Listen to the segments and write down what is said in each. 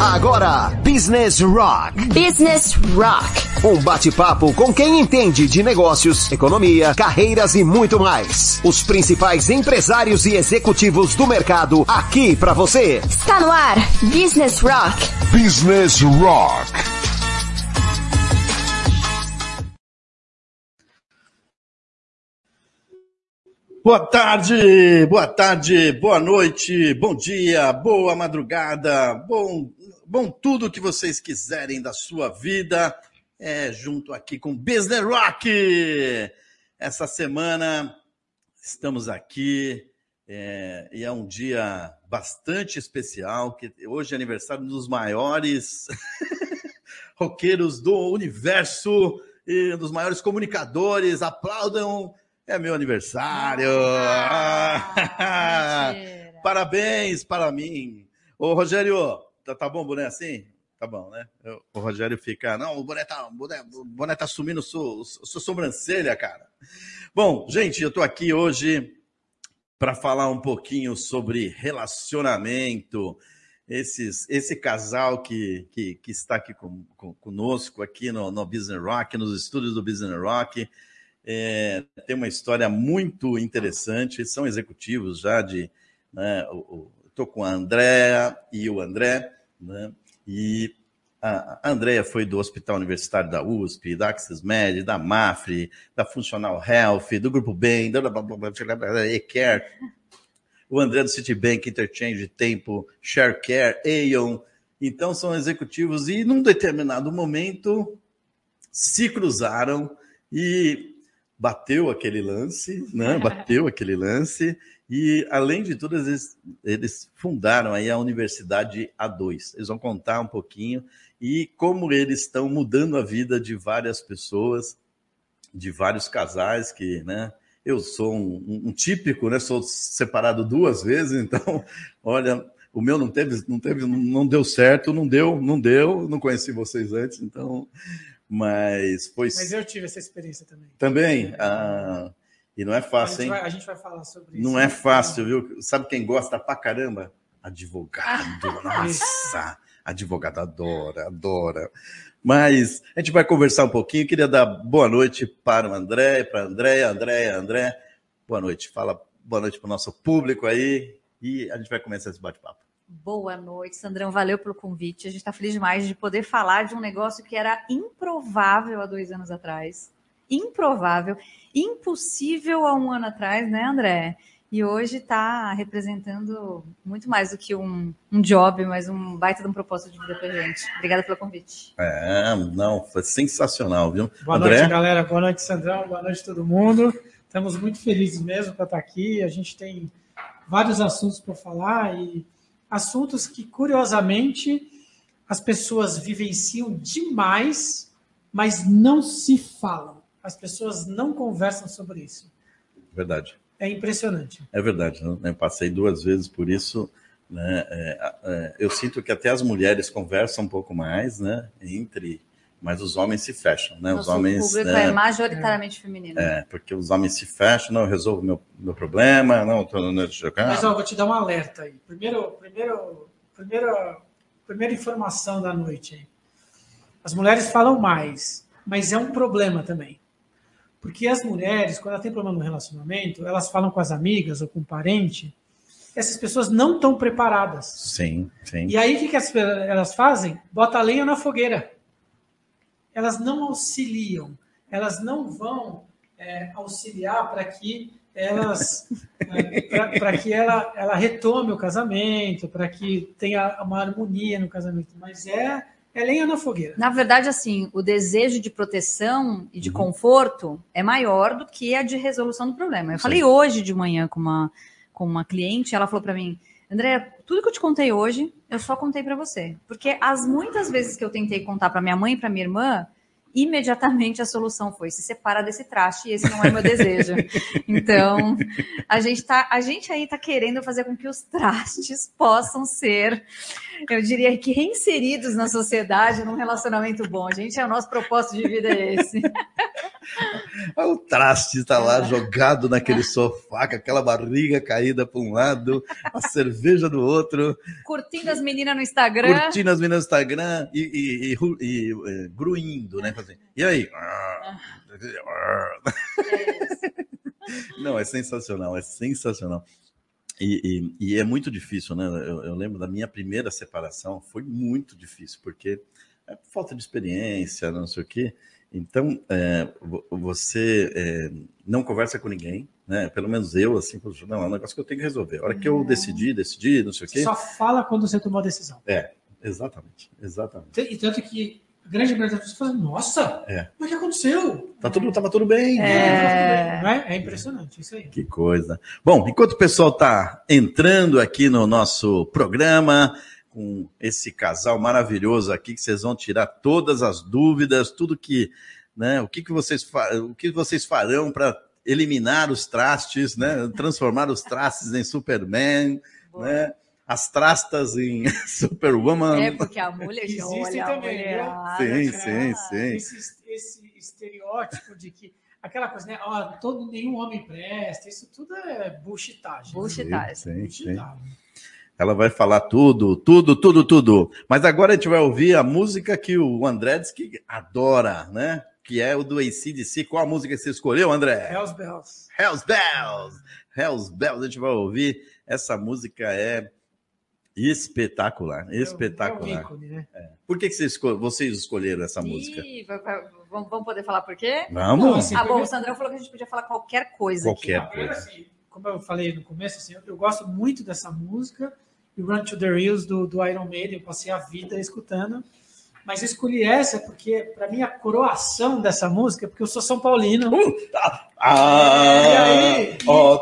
Agora, Business Rock. Business Rock. Um bate-papo com quem entende de negócios, economia, carreiras e muito mais. Os principais empresários e executivos do mercado aqui pra você. Está no ar, Business Rock. Business Rock. Boa tarde, boa noite, bom dia, boa madrugada, bom tudo que vocês quiserem da sua vida, junto aqui com Business Rock. Essa semana estamos aqui e é um dia bastante especial, que hoje é aniversário dos maiores roqueiros do universo, e dos maiores comunicadores. Aplaudam! É meu aniversário! Ah, parabéns para mim! Ô, Rogério, tá bom o boné assim? Tá bom, né? O Rogério fica... Não, o boné tá sumindo sua sobrancelha, cara. Bom, gente, eu tô aqui hoje para falar um pouquinho sobre relacionamento. Esse casal que está aqui conosco, aqui no Business Rock, nos estúdios do Business Rock... tem uma história muito interessante, são executivos já de... Né, estou com a Andréia e o André, né, e a Andréia foi do Hospital Universitário da USP, da Access Med, da Mapfre, da Funcional Health, do Grupo Bem, da E-Care, o André do Citibank, Interchange, Tempo, ShareCare, Aeon. Então, são executivos e, num determinado momento, se cruzaram e... Bateu aquele lance, e além de tudo, eles fundaram aí a Universidade A2. Eles vão contar um pouquinho e como eles estão mudando a vida de várias pessoas, de vários casais que, né, eu sou um típico, né, sou separado 2 vezes, então, olha, o meu não deu certo, não conheci vocês antes, então... Mas eu tive essa experiência também. Também? Ah, e não é fácil, hein? A gente vai falar sobre isso. Não é fácil, viu? Sabe quem gosta pra caramba? Advogado. Nossa! Advogado adora. Mas a gente vai conversar um pouquinho. Eu queria dar boa noite para o André, para a André. Boa noite. Fala boa noite para o nosso público aí. E a gente vai começar esse bate-papo. Boa noite, Sandrão, valeu pelo convite. A gente está feliz demais de poder falar de um negócio que era improvável há 2 anos atrás. Improvável, impossível há 1 ano atrás, né, André? E hoje está representando muito mais do que um job, mas um baita de um propósito de vida para a gente. Obrigada pelo convite. Foi sensacional, viu? Boa noite, galera. Boa noite, Sandrão. Boa noite, todo mundo. Estamos muito felizes mesmo para estar aqui. A gente tem vários assuntos para falar e assuntos que, curiosamente, as pessoas vivenciam demais, mas não se falam. As pessoas não conversam sobre isso. Verdade. É impressionante. É verdade. Eu passei 2 vezes por isso. Né? Eu sinto que até as mulheres conversam um pouco mais, né? Mas os homens se fecham, né? Nosso público é majoritariamente feminino. Porque os homens se fecham, não, eu resolvo meu problema, não, estou no jogar. Mas ó, vou te dar um alerta aí. Primeira informação da noite aí. As mulheres falam mais, mas é um problema também. Porque as mulheres, quando elas têm problema no relacionamento, elas falam com as amigas ou com o parente, essas pessoas não estão preparadas. Sim. E aí o que elas fazem? Bota a lenha na fogueira. Elas não auxiliam, elas não vão auxiliar para que ela retome o casamento, para que tenha uma harmonia no casamento, mas é lenha na fogueira. Na verdade, assim, o desejo de proteção e de conforto é maior do que a de resolução do problema. Eu falei hoje de manhã com uma cliente, ela falou para mim, André, tudo que eu te contei hoje, eu só contei para você. Porque as muitas vezes que eu tentei contar para minha mãe e para minha irmã, imediatamente a solução foi, se separa desse traste e esse não é meu desejo. Então, a gente aí tá querendo fazer com que os trastes possam ser, eu diria que reinseridos na sociedade, num relacionamento bom. Gente, o nosso propósito de vida é esse. O traste está lá jogado naquele sofá, com aquela barriga caída para um lado, a cerveja do outro. Curtindo as meninas no Instagram. Curtindo as meninas no Instagram e gruindo, né? Fazendo, e aí? Não, é sensacional, é sensacional. E é muito difícil, né? Eu lembro da minha primeira separação, foi muito difícil, porque é falta de experiência, não sei o quê. Então, você não conversa com ninguém, né? Pelo menos eu, assim, não, é um negócio que eu tenho que resolver. A hora que eu decidi, não sei o quê... Só fala quando você tomou a decisão. É, exatamente, exatamente. E tanto que a grande maioria das pessoas fala, nossa, mas o que aconteceu? Tava tudo bem. É impressionante, isso aí. Que coisa. Bom, enquanto o pessoal está entrando aqui no nosso programa... com esse casal maravilhoso aqui, que vocês vão tirar todas as dúvidas, tudo que, né, o que vocês farão para eliminar os trastes, né, transformar os trastes em Superman, né, as trastas em Superwoman. É, porque a mulher já olha também, a mulher. Sim. Esse estereótipo de que aquela coisa, né? Ó, nenhum homem presta, isso tudo é bullshitagem. Bullshitagem. Ela vai falar tudo. Mas agora a gente vai ouvir a música que o André diz que adora, né? Que é o do AC/DC. Qual a música que você escolheu, André? Hells Bells. A gente vai ouvir. Essa música é espetacular. É um ícone, né? Por que vocês escolheram essa música? Vamos poder falar por quê? Vamos. O Sandrão falou que a gente podia falar qualquer coisa. Como eu falei no começo, assim, eu gosto muito dessa música, e Run to the Hills do Iron Maiden, eu passei a vida escutando, mas eu escolhi essa porque, para mim, a coroação dessa música é porque eu sou São Paulino.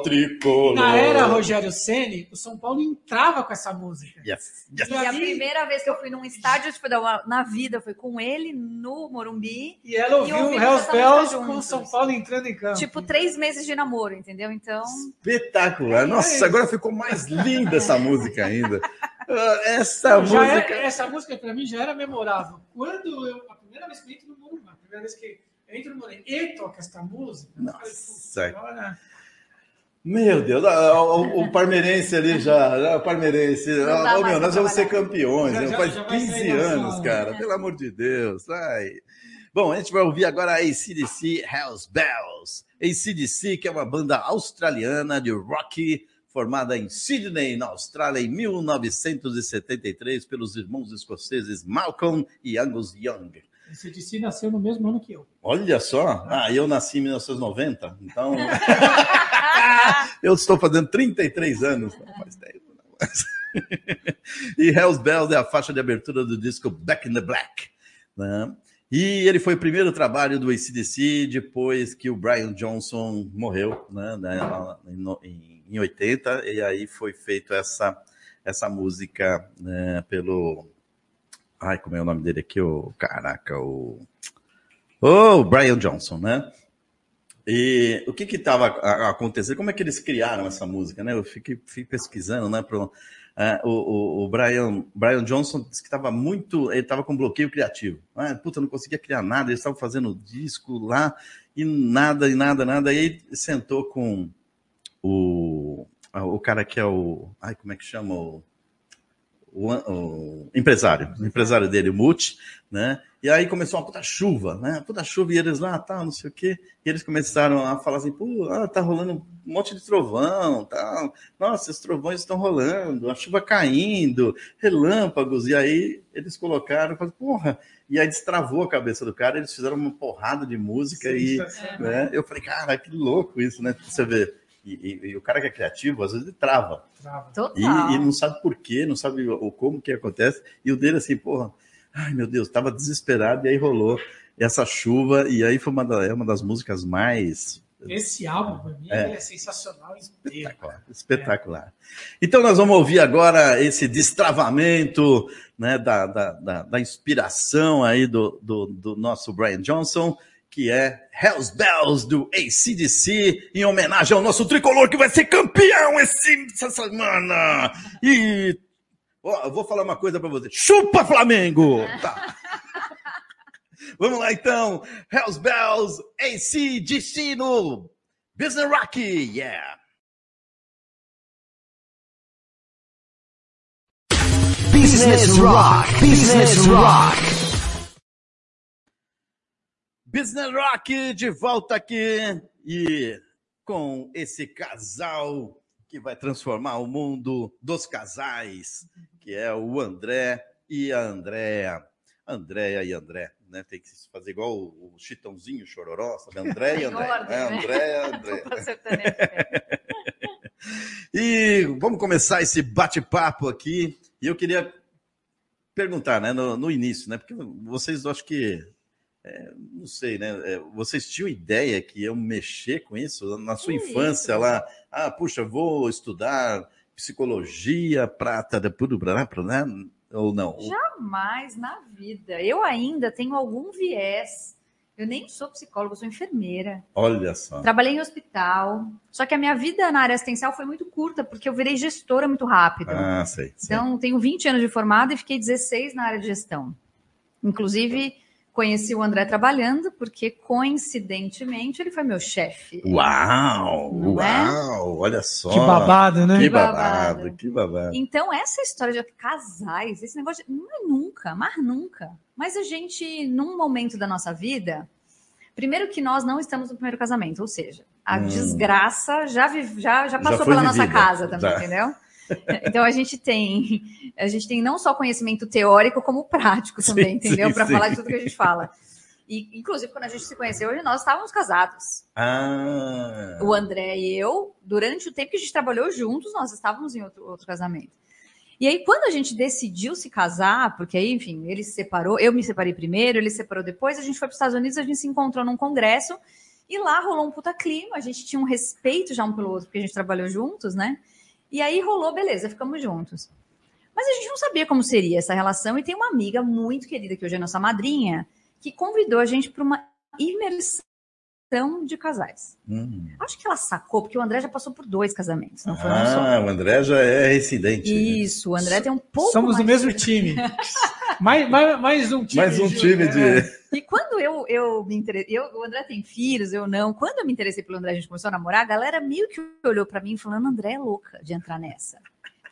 Tricolor! Na era Rogério Ceni, o São Paulo entrava com essa música. Yes. E a primeira vez que eu fui num estádio, na vida, foi com ele no Morumbi. E ela ouviu o Hells Bells com o São Paulo entrando em campo. Tipo, 3 meses de namoro, entendeu? Então... Espetacular! Nossa, agora ficou mais linda essa música ainda. Essa música, para mim, já era memorável. A primeira vez que eu entro no Morumbi, e toca essa música... Nossa! Agora... Meu Deus, o parmeirense ali já o parmeirense, nós vamos ser campeões, faz 15 anos, cara, pelo amor de Deus, ai. Bom, a gente vai ouvir agora a AC/DC, Hells Bells. AC/DC, que é uma banda australiana de rock, formada em Sydney, na Austrália, em 1973, pelos irmãos escoceses Malcolm e Angus Young. Esse DC nasceu no mesmo ano que eu. Olha só! Eu nasci em 1990, então... eu estou fazendo 33 anos. Não faz tempo, não. E Hells Bells é a faixa de abertura do disco Back in the Black. Né? E ele foi o primeiro trabalho do AC/DC depois que o Brian Johnson morreu, né? Em 80, e aí foi feita essa música, né, pelo... Ai, como é o nome dele aqui? O Brian Johnson, né? E o que estava acontecendo? Como é que eles criaram essa música, né? Eu fiquei pesquisando, né? O Brian Johnson disse que estava muito... Ele estava com bloqueio criativo. Não conseguia criar nada. Eles estavam fazendo disco lá e nada. E aí sentou com o cara que é o... Ai, como é que chama o empresário dele, o Muti, né? E aí começou uma puta chuva, né? Puta chuva, e eles lá, não sei o quê. E eles começaram a falar assim, tá rolando um monte de trovão, tal. Nossa, os trovões estão rolando, a chuva caindo, relâmpagos. E aí eles colocaram, e aí destravou a cabeça do cara, eles fizeram uma porrada de música. Né? Eu falei, cara, que louco isso, né? Você vê. E o cara que é criativo, às vezes ele trava. Total. E não sabe por quê, não sabe o como que acontece. E o dele assim, ai meu Deus, tava desesperado. E aí rolou essa chuva. E aí foi uma das músicas mais... Esse álbum, pra mim, é sensacional. Espetacular. Então nós vamos ouvir agora esse destravamento, né, da inspiração aí do nosso Brian Johnson, que é Hells Bells do AC/DC, em homenagem ao nosso tricolor que vai ser campeão essa semana. E eu vou falar uma coisa para você. Chupa, Flamengo! Tá. Vamos lá, então. Hells Bells, AC/DC no Business Rock. Yeah. Business Rock. Business Rock. Business Rock de volta aqui e com esse casal que vai transformar o mundo dos casais, que é o André e a Andréia. Andréia e André, né? Tem que fazer igual o Chitãozinho, o Chororó, sabe? André e André. André. E vamos começar esse bate-papo aqui. E eu queria perguntar, né, no início, né? Porque vocês, eu acho que, não sei, né? Vocês tinham ideia que iam mexer com isso? Na sua infância isso? Lá, puxa, vou estudar psicologia, prata, né? Ou não? Jamais na vida. Eu ainda tenho algum viés. Eu nem sou psicóloga, eu sou enfermeira. Olha só. Trabalhei em hospital. Só que a minha vida na área assistencial foi muito curta, porque eu virei gestora muito rápido. Ah, sei. Então, tenho 20 anos de formada e fiquei 16 na área de gestão. Inclusive, conheci o André trabalhando, porque, coincidentemente, ele foi meu chefe. Uau! Não uau! É? Olha só! Que babado, né? Que babado. Então, essa história de casais, esse negócio... Não é nunca, mas nunca. Mas a gente, num momento da nossa vida... Primeiro que nós não estamos no primeiro casamento, ou seja, a desgraça já passou já pela vivida. Nossa casa também, tá. Entendeu? Então, a gente tem não só conhecimento teórico, como prático também, entendeu? Para falar de tudo que a gente fala. E, inclusive, quando a gente se conheceu, nós estávamos casados. Ah. O André e eu, durante o tempo que a gente trabalhou juntos, nós estávamos em outro casamento. E aí, quando a gente decidiu se casar, porque aí, enfim, ele se separou, eu me separei primeiro, ele se separou depois, a gente foi para os Estados Unidos, a gente se encontrou num congresso, e lá rolou um puta clima, a gente tinha um respeito já um pelo outro, porque a gente trabalhou juntos, né? E aí rolou, beleza, ficamos juntos. Mas a gente não sabia como seria essa relação, e tem uma amiga muito querida, que hoje é nossa madrinha, que convidou a gente para uma imersão de casais. Acho que ela sacou, porque o André já passou por 2 casamentos, não foi um só. Ah, o André já é residente. Isso, o André tem um pouco Somos mais... o mesmo time. mais um time. Mais um time de... E quando eu me interessei, o André tem filhos, eu não. Quando eu me interessei pelo André, a gente começou a namorar, a galera meio que olhou pra mim falando, André é louca de entrar nessa.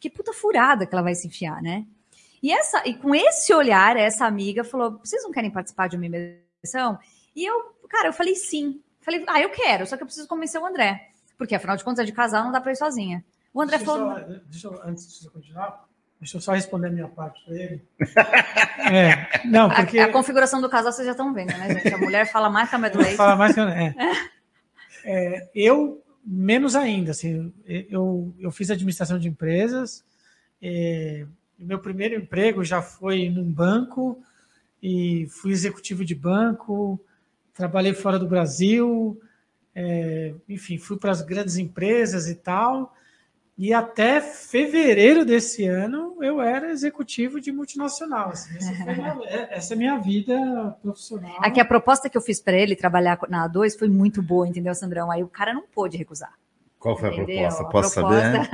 Que puta furada que ela vai se enfiar, né? E com esse olhar, essa amiga falou, vocês não querem participar de uma imersão? E eu, cara, eu falei sim. Falei, eu quero, só que eu preciso convencer o André. Porque, afinal de contas, é de casal, não dá pra ir sozinha. O André falou... antes de você continuar... Deixa eu só responder a minha parte para ele. Não, porque... a configuração do casal vocês já estão vendo, né, gente? A mulher fala mais que a mulher. Fala mais que a mulher. Eu, menos ainda, assim, eu fiz administração de empresas, meu primeiro emprego já foi num banco, e fui executivo de banco, trabalhei fora do Brasil, enfim, fui para as grandes empresas e tal... E até fevereiro desse ano, eu era executivo de multinacional. Assim, essa é a minha vida profissional. Aqui a proposta que eu fiz para ele trabalhar na A2 foi muito boa, entendeu, Sandrão? Aí o cara não pôde recusar. Qual foi entendeu? A proposta? Posso saber?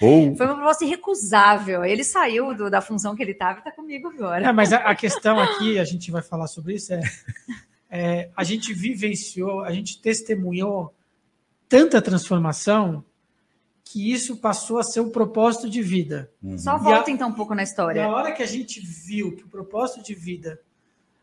Foi uma proposta irrecusável. Ele saiu da função que ele estava e está comigo agora. Mas a questão aqui, a gente vai falar sobre isso, a gente vivenciou, a gente testemunhou tanta transformação... que isso passou a ser um propósito de vida. Só volta então um pouco na história. Na hora que a gente viu que o propósito de vida,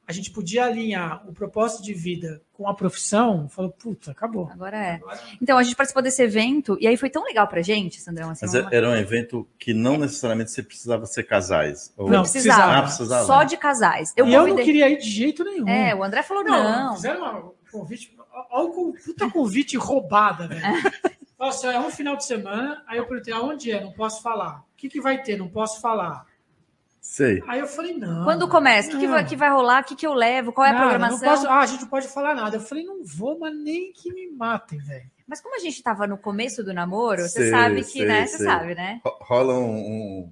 a gente podia alinhar o propósito de vida com a profissão, falou, puta, acabou. Agora. Então, a gente participou desse evento, e aí foi tão legal pra gente, Sandrão. Assim, era um evento que não necessariamente você precisava ser casais. Ou... Não, precisava. Só de casais. Eu não queria ir de jeito nenhum. O André falou não. Fizeram um convite, olha o puta convite roubada, velho. Nossa, é um final de semana, aí eu perguntei, aonde é? Não posso falar. O que vai ter? Não posso falar. Sei. Aí eu falei, não. Quando começa? O que vai rolar? O que eu levo? Qual é a programação? Não posso, a gente não pode falar nada. Eu falei, não vou, mas nem que me matem, velho. Mas como a gente estava no começo do namoro, você sabe que, né? Você sabe, né? Rola um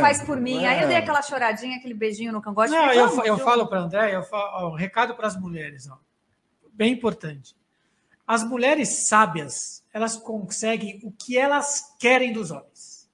faz por mim. Aí eu dei aquela choradinha, aquele beijinho no cangote. Não, eu falo para André, eu falo, ó, um recado para as mulheres, ó. Bem importante. As mulheres sábias... elas conseguem o que elas querem dos homens.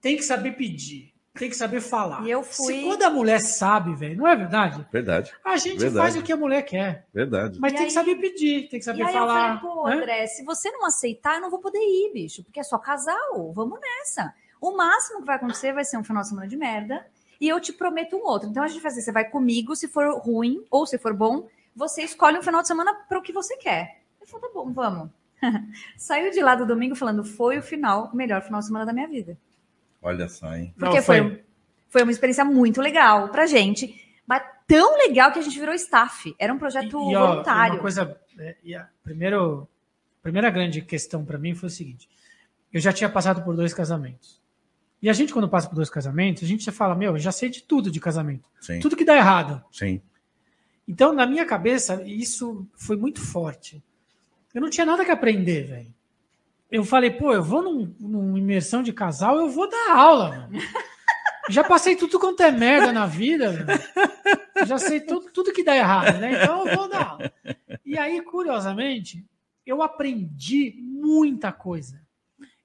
Tem que saber pedir. tem que saber falar. E eu fui... Se quando a mulher sabe, velho, não é verdade? Verdade. A gente faz o que a mulher quer. Verdade. Mas tem que saber pedir, tem que saber falar. Eu falei, pô, André, se você não aceitar, eu não vou poder ir, bicho, porque é só casal. Vamos nessa. O máximo que vai acontecer vai ser um final de semana de merda e eu te prometo um outro. Então a gente vai fazer, você vai comigo, se for ruim ou se for bom, você escolhe um final de semana para o que você quer. Eu falo, tá bom, vamos. Saiu de lá do domingo falando, foi o final, o melhor final de semana da minha vida. Olha só, hein? Porque não, foi uma experiência muito legal pra gente, mas tão legal que a gente virou staff. Era um projeto voluntário. Uma coisa, a primeira grande questão pra mim foi o seguinte, eu já tinha passado por 2 casamentos. E a gente, quando passa por 2 casamentos, a gente já fala, meu, eu já sei de tudo de casamento. Sim. Tudo que dá errado. Sim. Então, na minha cabeça, isso foi muito forte. Eu não tinha nada que aprender, velho. Eu falei, pô, eu vou numa imersão de casal, eu vou dar aula, mano. Já passei tudo quanto é merda na vida, velho. Já sei tudo que dá errado, né? Então eu vou dar aula. E aí, curiosamente, eu aprendi muita coisa.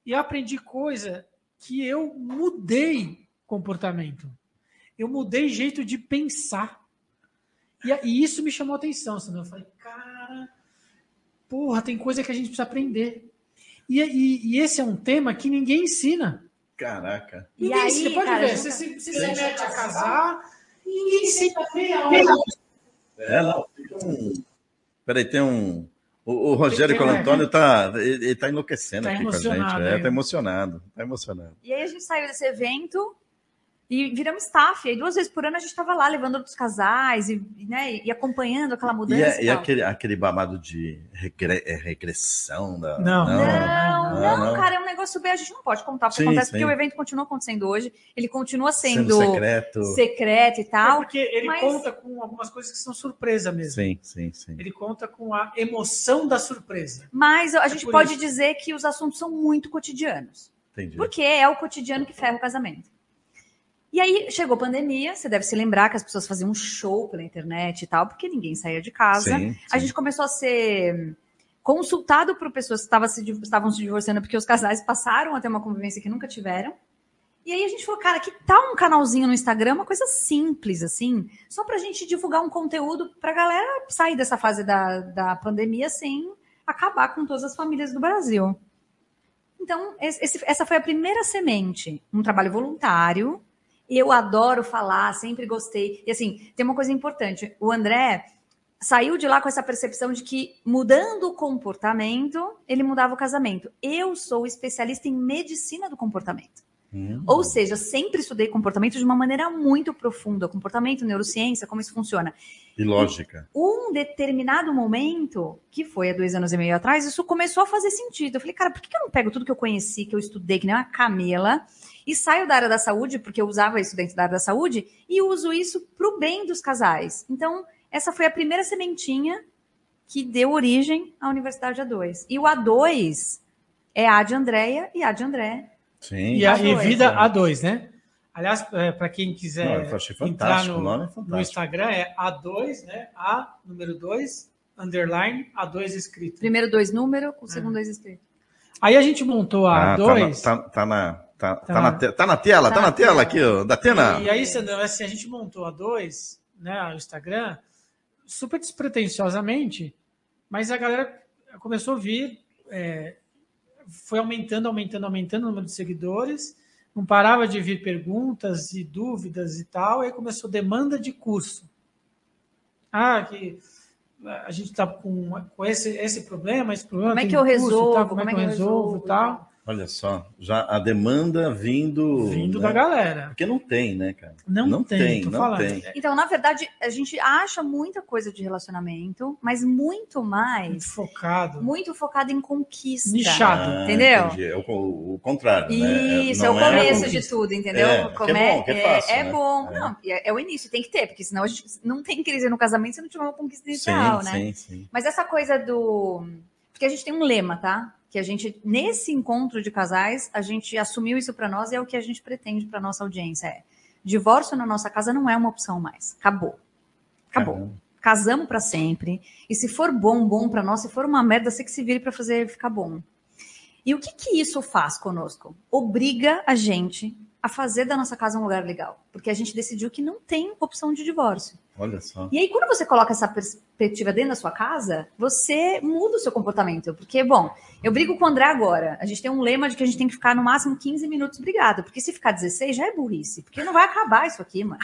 E eu aprendi coisa que eu mudei comportamento. Eu mudei jeito de pensar. E isso me chamou a atenção, Sandro. Eu falei, cara, porra, tem coisa que a gente precisa aprender. E esse é um tema que ninguém ensina. Caraca. Ninguém ensina. Você pode ver, você se mete a casar e ninguém ensina Peraí, tem um... O Rogério Colantônio está enlouquecendo aqui com a gente. Está emocionado. E aí a gente saiu desse evento e viramos staff. E aí 2 vezes por ano a gente estava lá levando outros casais e acompanhando aquela mudança. E tal. Aquele babado de regressão? Não, cara, é um negócio bem. A gente não pode contar, porque acontece porque o evento continua acontecendo hoje. Ele continua sendo secreto e tal. É porque ele conta com algumas coisas que são surpresa mesmo. Sim. Ele conta com a emoção da surpresa. Mas a gente pode dizer que os assuntos são muito cotidianos. Entendi. Porque é o cotidiano que ferra o casamento. E aí chegou a pandemia, você deve se lembrar que as pessoas faziam um show pela internet e tal, porque ninguém saía de casa. A gente começou a ser consultado por pessoas que estavam se divorciando porque os casais passaram a ter uma convivência que nunca tiveram. E aí a gente falou, cara, que tal um canalzinho no Instagram, uma coisa simples assim, só pra gente divulgar um conteúdo pra galera sair dessa fase da pandemia sem acabar com todas as famílias do Brasil. Então, essa foi a primeira semente, um trabalho voluntário. Eu adoro falar, sempre gostei. E assim, tem uma coisa importante. O André saiu de lá com essa percepção de que mudando o comportamento, ele mudava o casamento. Eu sou especialista em medicina do comportamento. Ou seja, sempre estudei comportamento de uma maneira muito profunda. Comportamento, neurociência, como isso funciona. E lógica. E um determinado momento, que foi há 2 anos e meio atrás, isso começou a fazer sentido. Eu falei, cara, por que eu não pego tudo que eu conheci, que eu estudei, que nem uma camela, e saio da área da saúde, porque eu usava isso dentro da área da saúde, e uso isso para o bem dos casais. Então, essa foi a primeira sementinha que deu origem à Universidade A2. E o A2 é A de Andréia e A de André. Sim. E Vida A2, né? Aliás, para quem quiser entrar no Instagram, é A2, né? A, número 2, underline, A2 escrito. Primeiro 2 número, o segundo 2 escrito. Aí a gente montou a A2... Tá na tela aqui, ó, da Atena. E aí, Sandro, assim, a gente montou a A2, né, o Instagram, super despretensiosamente, mas a galera começou a vir... foi aumentando o número de seguidores, não parava de vir perguntas e dúvidas e tal, aí começou demanda de curso. Que a gente está com esse problema. Como é que eu resolvo? Como é que eu resolvo e tal. Olha só, já a demanda vindo da galera. Porque não tem, né, cara? Não tem. Então, na verdade, a gente acha muita coisa de relacionamento, mas muito mais... Muito focado em conquista. Nichado. Entendeu? Entendi. O contrário, né? Isso, é o começo de tudo, entendeu? É bom. É. Não, é o início, tem que ter, porque senão a gente não tem crise no casamento se não tiver uma conquista inicial, né? Sim. Mas essa coisa do... Porque a gente tem um lema, tá? Que a gente, nesse encontro de casais, a gente assumiu isso para nós e é o que a gente pretende para nossa audiência. Divórcio na nossa casa não é uma opção mais. Acabou. Caramba. Casamos para sempre. E se for bom, bom para nós. Se for uma merda, você que se vire para fazer ficar bom. E o que isso faz conosco? Obriga a gente a a fazer da nossa casa um lugar legal, porque a gente decidiu que não tem opção de divórcio. Olha só. E aí, quando você coloca essa perspectiva dentro da sua casa, você muda o seu comportamento. Porque, bom, eu brigo com o André agora. A gente tem um lema de que a gente tem que ficar no máximo 15 minutos brigado, porque se ficar 16 já é burrice, porque não vai acabar isso aqui, mano.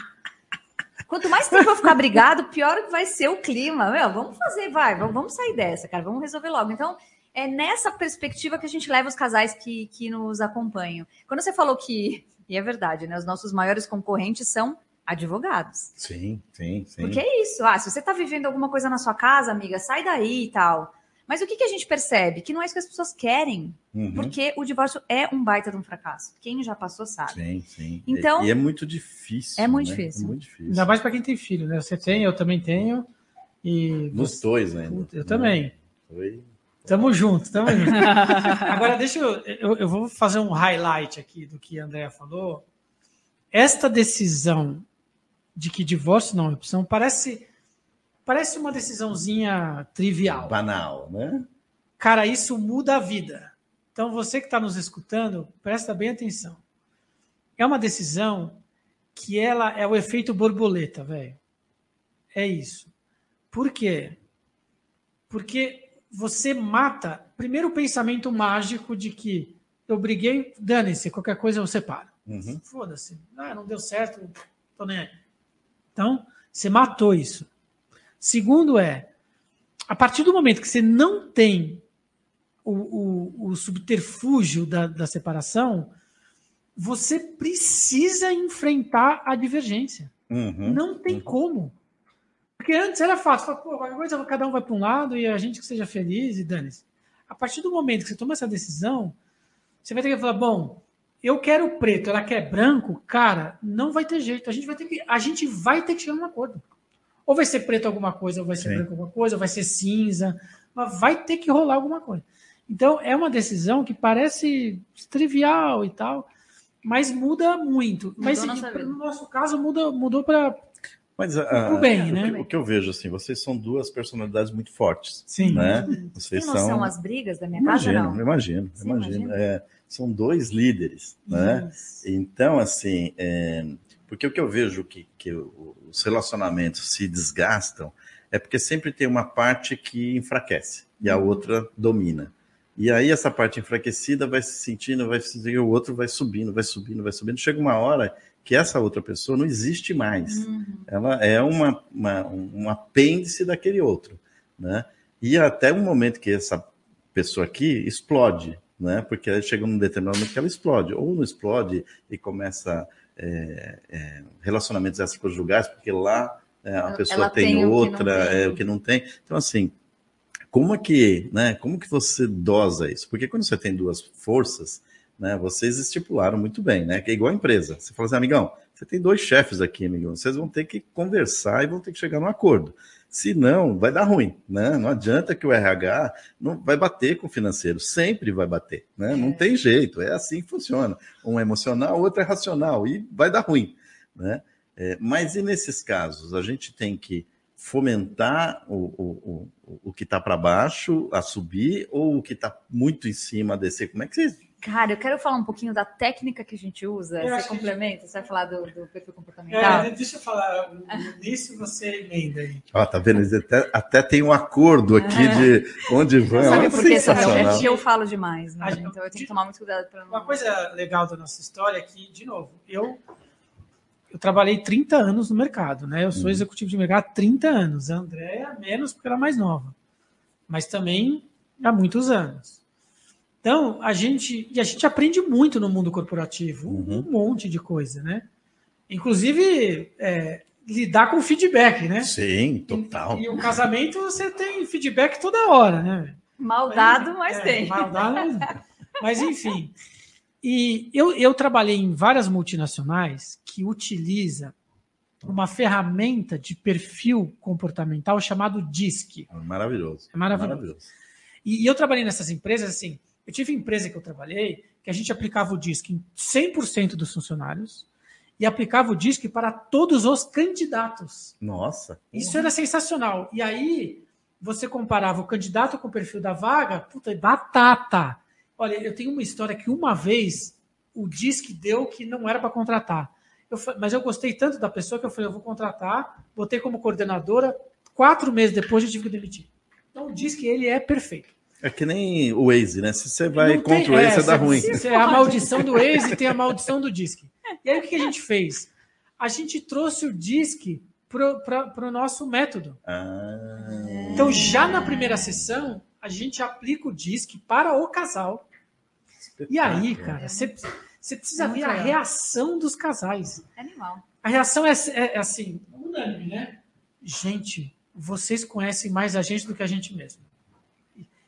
Quanto mais tempo eu ficar brigado, pior vai ser o clima. Meu, vamos fazer, vai, vamos sair dessa, cara, vamos resolver logo. Então, é nessa perspectiva que a gente leva os casais que nos acompanham. Quando você falou que, e é verdade, né, os nossos maiores concorrentes são advogados. Sim, sim, sim. Porque é isso, se você está vivendo alguma coisa na sua casa, amiga, sai daí e tal. Mas o que a gente percebe? Que não é isso que as pessoas querem, porque o divórcio é um baita de um fracasso. Quem já passou sabe. Sim, sim. Então, e é muito difícil. É muito, né? Difícil. É muito difícil. Ainda mais para quem tem filho, né? Você tem, eu também tenho. E nos dois, né? Eu também. Oi. Tamo junto. Agora, deixa eu vou fazer um highlight aqui do que a Andréia falou. Esta decisão de que divórcio não é opção parece uma decisãozinha trivial. Banal, né? Cara, isso muda a vida. Então, você que está nos escutando, presta bem atenção. É uma decisão que ela é o efeito borboleta, velho. É isso. Por quê? Porque você mata, primeiro, o pensamento mágico de que eu briguei, dane-se, qualquer coisa eu separo. Foda-se. Ah, não deu certo, tô nem aí. Então, você matou isso. Segundo é, a partir do momento que você não tem o subterfúgio da separação, você precisa enfrentar a divergência. Não tem como. Porque antes era fácil. Fala, pô, qualquer coisa, cada um vai para um lado e a gente que seja feliz e dane-se. A partir do momento que você toma essa decisão, você vai ter que falar, bom, eu quero preto, ela quer branco, cara, não vai ter jeito. A gente vai ter que chegar a um acordo. Ou vai ser preto alguma coisa, ou vai ser branco alguma coisa, ou vai ser cinza, mas vai ter que rolar alguma coisa. Então, é uma decisão que parece trivial e tal, mas muda muito. No nosso caso, mudou para o bem, né? O que eu vejo, assim, vocês são duas personalidades muito fortes. Sim. Né? Vocês não são as brigas da minha casa, não? Imagino. São dois líderes, né? Então, assim... Porque o que eu vejo que os relacionamentos se desgastam é porque sempre tem uma parte que enfraquece e a outra domina. E aí essa parte enfraquecida vai se sentindo, e o outro vai subindo. Chega uma hora que essa outra pessoa não existe mais. Ela é um apêndice daquele outro, né? E até um momento que essa pessoa aqui explode, né? Porque chega num determinado momento que ela explode. Ou não explode e começa... relacionamentos extraconjugais, porque lá a pessoa tem outra, o que não tem. Então, assim, como que você dosa isso? Porque quando você tem duas forças, né, vocês estipularam muito bem, né? Que é igual a empresa. Você fala assim, amigão, você tem dois chefes aqui, amigão, vocês vão ter que conversar e vão ter que chegar num acordo. Se não, vai dar ruim, né? Não adianta que o RH não vai bater com o financeiro, sempre vai bater, né? Não tem jeito, é assim que funciona. Um é emocional, o outro é racional e vai dar ruim, né? Mas e nesses casos? A gente tem que fomentar o que está para baixo a subir ou o que está muito em cima a descer? Como é que vocês... Cara, eu quero falar um pouquinho da técnica que a gente usa. Você complementa? Você vai falar do perfil comportamental? Deixa eu falar. Nisso você emenda aí. Tá vendo? Até tem um acordo aqui de onde vão. Sabe por quê? É que eu falo demais, né? Então eu tenho que tomar muito cuidado. Uma coisa legal da nossa história é que, de novo, eu trabalhei 30 anos no mercado, né? Eu sou executivo de mercado há 30 anos. A Andréia, menos porque ela é mais nova. Mas também há muitos anos. Então, a gente aprende muito no mundo corporativo, um monte de coisa, né? Inclusive, lidar com feedback, né? Sim, total. E o casamento, você tem feedback toda hora, né? Maldado, mas tem. Maldado, mas enfim. E eu trabalhei em várias multinacionais que utiliza uma ferramenta de perfil comportamental chamado DISC. Maravilhoso. E eu trabalhei nessas empresas, assim... Eu tive empresa que eu trabalhei que a gente aplicava o DISC em 100% dos funcionários e aplicava o DISC para todos os candidatos. Nossa! Isso era sensacional. E aí, você comparava o candidato com o perfil da vaga, puta, batata! Olha, eu tenho uma história que uma vez o DISC deu que não era para contratar. Mas eu gostei tanto da pessoa que eu falei, eu vou contratar, botei como coordenadora, 4 meses depois eu tive que demitir. Então o DISC, ele é perfeito. É que nem o Waze, né? Se você vai contra o Waze, você dá ruim. É a maldição do Waze, tem a maldição do DISC. E aí o que a gente fez? A gente trouxe o DISC para o nosso método. Então já na primeira sessão, a gente aplica o DISC para o casal. E aí, cara, você precisa ver a reação dos casais. Animal. A reação é assim, unânime, né? Gente, vocês conhecem mais a gente do que a gente mesmo.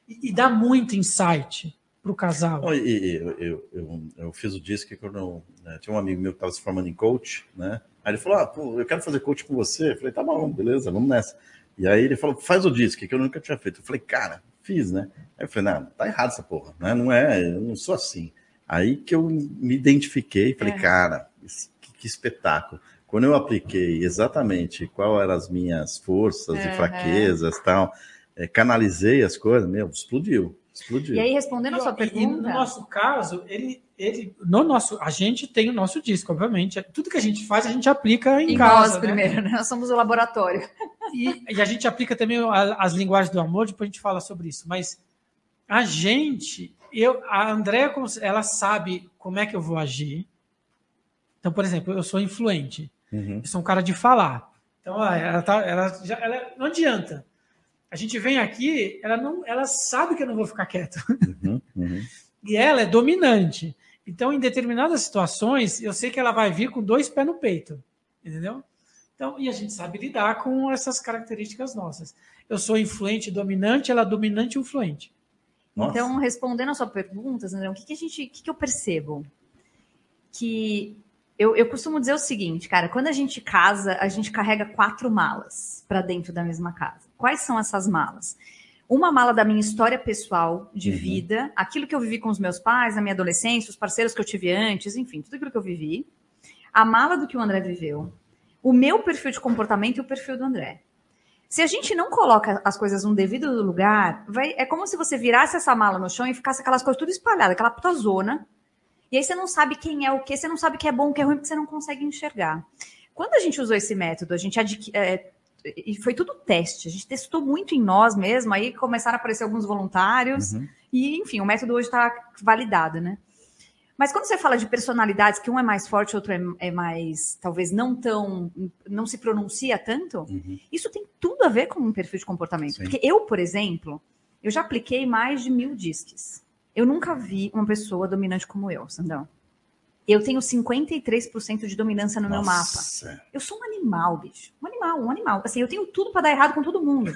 E dá muito insight para o casal. Eu fiz o DISC quando tinha um amigo meu que estava se formando em coach, né? Aí ele falou, pô, eu quero fazer coach com você. Eu falei, tá bom, beleza, vamos nessa. E aí ele falou, faz o DISC, que eu nunca tinha feito. Eu falei, cara, fiz, né? Aí eu falei, não, tá errado essa porra, né? Não é, eu não sou assim. Aí que eu me identifiquei, falei, cara, que espetáculo. Quando eu apliquei exatamente qual eram as minhas forças e fraquezas e tal, canalizei as coisas, meu, explodiu. E aí, respondendo a sua pergunta... No nosso caso, a gente tem o nosso DISC, obviamente. Tudo que a gente faz, a gente aplica em casa. Nós, né? Primeiro, né? Nós somos o laboratório. E a gente aplica também as linguagens do amor, depois a gente fala sobre isso. Mas a gente... a Andréia, ela sabe como é que eu vou agir. Então, por exemplo, eu sou influente. Uhum. Eu sou um cara de falar. Então, ela não adianta. A gente vem aqui, ela sabe que eu não vou ficar quieto. Uhum, uhum. E ela é dominante. Então, em determinadas situações, eu sei que ela vai vir com 2 pés no peito. Entendeu? Então, e a gente sabe lidar com essas características nossas. Eu sou influente e dominante, ela é dominante e influente. Nossa. Então, respondendo a sua pergunta, Sandrão, o que eu percebo? Que eu costumo dizer o seguinte, cara, quando a gente casa, a gente carrega 4 malas para dentro da mesma casa. Quais são essas malas? Uma mala da minha história pessoal, de vida, aquilo que eu vivi com os meus pais, na minha adolescência, os parceiros que eu tive antes, enfim, tudo aquilo que eu vivi. A mala do que o André viveu, o meu perfil de comportamento e o perfil do André. Se a gente não coloca as coisas no devido lugar, é como se você virasse essa mala no chão e ficasse aquelas coisas tudo espalhadas, aquela puta zona. E aí você não sabe quem é o quê, você não sabe o que é bom, o que é ruim, porque você não consegue enxergar. Quando a gente usou esse método, a gente e foi tudo teste, a gente testou muito em nós mesmo, aí começaram a aparecer alguns voluntários, e enfim, o método hoje está validado, né? Mas quando você fala de personalidades, que um é mais forte, outro é mais, talvez, não se pronuncia tanto, isso tem tudo a ver com um perfil de comportamento. Sim. Porque eu, por exemplo, eu já apliquei mais de 1000 DISCs. Eu nunca vi uma pessoa dominante como eu, Sandrão. Eu tenho 53% de dominância no meu mapa. Eu sou um animal, bicho. Um animal. Assim, eu tenho tudo para dar errado com todo mundo.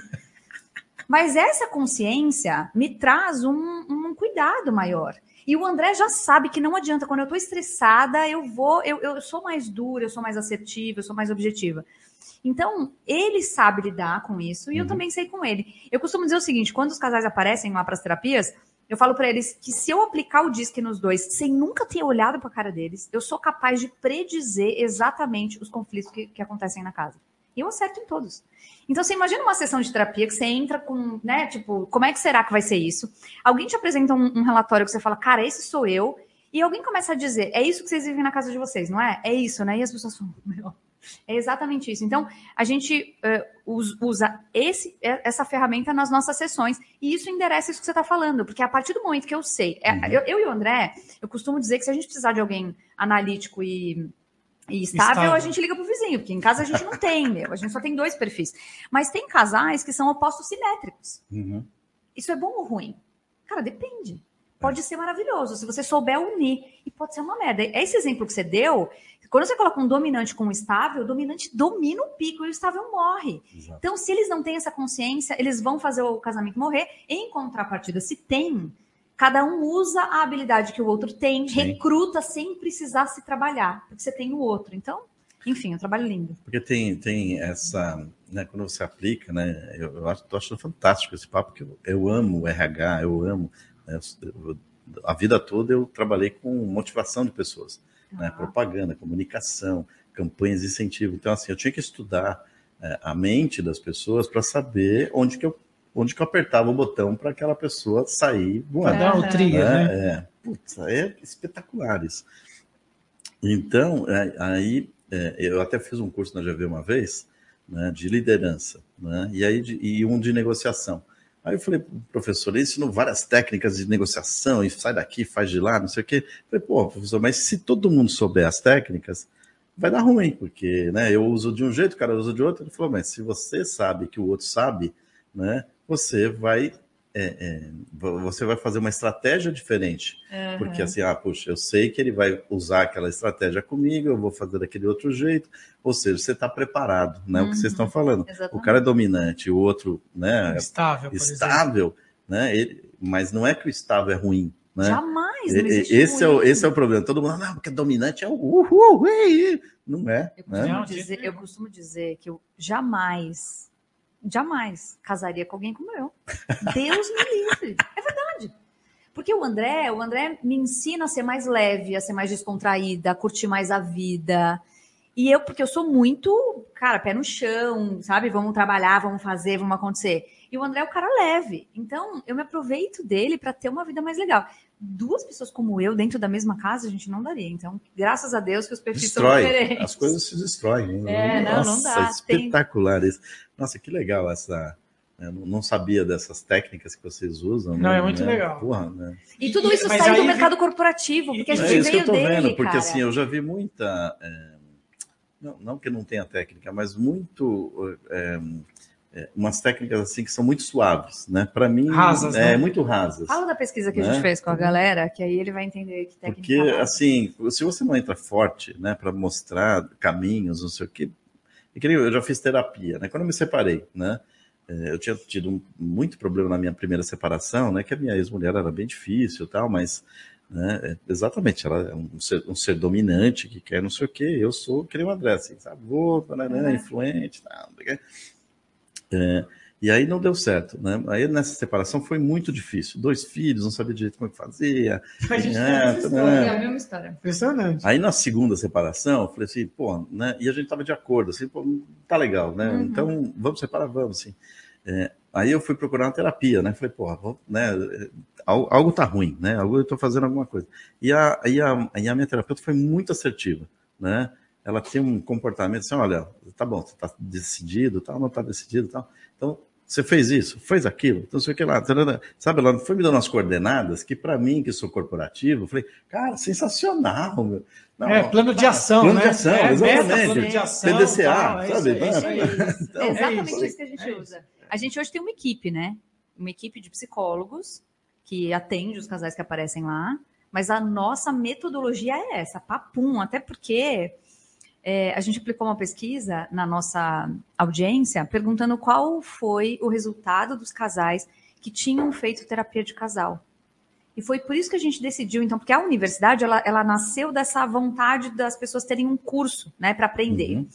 Mas essa consciência me traz um cuidado maior. E o André já sabe que não adianta. Quando eu estou estressada, eu sou mais dura, eu sou mais assertiva, eu sou mais objetiva. Então, ele sabe lidar com isso e eu também sei com ele. Eu costumo dizer o seguinte, quando os casais aparecem lá para as terapias, eu falo para eles que se eu aplicar o DISC nos dois, sem nunca ter olhado para a cara deles, eu sou capaz de predizer exatamente os conflitos que acontecem na casa. E eu acerto em todos. Então, você imagina uma sessão de terapia que você entra com, né, tipo, como é que será que vai ser isso? Alguém te apresenta um relatório que você fala, cara, esse sou eu. E alguém começa a dizer, é isso que vocês vivem na casa de vocês, não é? É isso, né? E as pessoas falam, meu, é exatamente isso. Então, a gente usa essa ferramenta nas nossas sessões. E isso endereça isso que você está falando. Porque a partir do momento que eu sei... Eu e o André, eu costumo dizer que se a gente precisar de alguém analítico e estável, a gente liga pro vizinho, porque em casa a gente não tem, meu. A gente só tem 2 perfis. Mas tem casais que são opostos simétricos. Isso é bom ou ruim? Cara, depende. Pode ser maravilhoso, se você souber unir. E pode ser uma merda. É esse exemplo que você deu, quando você coloca um dominante com um estável, o dominante domina o pico e o estável morre. Exato. Então, se eles não têm essa consciência, eles vão fazer o casamento morrer. Em contrapartida, se tem... Cada um usa a habilidade que o outro tem, recruta sem precisar se trabalhar, porque você tem o outro. Então, enfim, é um trabalho lindo. Porque tem essa, né, quando você aplica, né, eu acho fantástico esse papo, porque eu amo o RH, eu amo, né, a vida toda eu trabalhei com motivação de pessoas, né, propaganda, comunicação, campanhas de incentivo. Então, assim, eu tinha que estudar a mente das pessoas para saber onde que eu apertava o botão para aquela pessoa sair voando. Para dar o trigger, né? putz, é espetacular isso. Então, aí eu até fiz um curso na GV uma vez, né, de liderança, né, e, aí, e um de negociação. Aí eu falei, professor, ele ensinou várias técnicas de negociação, e sai daqui, faz de lá, não sei o quê. Eu falei, pô, professor, mas se todo mundo souber as técnicas, vai dar ruim, porque, né, eu uso de um jeito, o cara usa de outro. Ele falou, mas se você sabe que o outro sabe, né, você vai fazer uma estratégia diferente. Uhum. Porque assim, puxa, eu sei que ele vai usar aquela estratégia comigo, eu vou fazer daquele outro jeito. Ou seja, você está preparado, né? Uhum. O que vocês estão falando. Exatamente. O cara é dominante, o outro, né? Estável, né? Mas não é que o estável é ruim, né? Jamais, não existe esse é o problema. Todo mundo, não, porque dominante é o uhul, não é. Eu costumo dizer que eu jamais casaria com alguém como eu. Deus me livre. É verdade. Porque o André me ensina a ser mais leve, a ser mais descontraída, a curtir mais a vida. E eu, porque eu sou muito, cara, pé no chão, sabe? Vamos trabalhar, vamos fazer, vamos acontecer. E o André é o cara leve. Então, eu me aproveito dele para ter uma vida mais legal. Duas pessoas como eu, dentro da mesma casa, a gente não daria. Então, graças a Deus que os perfis são diferentes. As coisas se destroem. Né? Não dá. Espetacular isso. Nossa, que legal essa... Eu não sabia dessas técnicas que vocês usam. Não, né? É muito legal. Porra, né? E tudo isso sai do mercado corporativo, porque a gente veio dele, cara. É isso que eu tô vendo, porque assim, eu já vi muita... Não que não tenha técnica, mas muito... umas técnicas assim que são muito suaves, né? Para mim, rasas, né? Muito rasas. Fala da pesquisa que a gente fez com a galera, que aí ele vai entender que técnica. Porque, assim, se você não entra forte, né, para mostrar caminhos, não sei o quê. Eu já fiz terapia, né? Quando eu me separei, né? Eu tinha tido muito problema na minha primeira separação, né? Que a minha ex-mulher era bem difícil e tal, mas, né, exatamente, ela é um ser dominante que quer não sei o quê. Eu sou que nem o André, assim, sabe? Influente, tal, não sei o quê. E aí não deu certo, né? Aí nessa separação foi muito difícil. 2 filhos, não sabia direito como que fazia. A gente é a mesma história. Impressionante. Aí na segunda separação, eu falei assim, pô, né? E a gente tava de acordo, assim, pô, tá legal, né? Uhum. Então vamos separar, vamos, assim. Aí eu fui procurar uma terapia, né? Falei, pô, né? Algo tá ruim, né? Eu tô fazendo alguma coisa. E a minha terapeuta foi muito assertiva, né? Ela tem um comportamento assim, olha, tá bom, você tá decidido, tal, não tá decidido, tal. Então, você fez isso, fez aquilo, então sei o que lá. Sabe, ela foi me dando umas coordenadas que para mim, que sou corporativo, eu falei, cara, sensacional, meu. Não, plano de ação, plano, né? Plano de ação, exatamente. Plano de ação, PDCA, sabe? Isso. Então, exatamente isso que a gente usa. Isso. A gente hoje tem uma equipe, né? Uma equipe de psicólogos que atende os casais que aparecem lá, mas a nossa metodologia é essa, papum, até porque... a gente aplicou uma pesquisa na nossa audiência perguntando qual foi o resultado dos casais que tinham feito terapia de casal. E foi por isso que a gente decidiu, então, porque a universidade, ela nasceu dessa vontade das pessoas terem um curso, né, para aprender. Uhum.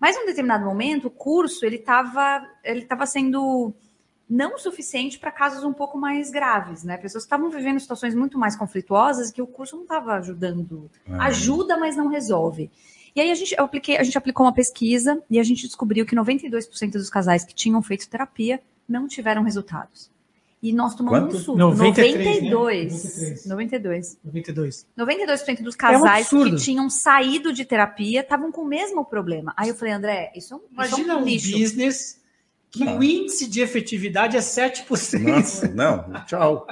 Mas, em um determinado momento, o curso, ele tava sendo não suficiente para casos um pouco mais graves, né? Pessoas que estavam vivendo situações muito mais conflituosas que o curso não estava ajudando. Uhum. Ajuda, mas não resolve. E aí a gente aplicou uma pesquisa e a gente descobriu que 92% dos casais que tinham feito terapia não tiveram resultados. E nós tomamos um susto. 92% dos casais que tinham saído de terapia estavam com o mesmo problema. Aí eu falei, André, imagina um business que o índice de efetividade é 7%. Nossa, não, tchau.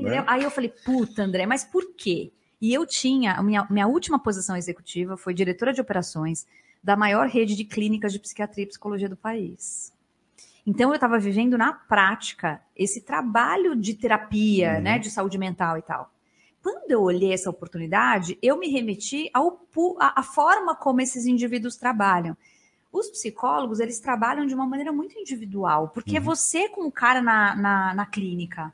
Né? Aí eu falei, puta, André, mas por quê? E eu tinha, minha última posição executiva foi diretora de operações da maior rede de clínicas de psiquiatria e psicologia do país. Então, eu estava vivendo na prática esse trabalho de terapia, né, de saúde mental e tal. Quando eu olhei essa oportunidade, eu me remeti à forma como esses indivíduos trabalham. Os psicólogos, eles trabalham de uma maneira muito individual, porque é você com o cara na clínica.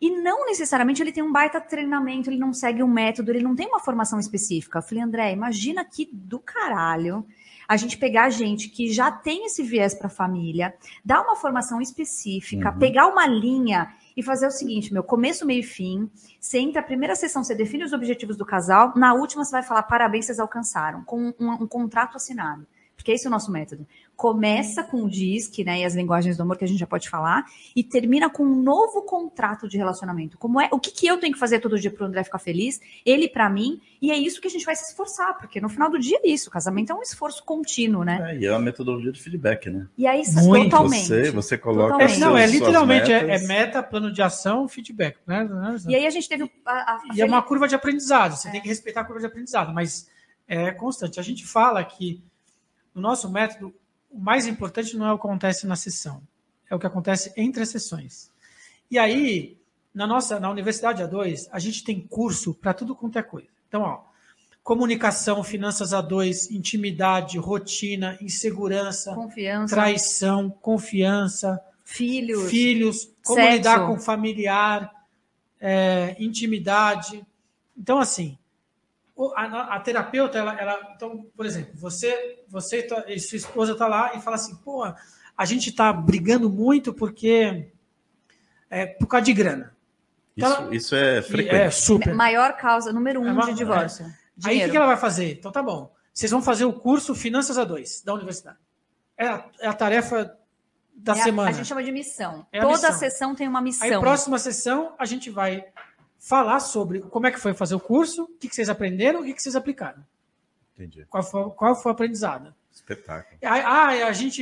E não necessariamente ele tem um baita treinamento, ele não segue um método, ele não tem uma formação específica. Eu falei, André, imagina que do caralho a gente pegar gente que já tem esse viés para a família, dar uma formação específica, pegar uma linha e fazer o seguinte, meu, começo, meio e fim, você entra, a primeira sessão, você define os objetivos do casal, na última você vai falar, parabéns, vocês alcançaram, com um contrato assinado. Porque esse é o nosso método. Começa com o DISC, né, e as linguagens do amor que a gente já pode falar, e termina com um novo contrato de relacionamento. Como é, o que eu tenho que fazer todo dia para o André ficar feliz, ele para mim, e é isso que a gente vai se esforçar, porque no final do dia é isso, o casamento é um esforço contínuo, né? É, e é uma metodologia de feedback, né? E aí, muito. Totalmente. Você coloca totalmente. Não, é literalmente, é meta, plano de ação, feedback, né? E aí a gente teve... E é uma curva de aprendizado, você tem que respeitar a curva de aprendizado, mas é constante. A gente fala que o nosso método, o mais importante não é o que acontece na sessão, é o que acontece entre as sessões. E aí, na Universidade A2, a gente tem curso para tudo quanto é coisa. Então, ó, comunicação, finanças A2, intimidade, rotina, insegurança, confiança, traição, confiança, filhos, como sexo, lidar com familiar, intimidade. Então, assim, a terapeuta, ela, então, por exemplo, você e sua esposa tá lá e fala assim, pô, a gente tá brigando muito porque por causa de grana. Então, isso é frequente. É super. Maior causa, número 1 de divórcio. Aí o que ela vai fazer? Então tá bom, vocês vão fazer o curso Finanças A2 da universidade. É a tarefa da semana. A gente chama de missão. Toda sessão tem uma missão. Aí a próxima sessão a gente vai falar sobre como é que foi fazer o curso, o que vocês aprenderam, o que vocês aplicaram. Entendi. Qual foi a aprendizada? Espetáculo. A gente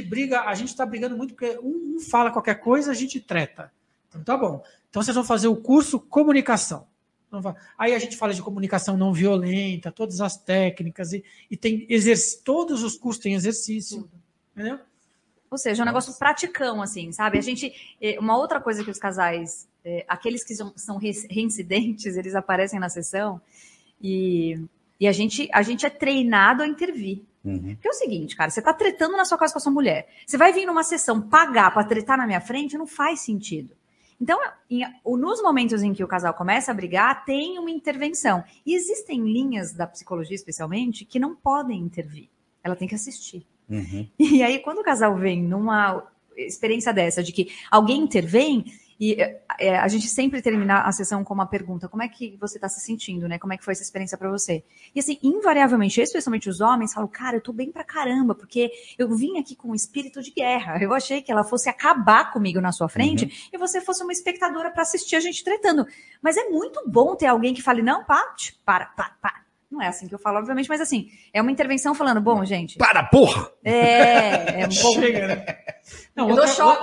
está brigando muito porque um fala qualquer coisa, a gente treta. Então tá bom. Então vocês vão fazer o curso comunicação. Aí a gente fala de comunicação não violenta, todas as técnicas, e tem todos os cursos têm exercício. Tudo. Entendeu? Ou seja, é um negócio praticão, assim, sabe? A gente, uma outra coisa que os casais, aqueles que são reincidentes, eles aparecem na sessão e a gente é treinado a intervir. Uhum. Porque é o seguinte, cara, você tá tretando na sua casa com a sua mulher. Você vai vir numa sessão pagar pra tretar na minha frente, não faz sentido. Então, nos momentos em que o casal começa a brigar, tem uma intervenção. E existem linhas da psicologia, especialmente, que não podem intervir. Ela tem que assistir. Uhum. E aí, quando o casal vem numa experiência dessa, de que alguém intervém, e a gente sempre termina a sessão com uma pergunta, como é que você está se sentindo, né? Como é que foi essa experiência para você? E assim, invariavelmente, especialmente os homens, falam, cara, eu tô bem pra caramba, porque eu vim aqui com um espírito de guerra, eu achei que ela fosse acabar comigo na sua frente, uhum, e você fosse uma espectadora para assistir a gente tretando. Mas é muito bom ter alguém que fale, não, para. Não é assim que eu falo, obviamente, mas assim, é uma intervenção falando, bom, gente... Para, porra! É bom. Chega, né? Não,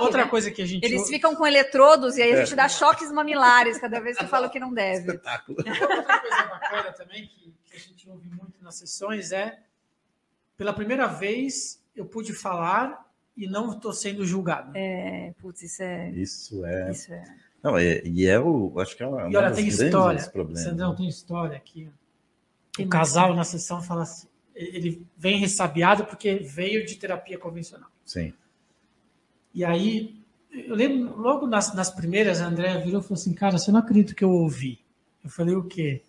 outra coisa que a gente... Eles ficam com eletrodos e aí a gente dá choques mamilares cada vez que fala que não deve. Espetáculo. Outra coisa bacana também que a gente ouve muito nas sessões pela primeira vez, eu pude falar e não estou sendo julgado. Isso é... Não, acho que é uma das grandes problemas. Sandrão, tem história aqui, o casal na sessão fala assim, ele vem ressabiado porque veio de terapia convencional. Sim. E aí, eu lembro, logo nas primeiras, a Andréia virou e falou assim, cara, você não acredita que eu ouvi. Eu falei, o quê?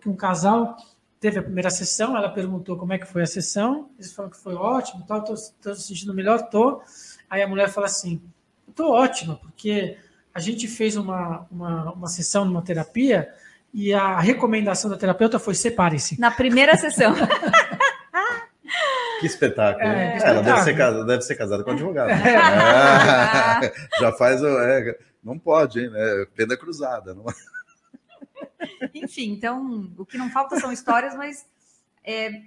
Que um casal teve a primeira sessão, ela perguntou como é que foi a sessão, eles falaram que foi ótimo, tal, tô sentindo melhor, tô. Aí a mulher fala assim, tô ótima, porque a gente fez uma sessão numa terapia, e a recomendação da terapeuta foi separe-se. Na primeira sessão. Que espetáculo. Ela deve ser casada com advogado. Né? Já faz... não pode, hein? Pena cruzada. Não... Enfim, então, o que não falta são histórias, mas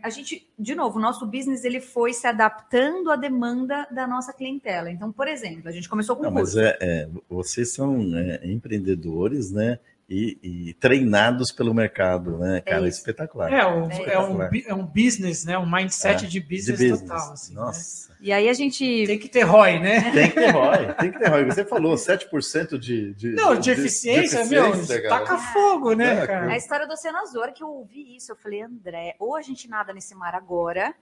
a gente, de novo, o nosso business ele foi se adaptando à demanda da nossa clientela. Então, por exemplo, a gente começou com curso. Mas vocês são empreendedores, né? E treinados pelo mercado, né, cara? Espetacular. Espetacular. É um business, né? Um mindset de business total. Assim, nossa. Né? E aí a gente... Tem que ter ROI, né? Tem que ter ROI. Você falou 7% de eficiência, meu, taca fogo, né, cara? A história do Oceano Azor, que eu ouvi isso, eu falei, André, ou a gente nada nesse mar agora,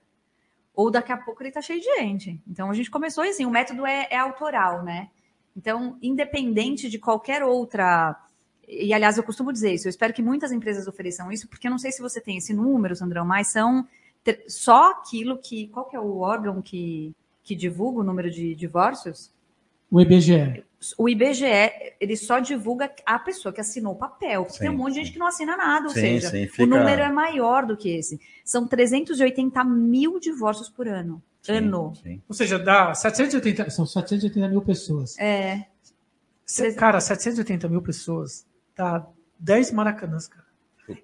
ou daqui a pouco ele tá cheio de gente. Então a gente começou assim, o método é autoral, né? Então, independente de qualquer outra... E, aliás, eu costumo dizer isso, eu espero que muitas empresas ofereçam isso, porque eu não sei se você tem esse número, Sandrão, mas são só aquilo que... Qual que é o órgão que divulga o número de divórcios? O IBGE. O IBGE, ele só divulga a pessoa que assinou o papel, porque tem um monte de gente que não assina nada, ou seja, o número é maior do que esse. São 380 mil divórcios por ano. ano. Sim. Ou seja, dá 780, são 780 mil pessoas. É. Cara, 780 mil pessoas dá 10 maracanãs, cara.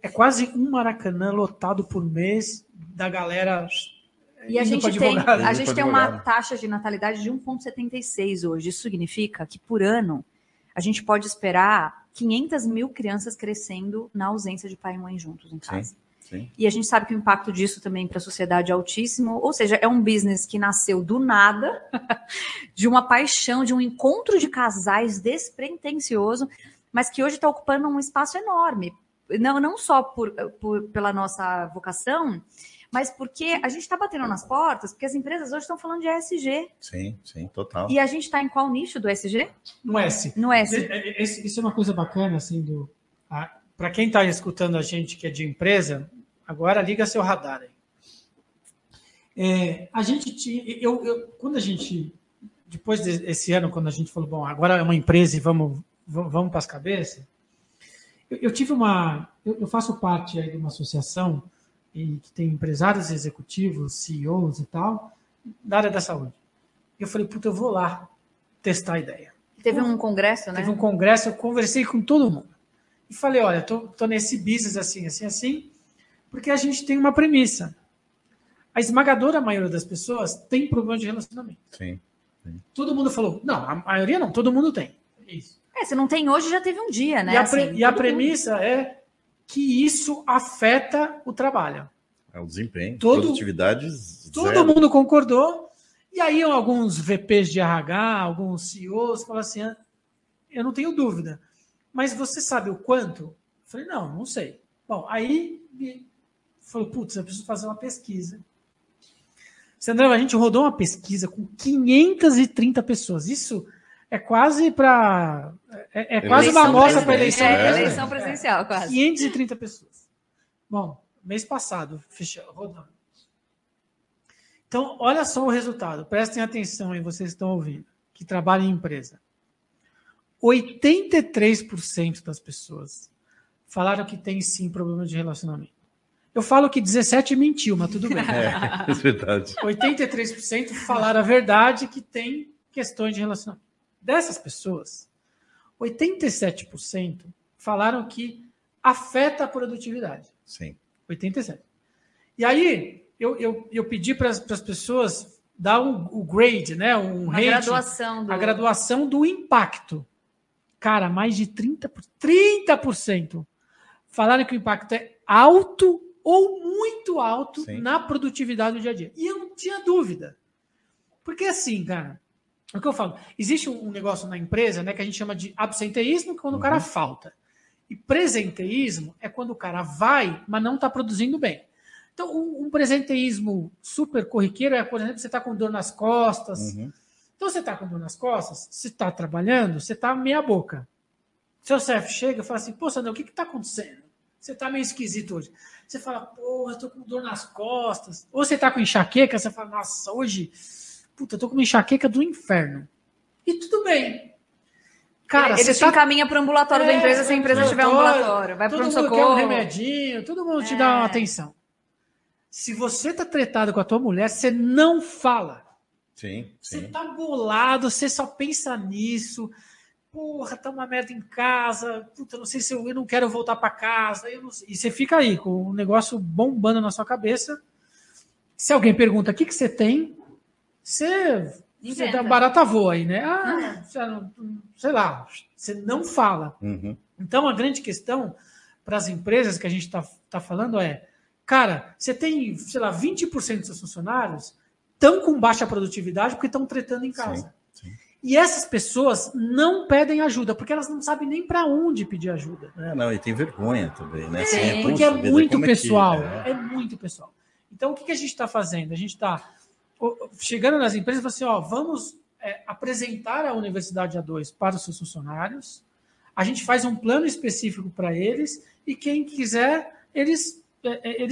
É quase um maracanã lotado por mês da galera. E a gente tem uma taxa de natalidade de 1,76 hoje. Isso significa que por ano a gente pode esperar 500 mil crianças crescendo na ausência de pai e mãe juntos em casa. Sim, sim. E a gente sabe que o impacto disso também para a sociedade é altíssimo. Ou seja, é um business que nasceu do nada, de uma paixão, de um encontro de casais despretensioso, mas que hoje está ocupando um espaço enorme. Não só pela nossa vocação, mas porque a gente está batendo nas portas, porque as empresas hoje estão falando de ESG. Sim, sim, total. E a gente está em qual nicho do ESG? No S. No S. Isso é uma coisa bacana, assim, para quem está escutando a gente que é de empresa, agora liga seu radar aí. Depois desse ano, quando a gente falou, bom, agora é uma empresa e vamos para as cabeças, eu faço parte aí de uma associação e que tem empresários executivos, CEOs e tal, da área da saúde. E eu falei, puta, eu vou lá testar a ideia. Teve um congresso, né? Teve um congresso, eu conversei com todo mundo. E falei, olha, tô nesse business assim, assim, assim, porque a gente tem uma premissa. A esmagadora maioria das pessoas tem problema de relacionamento. Sim, sim. Todo mundo falou, não, a maioria não, todo mundo tem. Isso. Se não tem hoje, já teve um dia, né? E a premissa é que isso afeta o trabalho. É o desempenho, produtividades. Todo mundo concordou. E aí alguns VPs de RH, alguns CEOs falaram assim, eu não tenho dúvida, mas você sabe o quanto? Eu falei, não sei. Bom, aí falou, putz, eu preciso fazer uma pesquisa. Sandro, a gente rodou uma pesquisa com 530 pessoas, isso... É quase uma amostra para eleição. É eleição presidencial, quase. 530 pessoas. Bom, mês passado, rodando. Então, olha só o resultado. Prestem atenção aí, vocês estão ouvindo, que trabalham em empresa. 83% das pessoas falaram que tem sim problema de relacionamento. Eu falo que 17 mentiu, mas tudo bem. É verdade. 83% falaram a verdade que tem questões de relacionamento. Dessas pessoas, 87% falaram que afeta a produtividade. Sim. 87%. E aí, eu pedi para as pessoas dar o grade, né? Rating, a graduação do impacto. Cara, mais de 30% falaram que o impacto é alto ou muito alto. Sim. Na produtividade do dia a dia. E eu não tinha dúvida. Porque assim, cara... É o que eu falo. Existe um negócio na empresa, né, que a gente chama de absenteísmo, quando o cara falta. E presenteísmo é quando o cara vai, mas não está produzindo bem. Então, um presenteísmo super corriqueiro é, por exemplo, você está com dor nas costas. Então, você está com dor nas costas, você está trabalhando, você está meia boca. Seu chefe chega e fala assim, pô, Sandro, o que está acontecendo? Você está meio esquisito hoje. Você fala, pô, eu estou com dor nas costas. Ou você está com enxaqueca, você fala, nossa, hoje... Puta, eu tô com uma enxaqueca do inferno. E tudo bem. Cara, você te encaminha para o ambulatório da empresa se a empresa tiver ambulatório. Vai para um socorro. Todo mundo quer um remedinho, todo mundo te dá uma atenção. Se você tá tretado com a tua mulher, você não fala. Sim, sim. Você tá bolado, você só pensa nisso. Porra, tá uma merda em casa. Puta, não sei se eu não quero voltar para casa. Eu não sei. E você fica aí com um negócio bombando na sua cabeça. Se alguém pergunta o que você tem... Você dá barata voa aí, né? Sei lá, você não fala. Então, a grande questão para as empresas que a gente tá falando é, cara, você tem, sei lá, 20% dos seus funcionários estão com baixa produtividade porque estão tretando em casa. Sim, sim. E essas pessoas não pedem ajuda, porque elas não sabem nem para onde pedir ajuda. E tem vergonha também, né? Porque é muito pessoal. É muito pessoal. Então, o que a gente está fazendo? A gente está... chegando nas empresas, você vamos apresentar a Universidade A2 para os seus funcionários, a gente faz um plano específico para eles e quem quiser, eles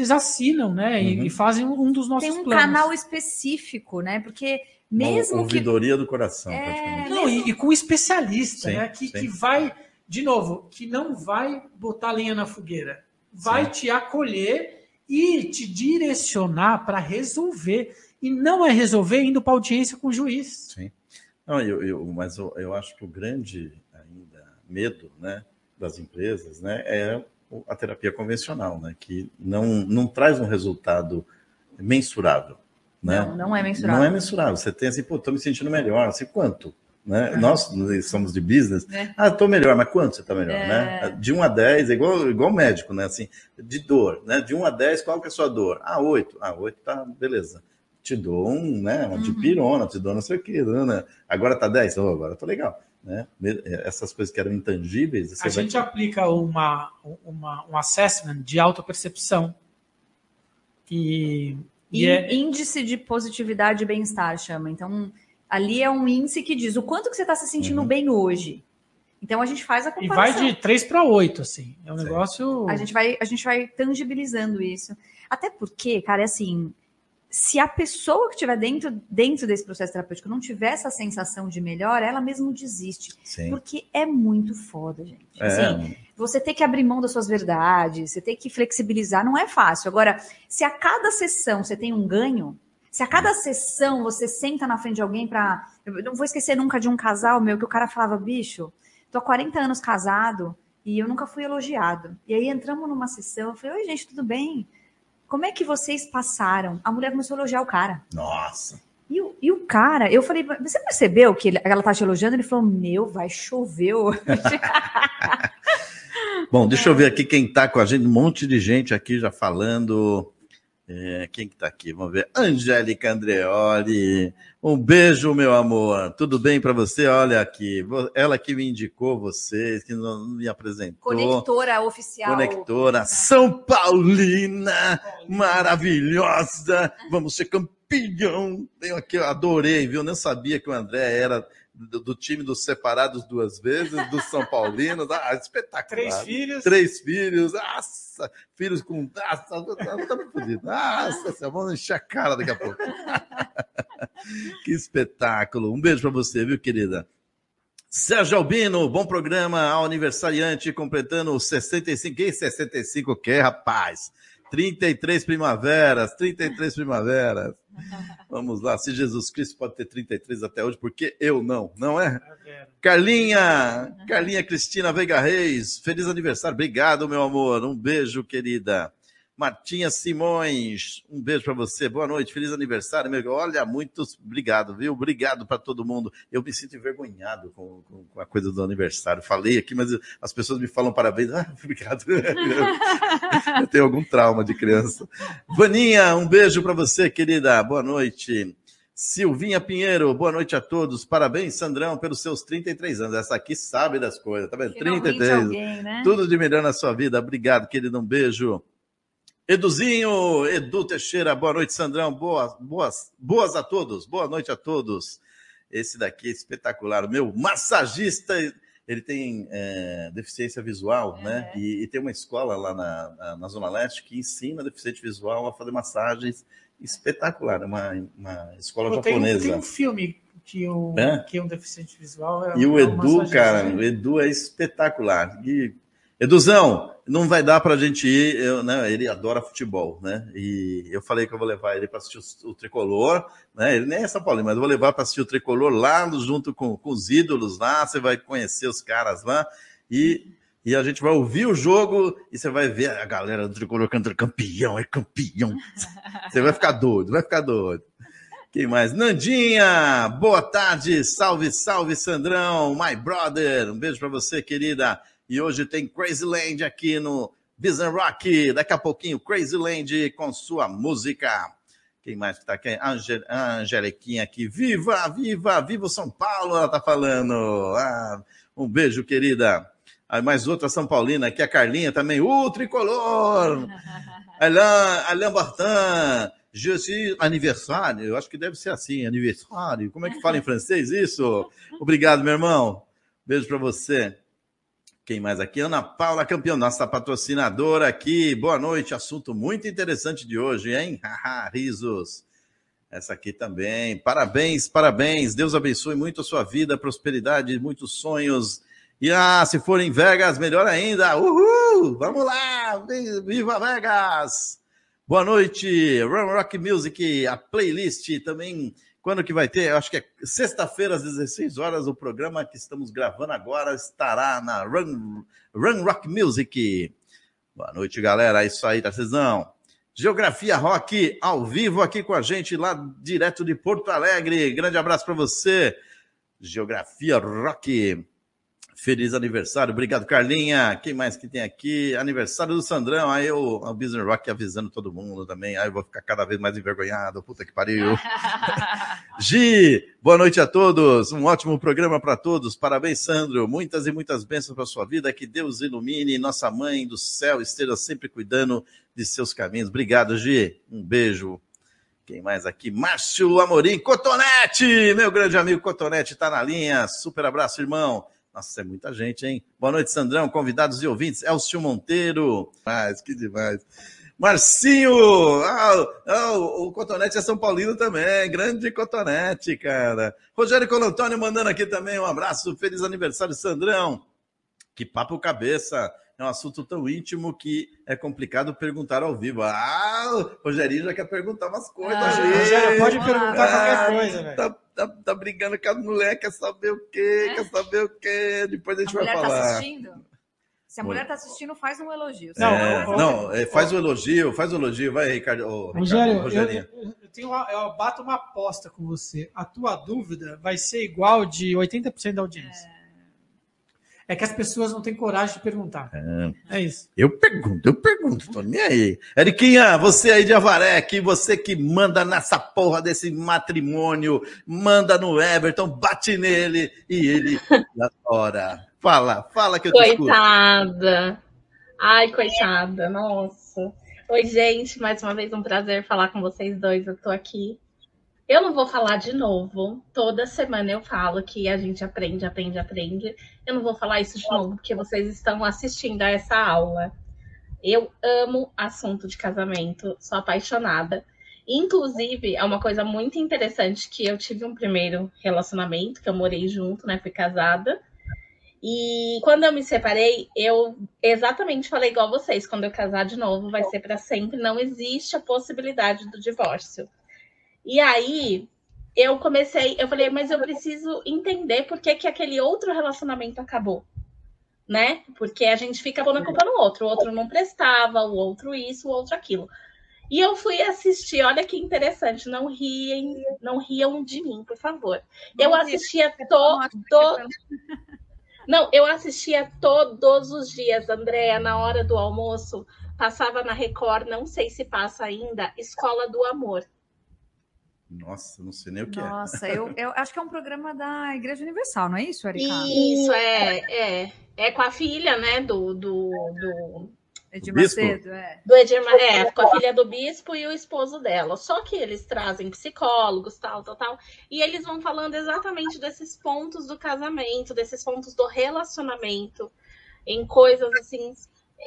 assinam, né? E fazem um dos nossos planos. Tem um canal específico, né? Porque mesmo uma ouvidoria do coração, praticamente. E com um especialista, sim, né? Que vai, de novo, que não vai botar lenha na fogueira, vai te acolher e te direcionar para resolver. E não é resolver indo para audiência com o juiz. Sim. Não, mas eu acho que o grande ainda medo, né, das empresas, né, é a terapia convencional, né, que não traz um resultado mensurável. Né? Não é mensurável. Não é mensurável. Você tem assim, pô, estou me sentindo melhor, não sei quanto. Né? Nós somos de business, é. Estou melhor, mas quanto você está melhor? É. Né? De 1 a 10, é igual médico, né? Assim, de dor, né? De 1 a 10, qual que é a sua dor? Ah, 8. Ah, 8, tá, beleza. Te dou uma dipirona, te dou não sei o que, né? Agora tá 10, oh, agora tá legal. Né? Essas coisas que eram intangíveis... A gente aplica um assessment de autopercepção. E índice de positividade e bem-estar, chama. Então, ali é um índice que diz o quanto que você está se sentindo bem hoje. Então, a gente faz a comparação. E vai de 3 para 8, assim. É um Sim. negócio... A gente vai tangibilizando isso. Até porque, cara, é assim... Se a pessoa que estiver dentro desse processo terapêutico não tiver essa sensação de melhora, ela mesmo desiste. Sim. Porque é muito foda, gente. É. Assim, você ter que abrir mão das suas verdades, você ter que flexibilizar, não é fácil. Agora, se a cada sessão você tem um ganho, se a cada sessão você senta na frente de alguém para... Eu não vou esquecer nunca de um casal meu que o cara falava, bicho, tô há 40 anos casado e eu nunca fui elogiado. E aí entramos numa sessão, eu falei, oi gente, tudo bem? Como é que vocês passaram? A mulher começou a elogiar o cara. Nossa. E o cara, eu falei, você percebeu que ela tá te elogiando? Ele falou, meu, vai chover hoje. Bom, deixa eu ver aqui quem tá com a gente. Um monte de gente aqui já falando. Quem que tá aqui? Vamos ver. Angélica Andreoli. Um beijo, meu amor. Tudo bem para você? Olha aqui. Ela que me indicou você, que me apresentou. Conectora oficial. Conectora. São Paulina. Maravilhosa. Vamos ser campeão. Eu aqui adorei, viu? Nem sabia que o André era... Do time dos separados 2 vezes, dos São Paulinos, espetacular. 3 filhos. 3 filhos, nossa, filhos com... Nossa, vamos encher a cara daqui a pouco. Que espetáculo. Um beijo para você, viu, querida? Sérgio Albino, bom programa ao aniversariante, completando 65. Quem 65 quer, rapaz? 33 primaveras. Vamos lá, se Jesus Cristo pode ter 33 até hoje, porque eu não é? Carlinha Cristina Veiga Reis, feliz aniversário, obrigado, meu amor, um beijo, querida. Martinha Simões, um beijo para você, boa noite, feliz aniversário, meu. Olha, muito obrigado, viu? Obrigado para todo mundo. Eu me sinto envergonhado com a coisa do aniversário. Falei aqui, mas as pessoas me falam parabéns. Ah, obrigado. Eu tenho algum trauma de criança. Vaninha, um beijo para você, querida. Boa noite. Silvinha Pinheiro, boa noite a todos. Parabéns, Sandrão, pelos seus 33 anos. Essa aqui sabe das coisas, tá vendo? Finalmente 33. Alguém, né? Tudo de melhor na sua vida. Obrigado, querida. Um beijo. Eduzinho, Edu Teixeira, boa noite, Sandrão, boas a todos, boa noite a todos. Esse daqui é espetacular, meu massagista, ele tem deficiência visual, né? E tem uma escola lá na Zona Leste que ensina deficiente visual a fazer massagens, espetacular, uma escola japonesa. Tem um filme que é um deficiente visual. E o Edu, cara, o Edu é espetacular. E, Eduzão, não vai dar pra gente ir, ele adora futebol, né? E eu falei que eu vou levar ele para assistir o Tricolor, né? Ele nem é São Paulo, mas eu vou levar para assistir o Tricolor lá junto com os ídolos lá, você vai conhecer os caras lá e a gente vai ouvir o jogo e você vai ver a galera do Tricolor cantando campeão, é campeão. Você vai ficar doido, vai ficar doido. Quem mais? Nandinha, boa tarde, salve, Sandrão, my brother, um beijo para você, querida. E hoje tem Crazy Land aqui no Business Rock. Daqui a pouquinho, Crazy Land com sua música. Quem mais que está aqui? Angeliquinha aqui. Viva o São Paulo, ela está falando. Ah, um beijo, querida. Ah, mais outra São Paulina aqui, a Carlinha também. Tricolor! Alain Bartan. Je suis aniversário. Eu acho que deve ser assim, aniversário. Como é que fala em francês isso? Obrigado, meu irmão. Beijo para você. Quem mais aqui? Ana Paula, campeã, nossa patrocinadora aqui. Boa noite, assunto muito interessante de hoje, hein? Risos. Essa aqui também. Parabéns. Deus abençoe muito a sua vida, prosperidade, muitos sonhos. E se for em Vegas, melhor ainda. Uhul! Vamos lá! Viva Vegas! Boa noite, Ram Rock Music, a playlist também. Quando que vai ter? Eu acho que é sexta-feira, às 16 horas, o programa que estamos gravando agora estará na Run Rock Music. Boa noite, galera. É isso aí, Tarcísio. Geografia Rock, ao vivo aqui com a gente, lá direto de Porto Alegre. Grande abraço para você, Geografia Rock. Feliz aniversário. Obrigado, Carlinha. Quem mais que tem aqui? Aniversário do Sandrão. Aí o Business Rock avisando todo mundo também. Aí eu vou ficar cada vez mais envergonhado. Puta que pariu. Gi, boa noite a todos. Um ótimo programa para todos. Parabéns, Sandro. Muitas e muitas bênçãos para sua vida. Que Deus ilumine. Nossa mãe do céu esteja sempre cuidando de seus caminhos. Obrigado, Gi. Um beijo. Quem mais aqui? Márcio Amorim. Cotonete, meu grande amigo Cotonete, tá na linha. Super abraço, irmão. Nossa, é muita gente, hein? Boa noite, Sandrão, convidados e ouvintes. Elcio Monteiro. Que demais. Marcinho! O Cotonete é São Paulino também. Grande Cotonete, cara. Rogério Colantônio mandando aqui também um abraço. Feliz aniversário, Sandrão. Que papo cabeça. É um assunto tão íntimo que é complicado perguntar ao vivo. O Rogerinho já quer perguntar umas coisas. Rogério, pode perguntar qualquer coisa, velho. Tá brigando com a mulher, quer saber o quê? É? Quer saber o quê? Depois a gente vai falar. Tá assistindo? Se a mulher tá assistindo, faz um elogio. Faz um elogio. Vai, Ricardo. Rogério, eu bato uma aposta com você. A tua dúvida vai ser igual de 80% da audiência. É que as pessoas não têm coragem de perguntar. É isso. Eu pergunto, tô nem aí. Eriquinha, você aí de Avaré, que você que manda nessa porra desse matrimônio, manda no Everton, bate nele e ele adora. Fala que eu te escuto. Coitada. Ai, coitada, nossa. Oi, gente, mais uma vez um prazer falar com vocês dois, eu tô aqui. Eu não vou falar de novo, toda semana eu falo que a gente aprende. Eu não vou falar isso de novo, porque vocês estão assistindo a essa aula. Eu amo assunto de casamento, sou apaixonada. Inclusive, é uma coisa muito interessante que eu tive um primeiro relacionamento, que eu morei junto, né? Fui casada. E quando eu me separei, eu exatamente falei igual vocês, quando eu casar de novo vai ser para sempre, não existe a possibilidade do divórcio. E aí, eu falei, mas eu preciso entender por que aquele outro relacionamento acabou, né? Porque a gente fica pondo a culpa no outro. O outro não prestava, o outro isso, o outro aquilo. E eu fui assistir, olha que interessante, não riam de mim, por favor. Eu assistia todos os dias, Andréia, na hora do almoço, passava na Record, não sei se passa ainda, Escola do Amor. Nossa, não sei nem o que é. Nossa, eu acho que é um programa da Igreja Universal, não é isso, Erika? Isso, é com a filha, né, do Edir Macedo, Do Edir Macedo, com a filha do bispo e o esposo dela. Só que eles trazem psicólogos, tal, e eles vão falando exatamente desses pontos do casamento, desses pontos do relacionamento, em coisas assim...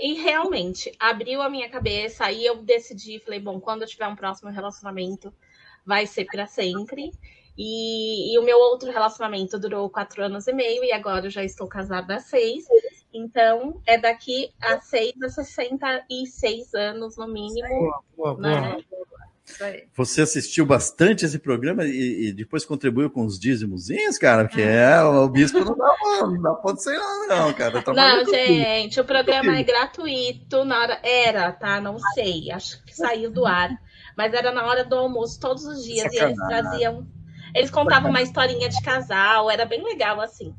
E realmente, abriu a minha cabeça, aí eu decidi, falei, bom, quando eu tiver um próximo relacionamento... vai ser para sempre, e o meu outro relacionamento durou 4 anos e meio, e agora eu já estou casada há 6, então é daqui a 66 anos no mínimo. Boa. Você assistiu bastante esse programa e depois contribuiu com os dízimozinhos, cara? Porque o bispo não dá pra ser não, cara. Não, gente, o programa é gratuito, na hora era, tá? Não sei, acho que saiu do ar. Mas era na hora do almoço, todos os dias, sacanagem. E eles traziam... Eles contavam uma historinha de casal, era bem legal, assim.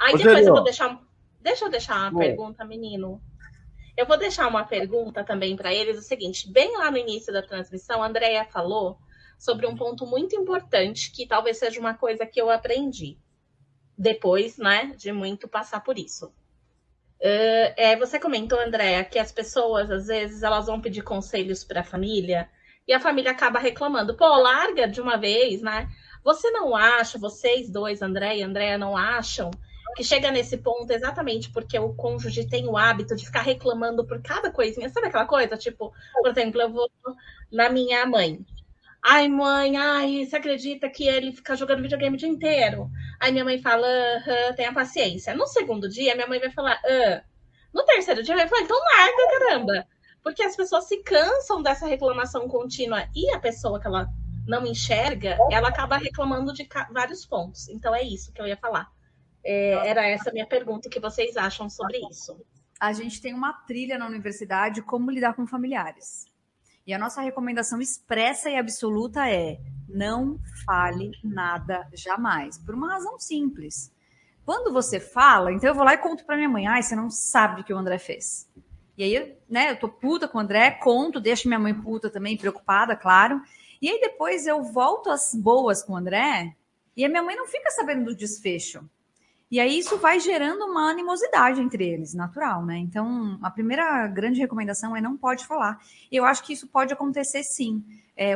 Aí depois eu vou deixar... Deixa eu deixar uma pergunta, menino. Eu vou deixar uma pergunta também para eles, o seguinte, bem lá no início da transmissão, a Andréia falou sobre um ponto muito importante, que talvez seja uma coisa que eu aprendi depois, né, de muito passar por isso. Você comentou, Andréia, que as pessoas, às vezes, elas vão pedir conselhos para a família... E a família acaba reclamando. Pô, larga de uma vez, né? Você não acha, vocês dois, André e Andréia, não acham que chega nesse ponto exatamente porque o cônjuge tem o hábito de ficar reclamando por cada coisinha? Sabe aquela coisa? Tipo, por exemplo, eu vou na minha mãe. Ai, mãe, você acredita que ele fica jogando videogame o dia inteiro? Aí minha mãe fala, tenha paciência. No segundo dia, minha mãe vai falar, No terceiro dia, vai falar, então larga, caramba. Porque as pessoas se cansam dessa reclamação contínua e a pessoa que ela não enxerga, ela acaba reclamando de vários pontos. Então, é isso que eu ia falar. Era essa a minha pergunta, o que vocês acham sobre isso? A gente tem uma trilha na universidade, como lidar com familiares. E a nossa recomendação expressa e absoluta é não fale nada jamais, por uma razão simples. Quando você fala, então eu vou lá e conto para minha mãe, ai, você não sabe o que o André fez. E aí, né, eu tô puta com o André, conto, deixo minha mãe puta também, preocupada, claro. E aí depois eu volto às boas com o André e a minha mãe não fica sabendo do desfecho. E aí isso vai gerando uma animosidade entre eles, natural, né? Então, a primeira grande recomendação é não pode falar. Eu acho que isso pode acontecer, sim.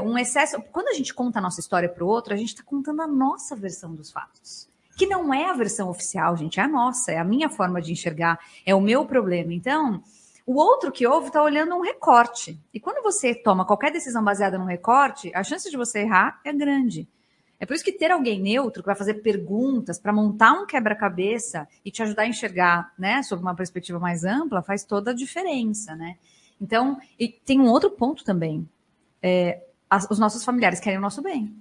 Um excesso... Quando a gente conta a nossa história para o outro, a gente está contando a nossa versão dos fatos. Que não é a versão oficial, gente. É a nossa, é a minha forma de enxergar, é o meu problema. Então, o outro que ouve está olhando um recorte. E quando você toma qualquer decisão baseada num recorte, a chance de você errar é grande. É por isso que ter alguém neutro que vai fazer perguntas para montar um quebra-cabeça e te ajudar a enxergar, né, sob uma perspectiva mais ampla, faz toda a diferença, né? Então, e tem um outro ponto também. Os nossos familiares querem o nosso bem.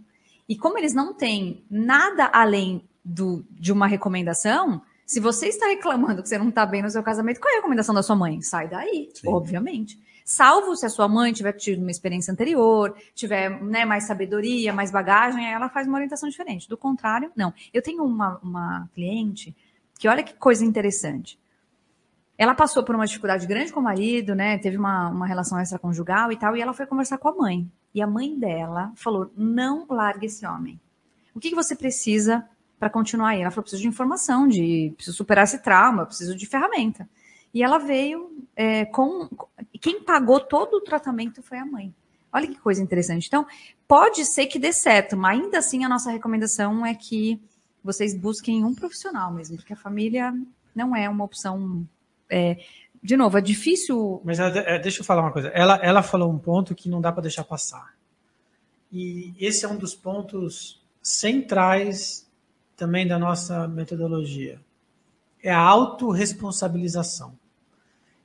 E como eles não têm nada além de uma recomendação, se você está reclamando que você não está bem no seu casamento, qual é a recomendação da sua mãe? Sai daí, sim, obviamente. Salvo se a sua mãe tiver tido uma experiência anterior, tiver, né, mais sabedoria, mais bagagem, aí ela faz uma orientação diferente. Do contrário, não. Eu tenho uma cliente que, olha que coisa interessante. Ela passou por uma dificuldade grande com o marido, né? Teve uma relação extraconjugal e tal, e ela foi conversar com a mãe. E a mãe dela falou, não largue esse homem. O que você precisa para continuar aí? Ela falou, preciso de informação, preciso superar esse trauma, preciso de ferramenta. E ela veio quem pagou todo o tratamento foi a mãe. Olha que coisa interessante. Então, pode ser que dê certo, mas ainda assim a nossa recomendação é que vocês busquem um profissional mesmo, porque a família não é uma opção... de novo, é difícil... Mas deixa eu falar uma coisa. Ela falou um ponto que não dá para deixar passar. E esse é um dos pontos centrais também da nossa metodologia. É a autorresponsabilização.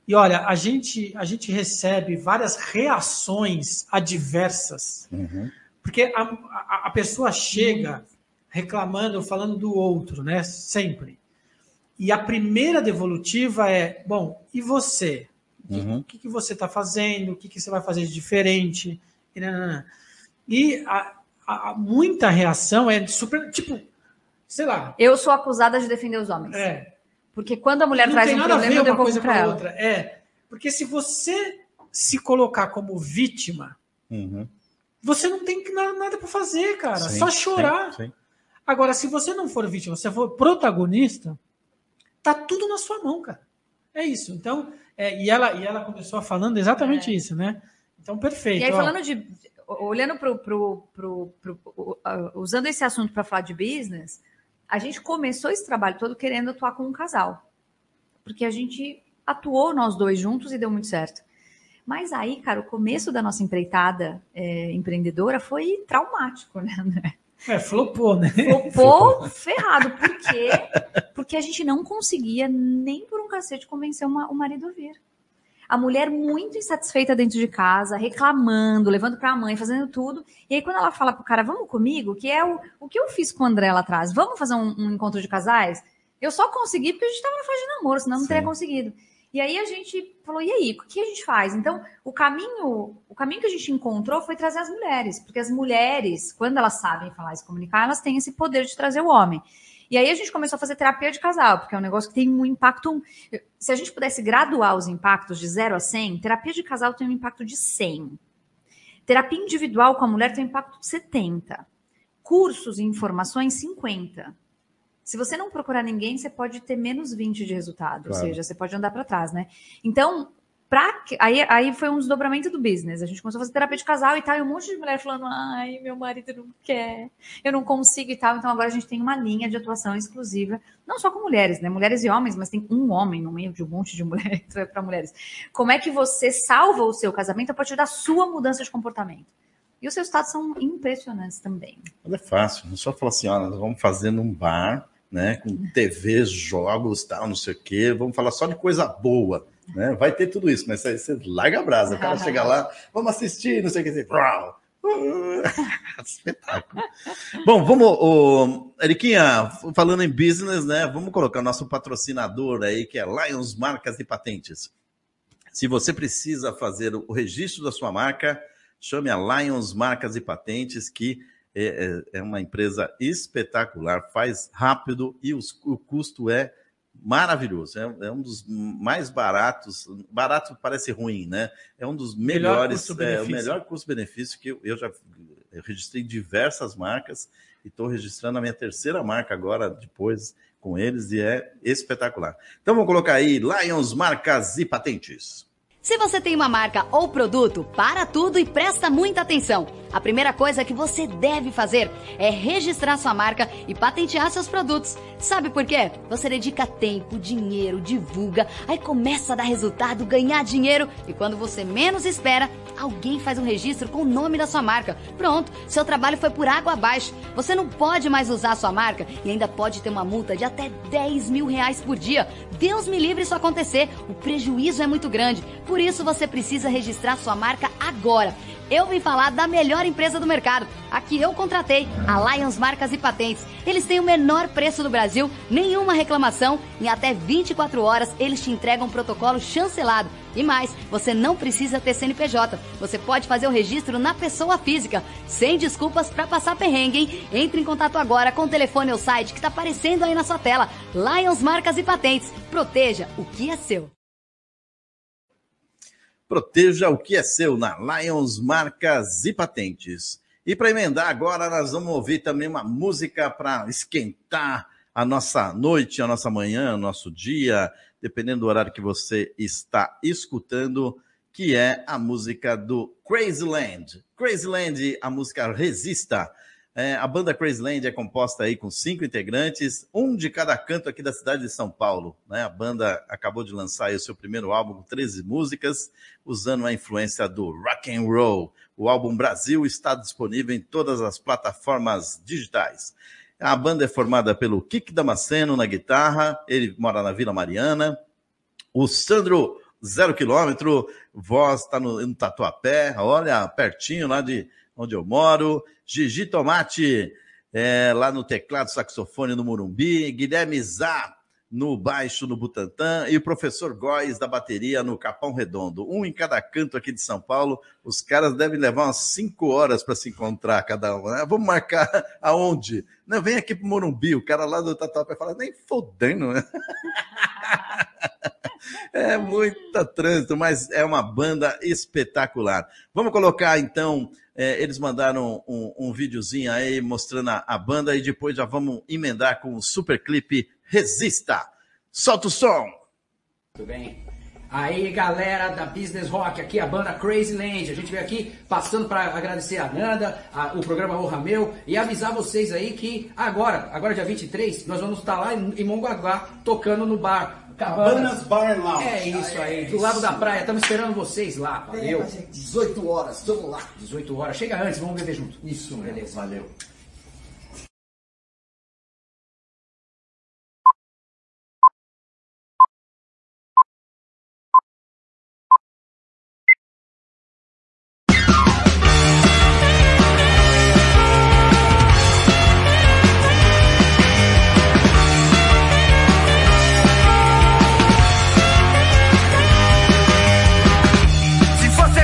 E olha, a gente recebe várias reações adversas. Uhum. Porque a pessoa chega reclamando, falando do outro, né? Sempre. E a primeira devolutiva é, bom, e você? Uhum. O que você está fazendo? O que você vai fazer de diferente? E muita reação é super, tipo, sei lá. Eu sou acusada de defender os homens. É. Porque quando a mulher não traz um problema, eu devolvo coisa pra ela. Outra. É, porque se você se colocar como vítima, uhum, você não tem nada para fazer, cara. Sim, só chorar. Sim, sim. Agora, se você não for vítima, se você for protagonista, tá tudo na sua mão, cara. É isso. Então, e ela começou falando exatamente isso, né? Então, perfeito. E aí, falando olhando usando esse assunto para falar de business, a gente começou esse trabalho todo querendo atuar com um casal. Porque a gente atuou nós dois juntos e deu muito certo. Mas aí, cara, o começo da nossa empreitada empreendedora foi traumático, né, André? Flopou, né? Flopou ferrado. Por quê? Porque a gente não conseguia nem por um cacete convencer o marido a vir. A mulher muito insatisfeita dentro de casa, reclamando, levando pra mãe, fazendo tudo. E aí quando ela fala pro cara, vamos comigo, que é o que eu fiz com o André lá atrás, vamos fazer um encontro de casais? Eu só consegui porque a gente tava na fase de namoro, senão não teria conseguido. E aí a gente falou, e aí, o que a gente faz? Então, o caminho que a gente encontrou foi trazer as mulheres, porque as mulheres, quando elas sabem falar e se comunicar, elas têm esse poder de trazer o homem. E aí a gente começou a fazer terapia de casal, porque é um negócio que tem um impacto... Se a gente pudesse graduar os impactos de 0 a 100, terapia de casal tem um impacto de 100. Terapia individual com a mulher tem um impacto de 70. Cursos e informações, 50. Se você não procurar ninguém, você pode ter menos 20 de resultado. Claro. Ou seja, você pode andar para trás, né? Então, aí foi um desdobramento do business. A gente começou a fazer terapia de casal e tal. E um monte de mulher falando, ai, meu marido não quer, eu não consigo e tal. Então, agora a gente tem uma linha de atuação exclusiva. Não só com mulheres, né? Mulheres e homens, mas tem um homem no meio de um monte de mulher. Então, é para mulheres. Como é que você salva o seu casamento a partir da sua mudança de comportamento? E os seus resultados são impressionantes também. Mas é fácil. Não é só falar assim, ó, nós vamos fazer num bar... Né, com TV, jogos, tal, não sei o quê, vamos falar só de coisa boa. né? Vai ter tudo isso, mas você larga a brasa. O cara chega lá, vamos assistir, não sei o que dizer. Espetáculo. Bom, vamos, Eriquinha, falando em business, né? Vamos colocar o nosso patrocinador aí, que é Lions Marcas e Patentes. Se você precisa fazer o registro da sua marca, chame a Lions Marcas e Patentes, que é uma empresa espetacular, faz rápido e o custo é maravilhoso, é um dos mais baratos, barato parece ruim, né? É um dos melhores, o melhor custo-benefício que eu já registrei diversas marcas e estou registrando a minha terceira marca agora, depois com eles, e é espetacular. Então vamos colocar aí Lions Marcas e Patentes. Se você tem uma marca ou produto, para tudo e presta muita atenção. A primeira coisa que você deve fazer é registrar sua marca e patentear seus produtos. Sabe por quê? Você dedica tempo, dinheiro, divulga, aí começa a dar resultado, ganhar dinheiro e quando você menos espera, alguém faz um registro com o nome da sua marca. Pronto, seu trabalho foi por água abaixo. Você não pode mais usar a sua marca e ainda pode ter uma multa de até R$10 mil por dia. Deus me livre isso acontecer, o prejuízo é muito grande. Por isso você precisa registrar sua marca agora. Eu vim falar da melhor empresa do mercado, a que eu contratei, a Lions Marcas e Patentes. Eles têm o menor preço do Brasil, nenhuma reclamação, em até 24 horas eles te entregam um protocolo chancelado. E mais, você não precisa ter CNPJ, você pode fazer o registro na pessoa física, sem desculpas para passar perrengue, hein? Entre em contato agora com o telefone ou site que está aparecendo aí na sua tela. Lions Marcas e Patentes, proteja o que é seu. Proteja o que é seu na Lions Marcas e Patentes. E para emendar agora, nós vamos ouvir também uma música para esquentar a nossa noite, a nossa manhã, o nosso dia, dependendo do horário que você está escutando, que é a música do Crazy Land. Crazy Land, a música Resista. A banda Crazy Land é composta aí com 5 integrantes, um de cada canto aqui da cidade de São Paulo, né? A banda acabou de lançar aí o seu primeiro álbum com 13 músicas, usando a influência do rock and roll. O álbum Brasil está disponível em todas as plataformas digitais. A banda é formada pelo Kik Damasceno na guitarra, ele mora na Vila Mariana, o Sandro 0 km, voz, está no Tatuapé, olha, pertinho lá de onde eu moro, Gigi Tomate, lá no teclado, saxofone no Morumbi, Guilherme Zá, no baixo no Butantã, e o professor Góes da bateria no Capão Redondo. Um em cada canto aqui de São Paulo, os caras devem levar umas 5 horas para se encontrar cada um, né? Vamos marcar aonde? Não, vem aqui pro Morumbi, o cara lá do Tatuapé fala, nem fodendo, né? É muita trânsito, mas é uma banda espetacular. Vamos colocar, então, eles mandaram um videozinho aí mostrando a banda e depois já vamos emendar com o super clipe Resista. Solta o som! Muito bem. Aí, galera da Business Rock, aqui a banda Crazy Land. A gente veio aqui passando para agradecer a Nanda, o programa Honra Meu, e avisar vocês aí que agora dia 23, nós vamos estar lá em Mongaguá, tocando no bar. Cabanas Bar and Lounge. É isso aí, do lado da praia. Estamos esperando vocês lá, valeu. 18 horas, vamos lá. 18 horas, chega antes, vamos beber junto. Isso, beleza, valeu.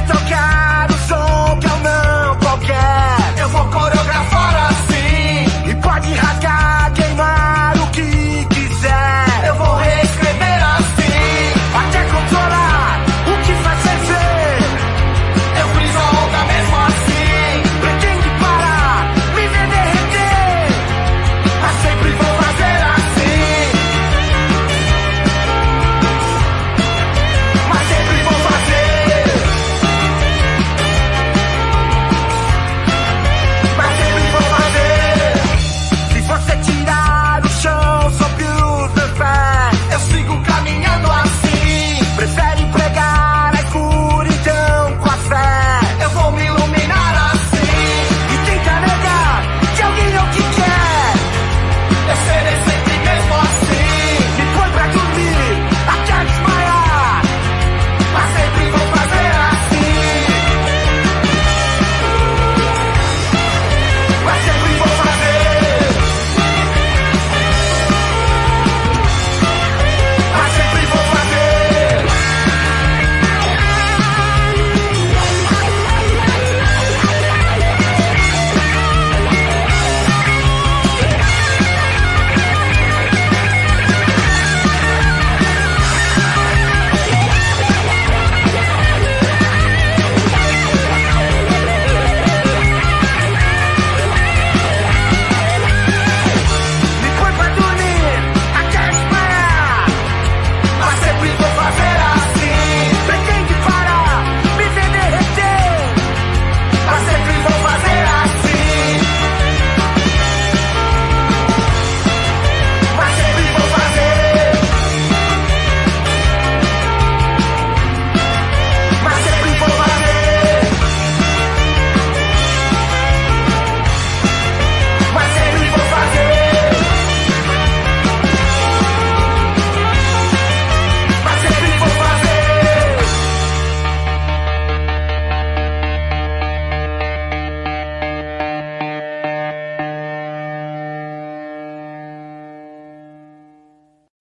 Tocar o som que eu não quero, eu vou coreografar.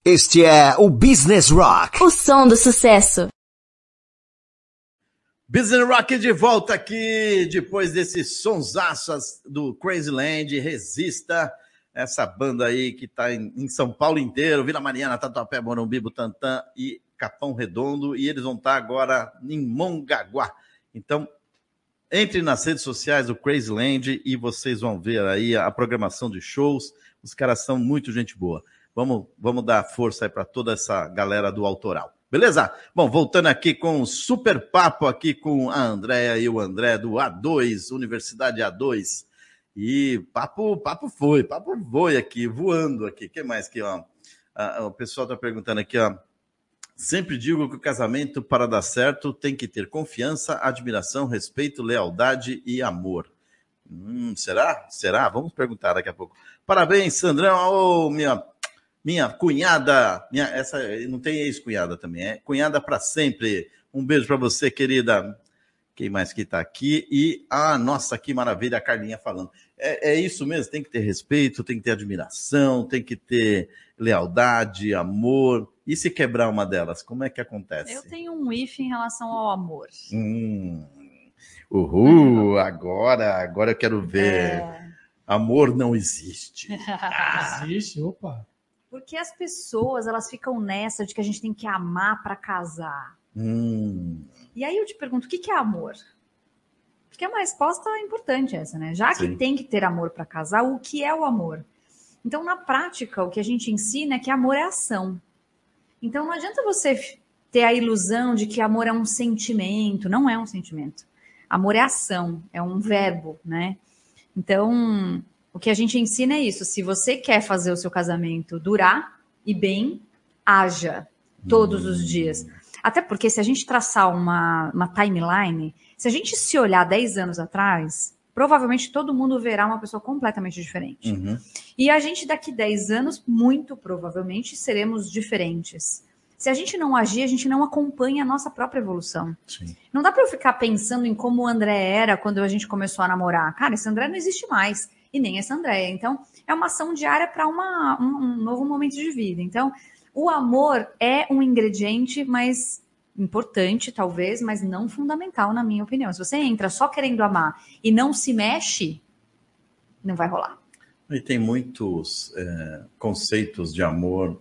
Este é o Business Rock, o som do sucesso. Business Rock de volta aqui, depois desse sonsaço do Crazy Land, Resista, essa banda aí que está em São Paulo inteiro, Vila Mariana, Tatuapé, Morumbi, Butantã e Capão Redondo, e eles vão estar agora em Mongaguá. Então, entre nas redes sociais do Crazy Land e vocês vão ver aí a programação de shows, os caras são muito gente boa. Vamos dar força aí para toda essa galera do autoral, beleza? Bom, voltando aqui com o super papo aqui com a Andréia e o André do A2, Universidade A2. E papo foi aqui, voando aqui. O que mais que ó? O pessoal está perguntando aqui, ó. Sempre digo que o casamento, para dar certo, tem que ter confiança, admiração, respeito, lealdade e amor. Será? Será? Vamos perguntar daqui a pouco. Parabéns, Sandrão. Ô, minha cunhada, essa não tem ex-cunhada também, é cunhada para sempre. Um beijo para você, querida. Quem mais que está aqui? E, nossa, que maravilha, a Carlinha falando. É isso mesmo, tem que ter respeito, tem que ter admiração, tem que ter lealdade, amor. E se quebrar uma delas, como é que acontece? Eu tenho um if em relação ao amor. Uhul, agora eu quero ver. Amor não existe. Existe, opa. Porque as pessoas, elas ficam nessa de que a gente tem que amar para casar. E aí eu te pergunto, o que é amor? Porque é uma resposta importante essa, né? Já que tem que ter amor para casar, o que é o amor? Então, na prática, o que a gente ensina é que amor é ação. Então, não adianta você ter a ilusão de que amor é um sentimento. Não é um sentimento. Amor é ação, é um verbo, né? Então, o que a gente ensina é isso. Se você quer fazer o seu casamento durar e bem, haja todos os dias. Até porque se a gente traçar uma timeline, se a gente se olhar 10 anos atrás, provavelmente todo mundo verá uma pessoa completamente diferente. E a gente daqui 10 anos, muito provavelmente, seremos diferentes. Se a gente não agir, a gente não acompanha a nossa própria evolução. Sim. Não dá para eu ficar pensando em como o André era quando a gente começou a namorar. Cara, esse André não existe mais. E nem essa Andréia. Então, é uma ação diária para um novo momento de vida. Então, o amor é um ingrediente mais importante, talvez, mas não fundamental, na minha opinião. Se você entra só querendo amar e não se mexe, não vai rolar. E tem muitos conceitos de amor...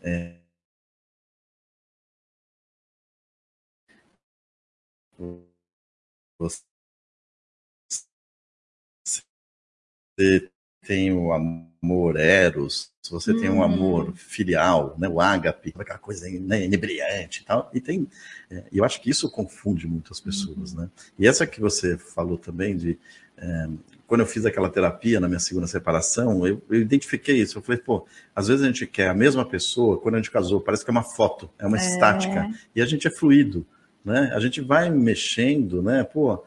Você tem o amor eros, você tem um amor filial, né, o ágape, aquela coisa, né, inebriante e tal, e tem, eu acho que isso confunde muitas pessoas, né, e essa que você falou também de, quando eu fiz aquela terapia na minha segunda separação, eu identifiquei isso, eu falei, pô, às vezes a gente quer a mesma pessoa, quando a gente casou, parece que é uma foto, é uma estática, e a gente é fluido, né, a gente vai mexendo, né, pô,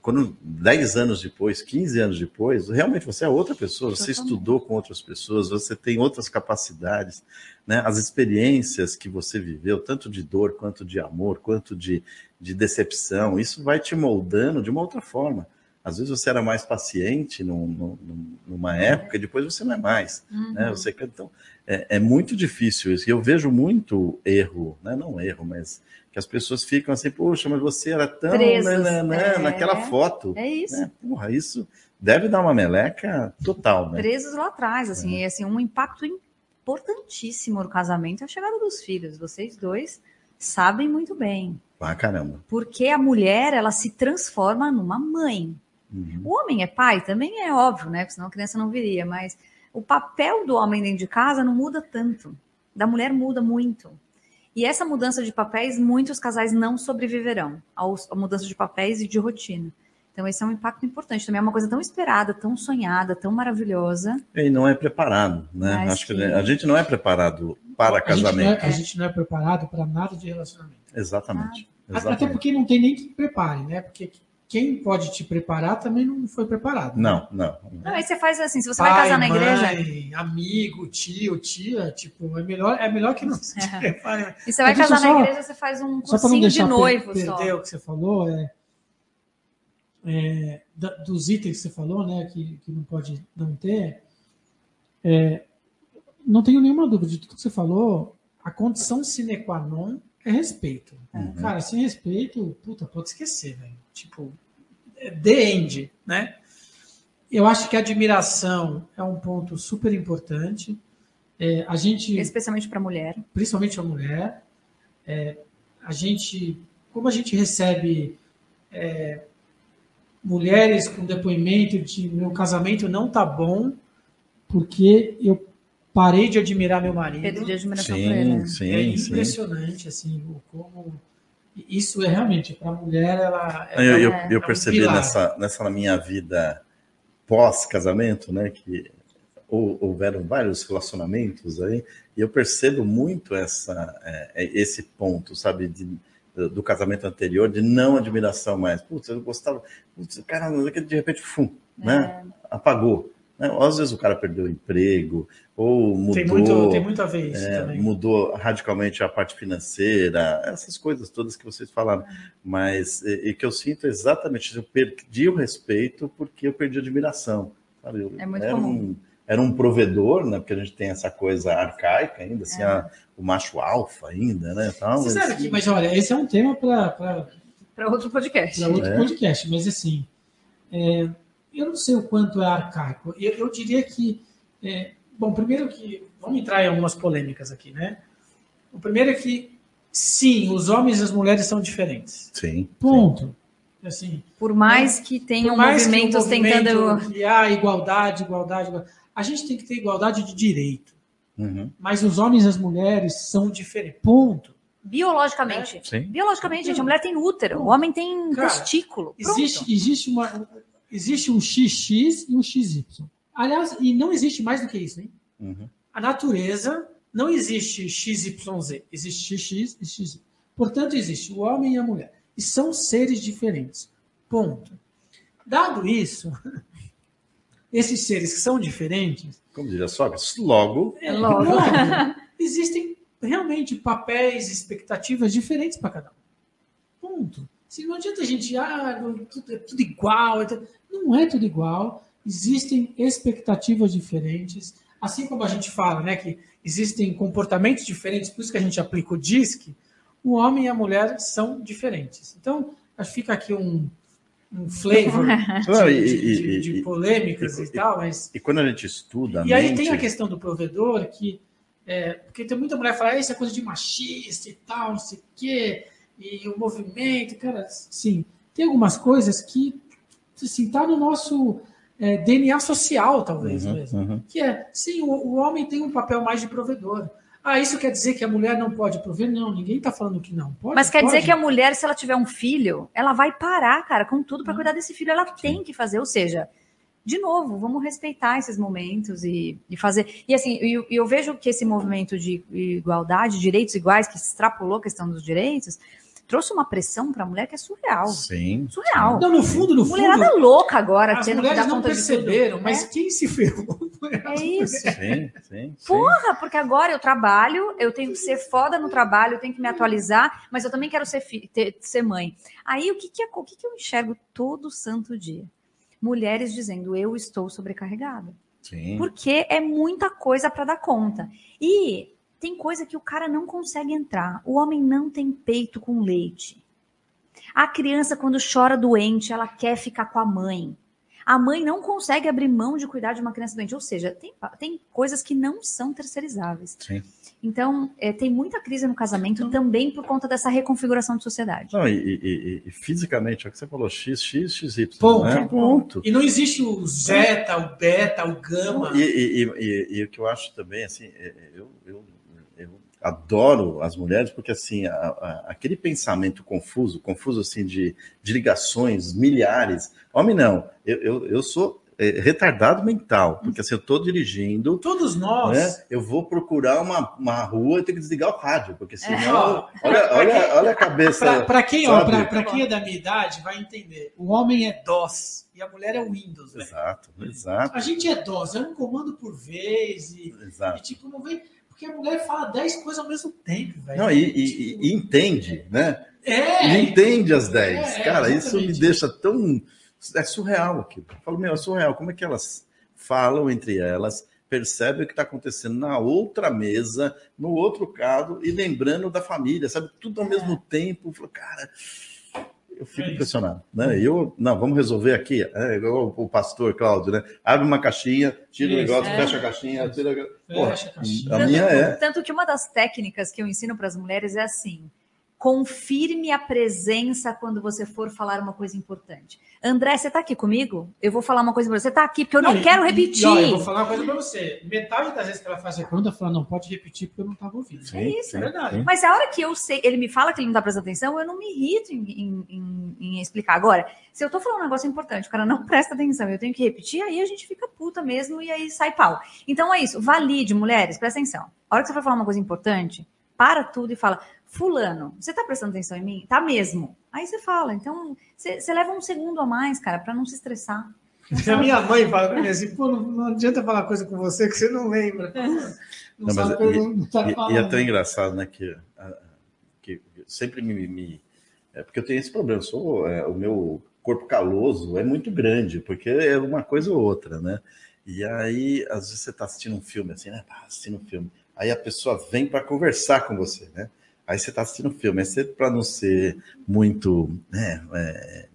quando 10 anos depois, 15 anos depois, realmente você é outra pessoa, você estudou com outras pessoas, você tem outras capacidades, né? As experiências que você viveu, tanto de dor, quanto de amor, quanto de decepção, isso vai te moldando de uma outra forma. Às vezes você era mais paciente numa época, e depois você não é mais. Né? Você, então, é muito difícil isso, e eu vejo muito erro, né? Não erro, mas... que as pessoas ficam assim, poxa, mas você era tão... Presos, naquela foto. É isso. Né? Porra, isso deve dar uma meleca total, né? Presos lá atrás, assim, e assim, um impacto importantíssimo no casamento é a chegada dos filhos. Vocês dois sabem muito bem. Ah, caramba. Porque a mulher, ela se transforma numa mãe. O homem é pai, também é óbvio, né? Porque senão a criança não viria, mas o papel do homem dentro de casa não muda tanto. Da mulher muda muito. E essa mudança de papéis, muitos casais não sobreviverão à mudança de papéis e de rotina. Então, esse é um impacto importante. Também é uma coisa tão esperada, tão sonhada, tão maravilhosa. E não é preparado, né? Acho que a gente não é preparado para casamento. A gente não é preparado para nada de relacionamento. Exatamente. Até porque não tem nem que prepare, né? Porque quem pode te preparar também não foi preparado. Não. Aí você faz assim, se você vai casar na igreja... amigo, tio, tia, tipo, é melhor que não se prepare. E você vai casar na igreja, você faz um cursinho de noivo. Perder o que você falou, dos itens que você falou, né, que não pode não ter, não tenho nenhuma dúvida de tudo que você falou. A condição sine qua non é respeito. Uhum. Cara, sem respeito, puta, pode esquecer, velho. Tipo, é the end, né? Eu acho que a admiração é um ponto super importante. É, a gente, especialmente para a mulher. Principalmente a mulher. É, a gente, como a gente recebe mulheres com depoimento de meu casamento não tá bom, porque eu parei de admirar meu marido. Pedi de admiração para ele. Né? Sim, é impressionante, sim. Assim, como isso é realmente, para a mulher, ela é eu percebi nessa minha vida pós-casamento, né, que houveram vários relacionamentos aí, e eu percebo muito esse ponto, sabe, do casamento anterior, de não admiração mais. Putz, eu gostava, putz, caramba, de repente, né, apagou. Né? Às vezes o cara perdeu o emprego, ou mudou... Tem muita vez também. Mudou radicalmente a parte financeira, essas coisas todas que vocês falaram. Mas, e que eu sinto exatamente, eu perdi o respeito porque eu perdi a admiração. Sabe? Era um provedor, né? Porque a gente tem essa coisa arcaica ainda, assim, o macho alfa ainda, né? Tal, você sabe que, mas olha, esse é um tema para outro podcast. Para outro podcast, mas assim, eu não sei o quanto é arcaico. Eu diria que, bom, primeiro que, vamos entrar em algumas polêmicas aqui, né? O primeiro é que, sim, os homens e as mulheres são diferentes. Sim. Ponto. Sim. Assim, por mais que tenham movimentos tentando... Que há igualdade... A gente tem que ter igualdade de direito. Uhum. Mas os homens e as mulheres são diferentes. Ponto. Biologicamente. É? Biologicamente, gente, a mulher tem útero. O homem tem testículo. Existe um XX e um XY. Aliás, e não existe mais do que isso, hein? Uhum. A natureza não existe XYZ. Existe XX e XY. Portanto, existe o homem e a mulher. E são seres diferentes. Ponto. Dado isso... Esses seres que são diferentes... Como diria Sogra, logo... Existem realmente papéis, expectativas diferentes para cada um. Ponto. Assim, não adianta a gente... tudo igual... Não é tudo igual. Existem expectativas diferentes. Assim como a gente fala, né, que existem comportamentos diferentes, por isso que a gente aplica o DISC, o homem e a mulher são diferentes. Então, fica aqui um flavor de polêmicas e tal, mas... E quando a gente estuda... E aí tem a questão do provedor, que... porque tem muita mulher que fala, isso é coisa de machista e tal, não sei o quê, e o movimento, cara, sim, tem algumas coisas que, assim, tá no nosso DNA social, talvez, mesmo. Uhum. Que sim, o homem tem um papel mais de provedor. Ah, isso quer dizer que a mulher não pode prover? Não, ninguém está falando que não pode. Mas quer dizer que a mulher, se ela tiver um filho, ela vai parar, cara, com tudo para cuidar desse filho. Ela tem que fazer, ou seja, de novo, vamos respeitar esses momentos e fazer... E assim, eu vejo que esse movimento de igualdade, direitos iguais, que extrapolou a questão dos direitos... trouxe uma pressão para a mulher que é surreal. Sim. Surreal. Então, no fundo... Mulherada louca agora, tendo que dar conta de tudo. As mulheres não perceberam, mas quem se ferrou? É isso. Sim. Porra, porque agora eu trabalho, eu tenho que ser foda no trabalho, eu tenho que me atualizar, mas eu também quero ser mãe. Aí, o que eu enxergo todo santo dia? Mulheres dizendo, eu estou sobrecarregada. Sim. Porque é muita coisa para dar conta. E... tem coisa que o cara não consegue entrar. O homem não tem peito com leite. A criança, quando chora doente, ela quer ficar com a mãe. A mãe não consegue abrir mão de cuidar de uma criança doente. Ou seja, tem coisas que não são terceirizáveis. Sim. Então, tem muita crise no casamento também por conta dessa reconfiguração de sociedade. Não, e fisicamente, é o que você falou, XY. Ponto. E não existe o zeta, o beta, o gama. E o que eu acho também, assim, eu adoro as mulheres, porque assim, aquele pensamento confuso assim, de ligações, milhares. Homem não, eu sou retardado mental, porque assim, eu estou dirigindo... Todos nós! Né, eu vou procurar uma rua e tenho que desligar o rádio, porque senão... Olha a cabeça... Para quem é da minha idade, vai entender. O homem é DOS. E a mulher é o Windows, né? Exato. A gente é DOS, é um comando por vez e tipo, não vem... Porque a mulher fala 10 coisas ao mesmo tempo, velho. Não, e entende, né? Entende as 10. Cara, isso me deixa tão... É surreal aquilo. Eu falo, meu, é surreal. Como é que elas falam entre elas? percebe o que está acontecendo na outra mesa, no outro caso, e lembrando da família, sabe? Tudo ao mesmo tempo. Cara, eu fico impressionado, né? Não, vamos resolver aqui. É igual o pastor Cláudio, né? Abre uma caixinha, tira o negócio, fecha a caixinha, tira... Porra, a minha Tanto que uma das técnicas que eu ensino para as mulheres é assim: confirme a presença quando você for falar uma coisa importante. André, você está aqui comigo? Eu vou falar uma coisa para você. Você está aqui porque eu não quero repetir. Não, eu vou falar uma coisa para você. Metade das vezes que ela faz a pergunta, fala, não pode repetir porque eu não estava ouvindo. Sim, é isso, é verdade. Sim. Mas a hora que eu sei, ele me fala que ele não está prestando atenção, eu não me irrito em explicar. Agora, se eu estou falando um negócio importante, o cara não presta atenção, eu tenho que repetir, aí a gente fica puta mesmo e aí sai pau. Então é isso. Valide, mulheres, presta atenção. A hora que você for falar uma coisa importante, para tudo e fala, fulano, você tá prestando atenção em mim? Tá mesmo. Aí você fala, então, você leva um segundo a mais, cara, para não se estressar. A minha mãe fala pra mim assim, pô, não adianta falar coisa com você que você não lembra. Não sabe como tá falando. E é tão engraçado, né, que sempre porque eu tenho esse problema, o meu corpo caloso é muito grande, porque é uma coisa ou outra, né? E aí, às vezes você tá assistindo um filme, assim, né? Tá assistindo um filme. Aí a pessoa vem para conversar com você, né? Aí você está assistindo o filme, para não ser muito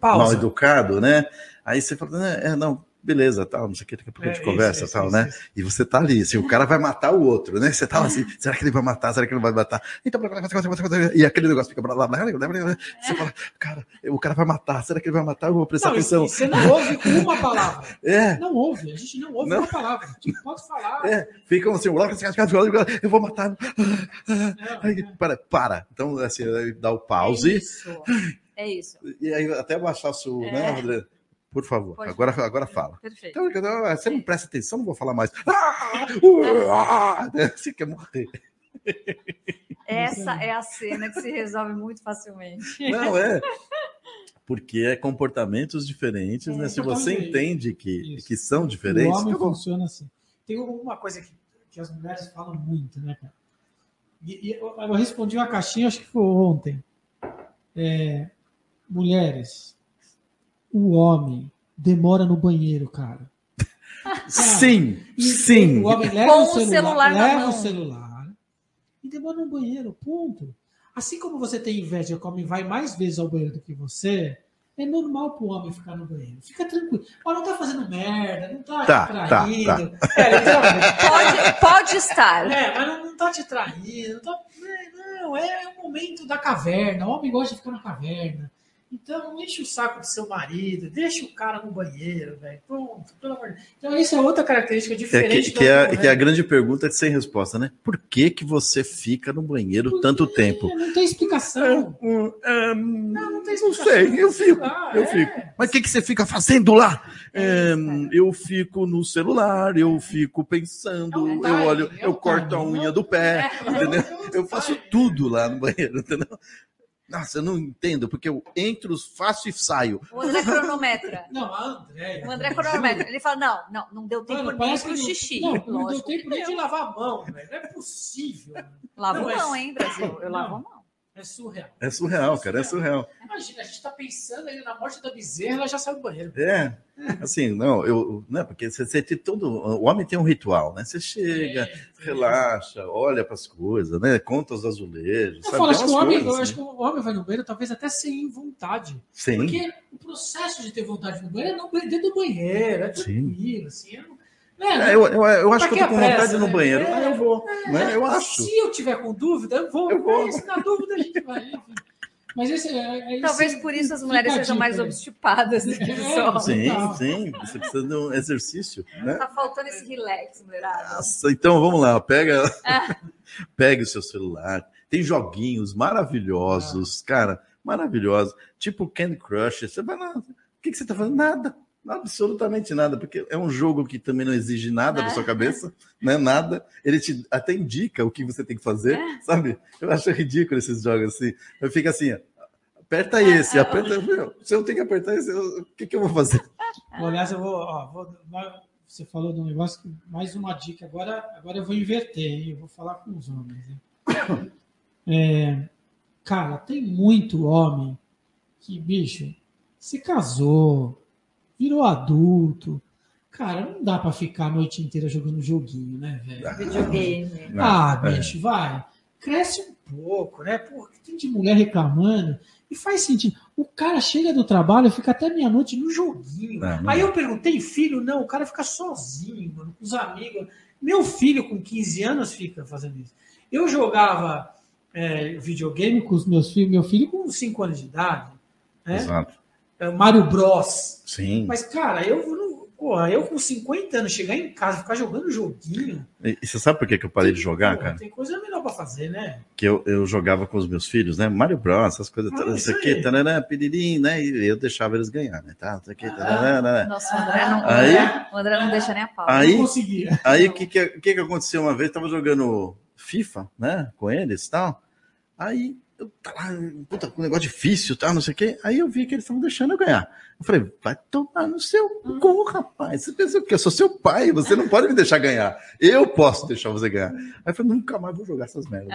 mal educado, né? Aí você fala, não, beleza, tal, não sei o que, daqui a pouco a gente conversa, tal, né? Isso. E você tá ali, assim, o cara vai matar o outro, né? Você tava assim, será que ele vai matar? Será que ele não vai matar? Então, e aquele negócio fica blá, blá, blá. Você fala, cara, o cara vai matar, será que ele vai matar? Eu vou prestar atenção. Você não ouve uma palavra. Não ouve, a gente não ouve uma palavra. Não pode falar. Ficam assim, eu vou matar. Para. Então, assim, dá o pause. É isso. E aí até baixar o seu, né, André? Por favor, agora fala. Perfeito. Então, você não presta atenção, não vou falar mais. Você quer morrer. Essa é a cena que se resolve muito facilmente. Não, porque é comportamentos diferentes, né? Se você entende que são diferentes... O homem funciona assim. Tem uma coisa que as mulheres falam muito, né, cara? E eu respondi uma caixinha, acho que foi ontem. Mulheres... O homem demora no banheiro, cara. Sim. O homem leva o celular e demora no banheiro, ponto. Assim como você tem inveja que o homem vai mais vezes ao banheiro do que você, é normal pro homem ficar no banheiro. Fica tranquilo. Ó, não tá fazendo merda, não tá te traindo. Tá. Pode estar. Mas não tá te traindo. É o momento da caverna. O homem gosta de ficar na caverna. Então, não enche o saco do seu marido, deixa o cara no banheiro, velho. Pronto, pelo amor de Deus. Então, isso é outra característica diferente. Que é a grande pergunta sem resposta, né? Por que que você fica no banheiro tanto tempo? Não tem explicação. Não tem explicação. Não sei, eu fico. Mas o que você fica fazendo lá? Eu fico no celular, eu fico pensando, eu olho, eu corto a unha do pé, entendeu? Eu faço tudo lá no banheiro, entendeu? Nossa, eu não entendo, porque eu entro, faço e saio. O André cronometra. Não, a Andréia. O André cronometra. Ele fala, não deu tempo nem pro xixi. Não deu tempo nem de lavar a mão, velho. Não é possível. Lavo a mão, hein, Brasil? Eu lavo a mão. É surreal, cara. Imagina, a gente tá pensando aí na morte da bezerra, ela já saiu do banheiro. Assim, porque você tem o homem tem um ritual, né? Você chega, relaxa, olha para as coisas, né? Conta os azulejos. Eu acho que o homem vai no banheiro talvez até sem vontade. Sim. Porque o processo de ter vontade no banheiro é não perder do banheiro, é tranquilo, assim, eu acho que eu tô com vontade no banheiro. Eu vou. Eu acho. Se eu tiver com dúvida, eu vou. Mas, na dúvida, a gente vai. Mas talvez por isso as mulheres sejam mais obstipadas do que os homens. Sim. Você precisa de um exercício. Né? Tá faltando esse relax, mulherada. Nossa, então vamos lá. Pega o seu celular. Tem joguinhos maravilhosos, cara. Maravilhosos. Tipo Candy Crush. Você vai lá. O que você tá fazendo? Nada. Absolutamente nada, porque é um jogo que também não exige nada da sua cabeça, né? Nada. Ele te até indica o que você tem que fazer, sabe? Eu acho ridículo esses jogos assim. Eu fico assim, aperta esse, se eu tenho que apertar esse, o que eu vou fazer? Aliás, você falou de um negócio, mais uma dica. Agora eu vou inverter, hein? Eu vou falar com os homens. Hein? Cara, tem muito homem que, bicho, se casou, virou adulto, Cara, não dá pra ficar a noite inteira jogando joguinho, né, velho? Videogame. Ah, bicho, vai. Cresce um pouco, né? Pô, tem de mulher reclamando. E faz sentido. O cara chega do trabalho, fica até meia-noite no joguinho. Aí eu perguntei, filho? Não, o cara fica sozinho, mano, com os amigos. Meu filho, com 15 anos, fica fazendo isso. Eu jogava videogame com os meus filhos, meu filho com 5 anos de idade. Né? Exato. Mario Bros. Sim. Mas, cara, eu com 50 anos chegar em casa, ficar jogando joguinho... E você sabe por que eu parei de jogar, cara? Tem coisa melhor pra fazer, né? Que eu jogava com os meus filhos, né? Mario Bros, essas coisas... isso aqui, tarará, piririm, né? E eu deixava eles ganhar, né? Tá, isso aqui, tarará. Nossa, o André não deixa nem a pau. Aí, não conseguia. Aí o que aconteceu uma vez? Tava jogando FIFA, né? Com eles e tal. Aí... eu tava puta, um negócio difícil, tá, não sei o quê. Aí eu vi que eles estavam deixando eu ganhar. Eu falei, vai tomar no seu cu, rapaz. Você pensa o quê? Eu sou seu pai, você não pode me deixar ganhar. Eu posso deixar você ganhar. Aí eu falei, nunca mais vou jogar essas merdas.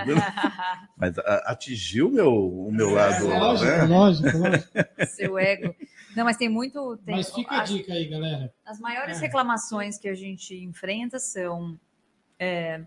Mas atingiu o meu lado. Lógico. Seu ego. Não, mas tem muito... Mas fica a dica aí, galera. As maiores reclamações que a gente enfrenta são...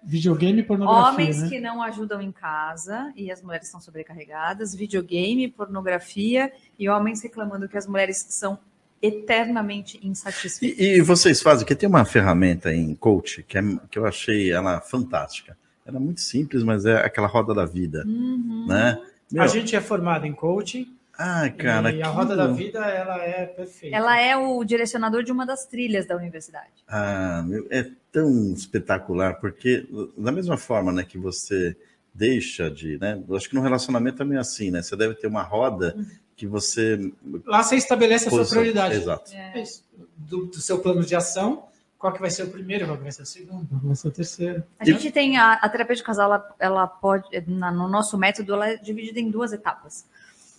videogame e pornografia. Homens, né? Que não ajudam em casa e as mulheres estão sobrecarregadas, videogame, pornografia e homens reclamando que as mulheres são eternamente insatisfeitas. E vocês fazem, porque tem uma ferramenta em coach que eu achei ela fantástica. Ela é muito simples, mas é aquela roda da vida. Uhum. Né? A gente é formado em coaching. Ah, cara, e a roda da vida, ela é perfeita. Ela é o direcionador de uma das trilhas da universidade. Ah, é tão espetacular, porque da mesma forma, né, que você deixa de... né, acho que no relacionamento também é assim, né? Você deve ter uma roda que você... Lá você estabelece a sua prioridade. Exato. É. Do seu plano de ação, qual que vai ser o primeiro, qual que vai ser o segundo, qual que vai ser o terceiro. A gente tem a terapia de casal, ela pode, no nosso método, ela é dividida em duas etapas.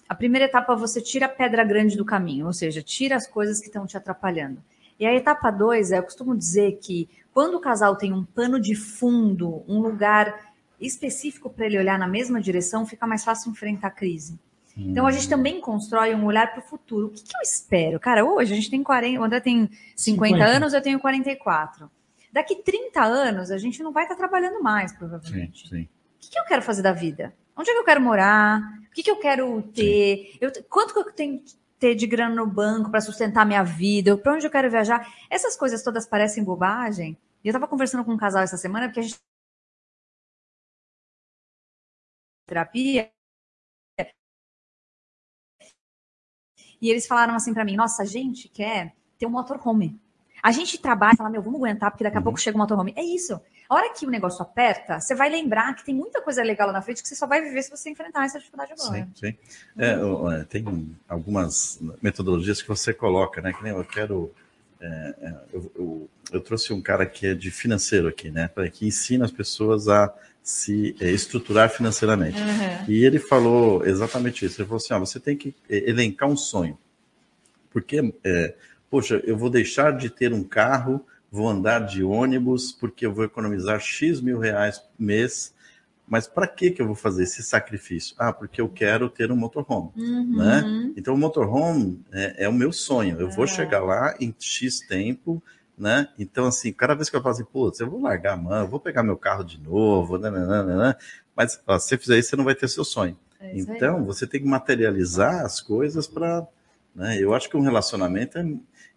A primeira etapa, você tira a pedra grande do caminho, ou seja, tira as coisas que estão te atrapalhando. E a etapa 2, eu costumo dizer que quando o casal tem um pano de fundo, um lugar específico para ele olhar na mesma direção, fica mais fácil enfrentar a crise. Então, a gente também constrói um olhar para o futuro. O que eu espero? Cara, hoje a gente tem 40, o André tem 50 anos, eu tenho 44. Daqui 30 anos, a gente não vai estar trabalhando mais, provavelmente. Sim. O que eu quero fazer da vida? Onde é que eu quero morar? O que eu quero ter? Quanto que eu tenho que ter de grana no banco para sustentar minha vida? Para onde eu quero viajar? Essas coisas todas parecem bobagem. E eu estava conversando com um casal essa semana, porque a gente... terapia. E eles falaram assim para mim, nossa, a gente quer ter um motorhome. A gente trabalha e fala, vamos aguentar, porque daqui a pouco chega o motorhome. É isso. A hora que o negócio aperta, você vai lembrar que tem muita coisa legal lá na frente que você só vai viver se você enfrentar essa dificuldade agora. Sim. Tem algumas metodologias que você coloca, né? Que nem eu quero... eu trouxe um cara que é de financeiro aqui, né? Que ensina as pessoas a se estruturar financeiramente. Uhum. E ele falou exatamente isso. Ele falou assim, você tem que elencar um sonho. Porque... poxa, eu vou deixar de ter um carro, vou andar de ônibus, porque eu vou economizar X mil reais por mês, mas para que eu vou fazer esse sacrifício? Porque eu quero ter um motorhome, né? Então, o motorhome é o meu sonho, eu vou chegar lá em X tempo, né? Então, assim, cada vez que eu falo assim, eu vou largar a mão, eu vou pegar meu carro de novo, mas se você fizer isso, você não vai ter seu sonho. Então, você tem que materializar as coisas para... Eu acho que um relacionamento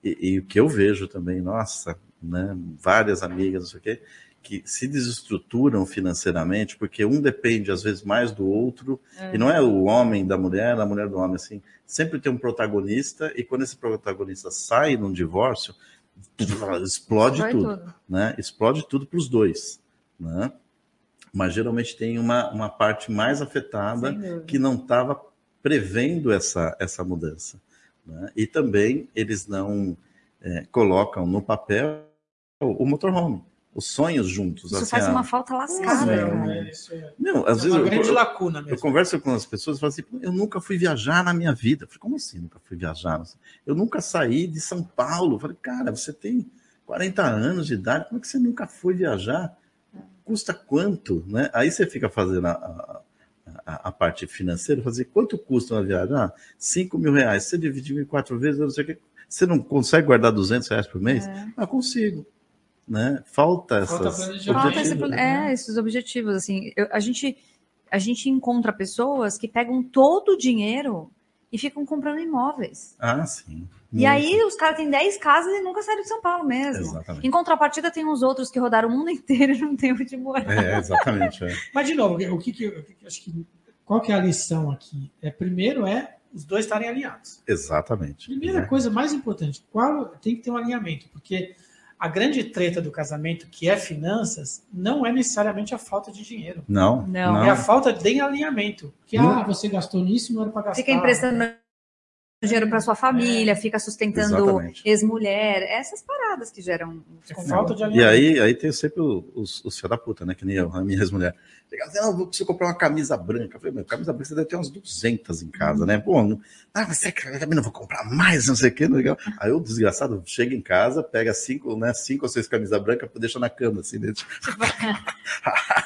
e o que eu vejo também, nossa, né, várias amigas, não sei o quê, que se desestruturam financeiramente, porque um depende, às vezes, mais do outro, e não é o homem da mulher, a mulher do homem, assim, sempre tem um protagonista, e quando esse protagonista sai num divórcio, explode tudo. Né? Explode tudo para os dois, né? Mas geralmente tem uma parte mais afetada que não estava prevendo essa mudança. Né? E também eles não colocam no papel o motorhome, os sonhos juntos. Isso assim, faz uma falta lascada. Às vezes uma grande lacuna mesmo. Eu converso com as pessoas e falo assim, eu nunca fui viajar na minha vida. Eu falei, como assim nunca fui viajar? Eu nunca saí de São Paulo. Eu falei, cara, você tem 40 anos de idade, como é que você nunca foi viajar? Custa quanto? Né? Aí você fica fazendo a parte financeira, fazer quanto custa uma viagem? 5 mil reais, você dividiu em 4 vezes, não sei o que, Você não consegue guardar R$200 por mês? Mas consigo. Né? Falta esses objetivos. Assim, a gente encontra pessoas que pegam todo o dinheiro e ficam comprando imóveis. Ah, sim. E aí os caras têm 10 casas e nunca saíram de São Paulo mesmo. Exatamente. Em contrapartida, tem uns outros que rodaram o mundo inteiro e não tem onde morar. Exatamente. Mas, de novo, qual que é a lição aqui? Primeiro é os dois estarem alinhados. Exatamente. Primeira coisa mais importante, tem que ter um alinhamento, porque a grande treta do casamento, que é finanças, não é necessariamente a falta de dinheiro. Não. É a falta de alinhamento. Porque, você gastou nisso e não era para gastar. Fica emprestando dinheiro para sua família, fica sustentando ex-mulher. Essas paradas que geram... falta de alinhamento. E aí tem sempre os filhos da puta, né? Que nem eu, a minha ex-mulher. Não, vou precisar comprar uma camisa branca. Eu falei, meu, camisa branca você deve ter umas 200 em casa, né? Pô, mas será que eu também não vou comprar mais, não sei o quê? Não, legal. Aí o desgraçado chega em casa, pega 5 ou 6 camisas brancas, deixa na cama, assim, né?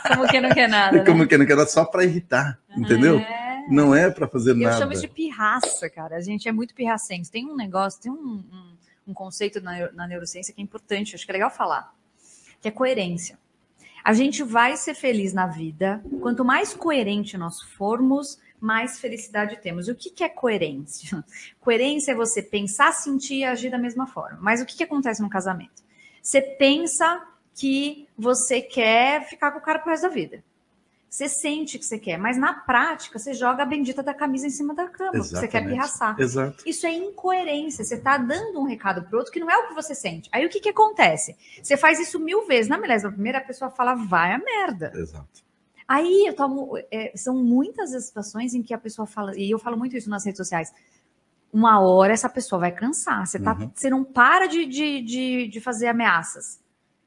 Como que não quer nada, né? Como que não quer nada, só pra irritar, entendeu? Não é pra fazer nada. Eu chamo isso de pirraça, cara. A gente é muito pirracense. Tem um negócio, tem um conceito na neurociência que é importante, acho que é legal falar, que é coerência. A gente vai ser feliz na vida. Quanto mais coerente nós formos, mais felicidade temos. E o que é coerência? Coerência é você pensar, sentir e agir da mesma forma. Mas o que acontece no casamento? Você pensa que você quer ficar com o cara pro resto da vida. Você sente que você quer, mas na prática você joga a bendita da camisa em cima da cama, porque você quer pirraçar. Exato. Isso é incoerência, você está dando um recado para o outro que não é o que você sente. Aí o que acontece? Você faz isso 1000 vezes, na milésima primeira a pessoa fala, vai a merda. Exato. Aí são muitas as situações em que a pessoa fala, e eu falo muito isso nas redes sociais, uma hora essa pessoa vai cansar, você não para de fazer ameaças.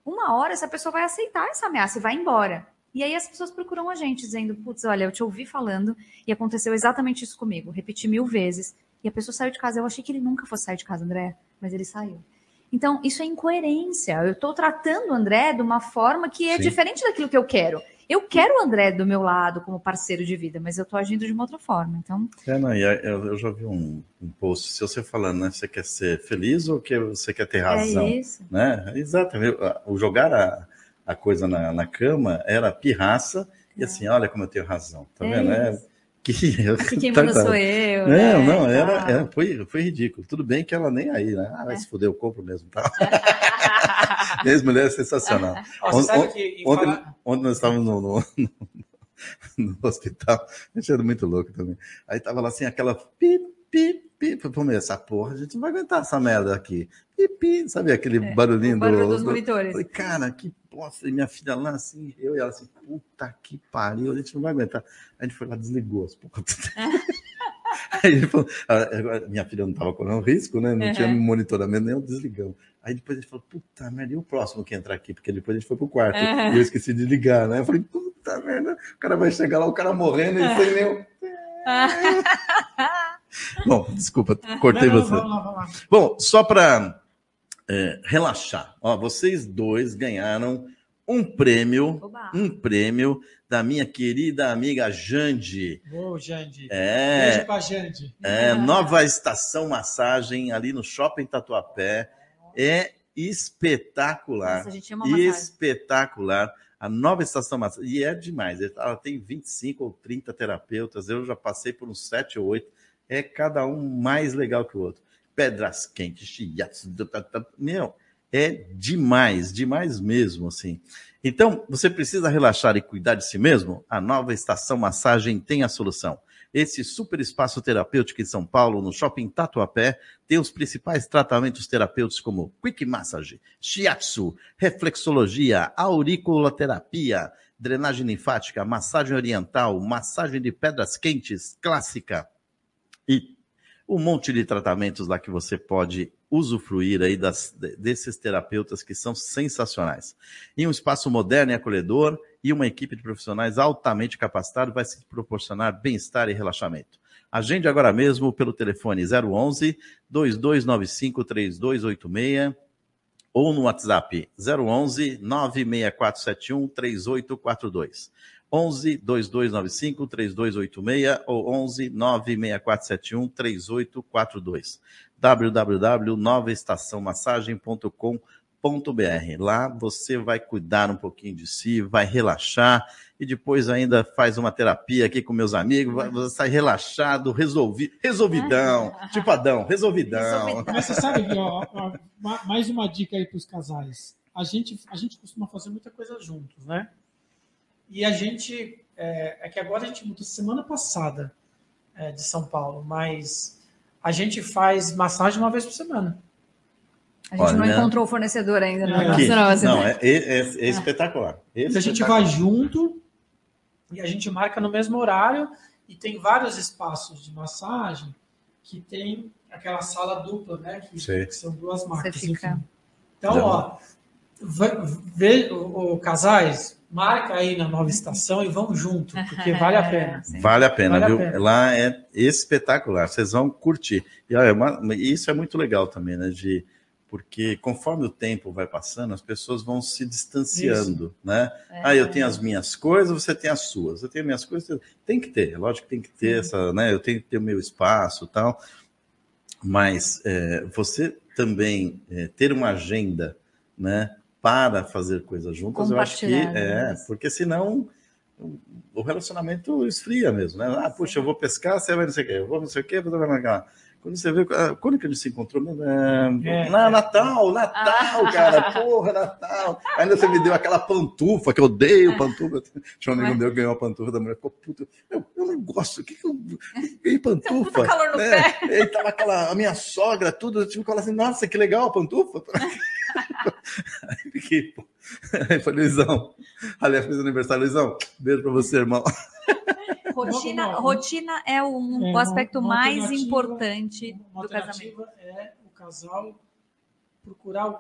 Uma hora essa pessoa vai aceitar essa ameaça e vai embora. E aí as pessoas procuram a gente, dizendo, putz, olha, eu te ouvi falando e aconteceu exatamente isso comigo. Repeti 1000 vezes. E a pessoa saiu de casa. Eu achei que ele nunca fosse sair de casa, André, mas ele saiu. Então, isso é incoerência. Eu estou tratando o André de uma forma que é diferente daquilo que eu quero. Eu quero o André do meu lado como parceiro de vida, mas eu estou agindo de uma outra forma. Então... eu já vi um post, se você falando, né, você quer ser feliz ou que você quer ter razão? É isso. Né? Exato. O jogar a coisa na cama era pirraça, e assim, olha como eu tenho razão, tá vendo? Quem manda sou eu, né? Não, foi ridículo. Tudo bem que ela nem aí, né? Vai se fuder, eu compro mesmo, tá? Minha mulher é sensacional. Ontem nós estávamos no hospital, a gente era muito louco também. Aí tava lá assim, aquela pip, pô, essa porra, a gente não vai aguentar essa merda aqui. Pip, sabe aquele barulhinho o barulho dos monitores. Falei, cara, que bosta, e minha filha lá assim, eu e ela assim, puta que pariu, a gente não vai aguentar. A gente foi lá, desligou as portas. Aí ele falou, minha filha não estava correndo risco, né? Não tinha monitoramento nenhum, desligamos. Aí depois a gente falou, puta merda, e o próximo que entrar aqui? Porque depois a gente foi pro quarto e eu esqueci de ligar, né? Eu falei, puta merda, o cara vai chegar lá, o cara morrendo, e foi meio... Bom, desculpa, cortei você. Vamos lá. Bom, só para relaxar. Ó, vocês dois ganharam um prêmio. Oba. Um prêmio da minha querida amiga Jande. Boa, Jande. Beijo pra Jande. Nova Estação Massagem, ali no Shopping Tatuapé. É espetacular. Nossa, a gente ama massagem. Espetacular. A Nova Estação Massagem. E é demais. Ela tem 25 ou 30 terapeutas. Eu já passei por uns 7 ou 8. É cada um mais legal que o outro. Pedras quentes, chiatos, meu, é demais, demais mesmo, assim. Então, você precisa relaxar e cuidar de si mesmo? A Nova Estação Massagem tem a solução. Esse super espaço terapêutico em São Paulo, no Shopping Tatuapé, tem os principais tratamentos terapêuticos como Quick Massage, Shiatsu, Reflexologia, Auriculoterapia, Drenagem Linfática, Massagem Oriental, Massagem de Pedras Quentes, Clássica, e um monte de tratamentos lá que você pode usufruir aí desses terapeutas que são sensacionais. Em um espaço moderno e acolhedor e uma equipe de profissionais altamente capacitados vai se proporcionar bem-estar e relaxamento. Agende agora mesmo pelo telefone 011-2295-3286 ou no WhatsApp 011-96471-3842. 11-2295-3286 ou 11-96471-3842. www.novaestaçãomassagem.com.br. Lá você vai cuidar um pouquinho de si, vai relaxar e depois ainda faz uma terapia aqui com meus amigos, você sai relaxado, resolvidão, tipo Adão, resolvidão. Mas você sabe, ó, mais uma dica aí para os casais. A gente costuma fazer muita coisa juntos, né? E a gente, que agora a gente mudou semana passada de São Paulo, mas a gente faz massagem uma vez por semana. A gente não encontrou o fornecedor ainda. É espetacular. A gente vai junto e a gente marca no mesmo horário e tem vários espaços de massagem que tem aquela sala dupla, né? Que são duas marcas. Você fica... Então, casais... Marca aí na Nova Estação e vão junto, porque vale a pena. Vale a pena, viu? Lá é espetacular, vocês vão curtir. E olha, isso é muito legal também, né? Porque conforme o tempo vai passando, as pessoas vão se distanciando, né? Eu tenho as minhas coisas, você tem as suas. Eu tenho as minhas coisas, tem que ter. Lógico que tem que ter essa, né? Eu tenho que ter o meu espaço e tal. Mas você também ter uma agenda, né? Para fazer coisas juntas, eu acho que porque senão o relacionamento esfria mesmo, né? Puxa, eu vou pescar, você vai não sei o quê, eu vou não sei o quê, você vai lá. Quando você vê, quando que a gente se encontrou? Natal, cara, porra, Natal. Ainda você me deu aquela pantufa, que eu odeio pantufa. Tinha um amigo meu que ganhou a pantufa da mulher, ficou puto. Eu não gosto, o que eu ganhei pantufa? Puta calor no pé. E tava aquela, a minha sogra, tudo, eu tive que falar assim, nossa, que legal a pantufa. Aí fiquei, pô. Aí falei, Luizão, aliás, fez aniversário, Luizão, beijo pra você, irmão. Rotina é o aspecto mais importante do casamento. É o casal procurar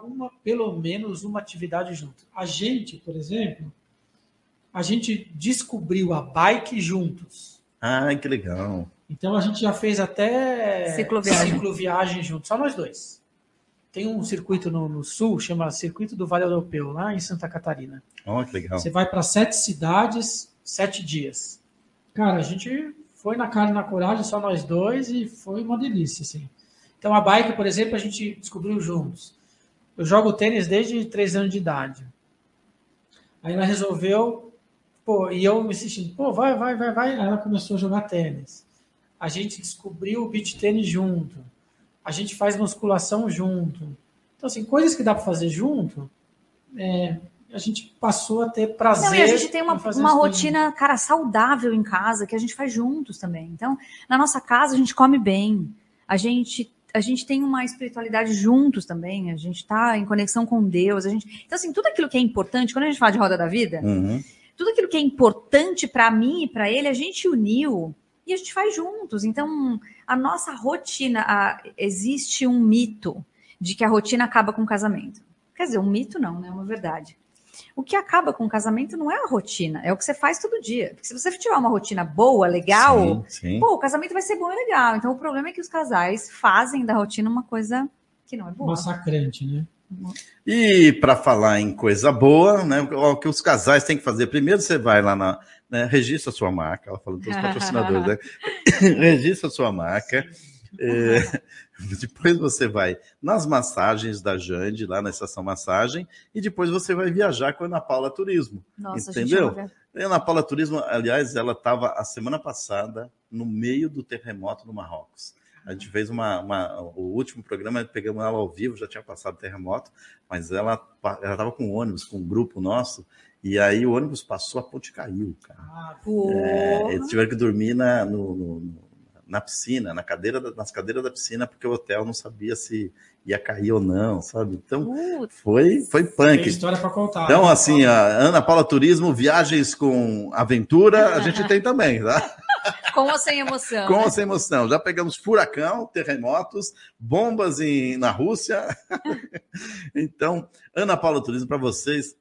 pelo menos uma atividade junto. A gente, por exemplo, a gente descobriu a bike juntos. Ai, que legal. Então a gente já fez até cicloviagem juntos, só nós dois. Tem um circuito no sul, chama Circuito do Vale Europeu, lá em Santa Catarina. Oh, que legal. Você vai para 7 cidades, 7 dias. Cara, a gente foi na cara e na coragem, só nós dois, e foi uma delícia, assim. Então, a bike, por exemplo, a gente descobriu juntos. Eu jogo tênis desde 3 anos de idade. Aí ela resolveu, e eu me insistindo, vai. Aí ela começou a jogar tênis. A gente descobriu o beach tênis junto. A gente faz musculação junto. Então, assim, coisas que dá para fazer junto, a gente passou a ter prazer. E a gente tem uma rotina, cara, saudável em casa, que a gente faz juntos também. Então, na nossa casa, a gente come bem. A gente tem uma espiritualidade juntos também. A gente tá em conexão com Deus. Então, assim, tudo aquilo que é importante, quando a gente fala de roda da vida, tudo aquilo que é importante para mim e para ele, a gente uniu. E a gente faz juntos. Então, a nossa rotina... existe um mito de que a rotina acaba com o casamento. Quer dizer, um mito não, né? É uma verdade. O que acaba com o casamento não é a rotina. É o que você faz todo dia. Porque se você tiver uma rotina boa, legal... Sim. O casamento vai ser bom e legal. Então, o problema é que os casais fazem da rotina uma coisa que não é boa. Massacrante, né? E para falar em coisa boa, né, o que os casais têm que fazer? Primeiro você vai lá registra a sua marca, ela falou dos patrocinadores, né? Registra a sua marca, depois você vai nas massagens da Jande, lá na Estação Massagem, e depois você vai viajar com a Ana Paula Turismo. Nossa, entendeu? A Ana Paula Turismo, aliás, ela estava a semana passada no meio do terremoto no Marrocos. A gente fez o último programa, pegamos ela ao vivo, já tinha passado terremoto, mas ela estava com um ônibus, com um grupo nosso, e aí o ônibus passou, a ponte caiu, cara. Eles tiveram que dormir na piscina, nas cadeiras da piscina, porque o hotel não sabia se ia cair ou não, sabe? Então, foi punk. Tem história para contar. Então, assim, a Ana Paula Turismo, viagens com aventura, a gente tem também, tá? Com ou sem emoção. Com ou sem emoção. Já pegamos furacão, terremotos, bombas na Rússia. Então, Ana Paula Turismo, para vocês,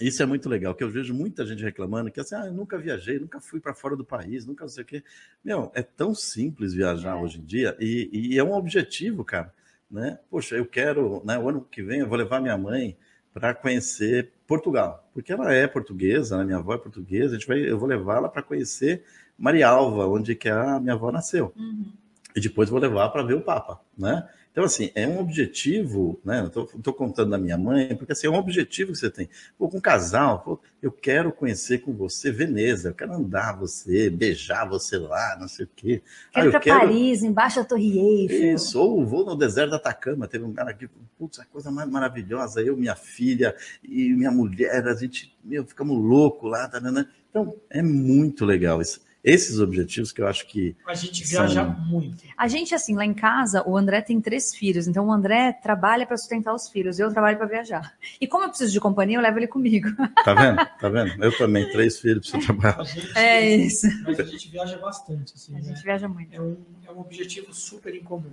isso é muito legal, que eu vejo muita gente reclamando que assim, eu nunca viajei, nunca fui para fora do país, nunca não sei o quê. Meu, é tão simples viajar hoje em dia e é um objetivo, cara. Né? Poxa, eu quero, né, o ano que vem eu vou levar minha mãe para conhecer Portugal, porque ela é portuguesa, né? Minha avó é portuguesa, eu vou levar ela para conhecer Marialva, onde que a minha avó nasceu. Uhum. E depois vou levar para ver o Papa, né? Então, assim, é um objetivo, né? Eu tô contando da minha mãe, porque assim, é um objetivo que você tem. Pô, com um casal, pô, eu quero conhecer com você Veneza, eu quero andar você, beijar você lá, não sei o quê. Eu quero Paris, embaixo da Torre Eiffel. Isso, ou vou no deserto da Atacama, teve um cara aqui, putz, a coisa mais maravilhosa, eu, minha filha e minha mulher, a gente, ficamos loucos lá, tanana. Então, é muito legal isso. Esses objetivos que eu acho que... A gente viaja muito. A gente, assim, lá em casa, o André tem 3 filhos. Então, o André trabalha para sustentar os filhos. Eu trabalho para viajar. E como eu preciso de companhia, eu levo ele comigo. Tá vendo? Tá vendo? Eu também, 3 filhos, preciso trabalhar. É isso. Mas a gente viaja bastante, assim, né? A gente viaja muito. É um objetivo super incomum.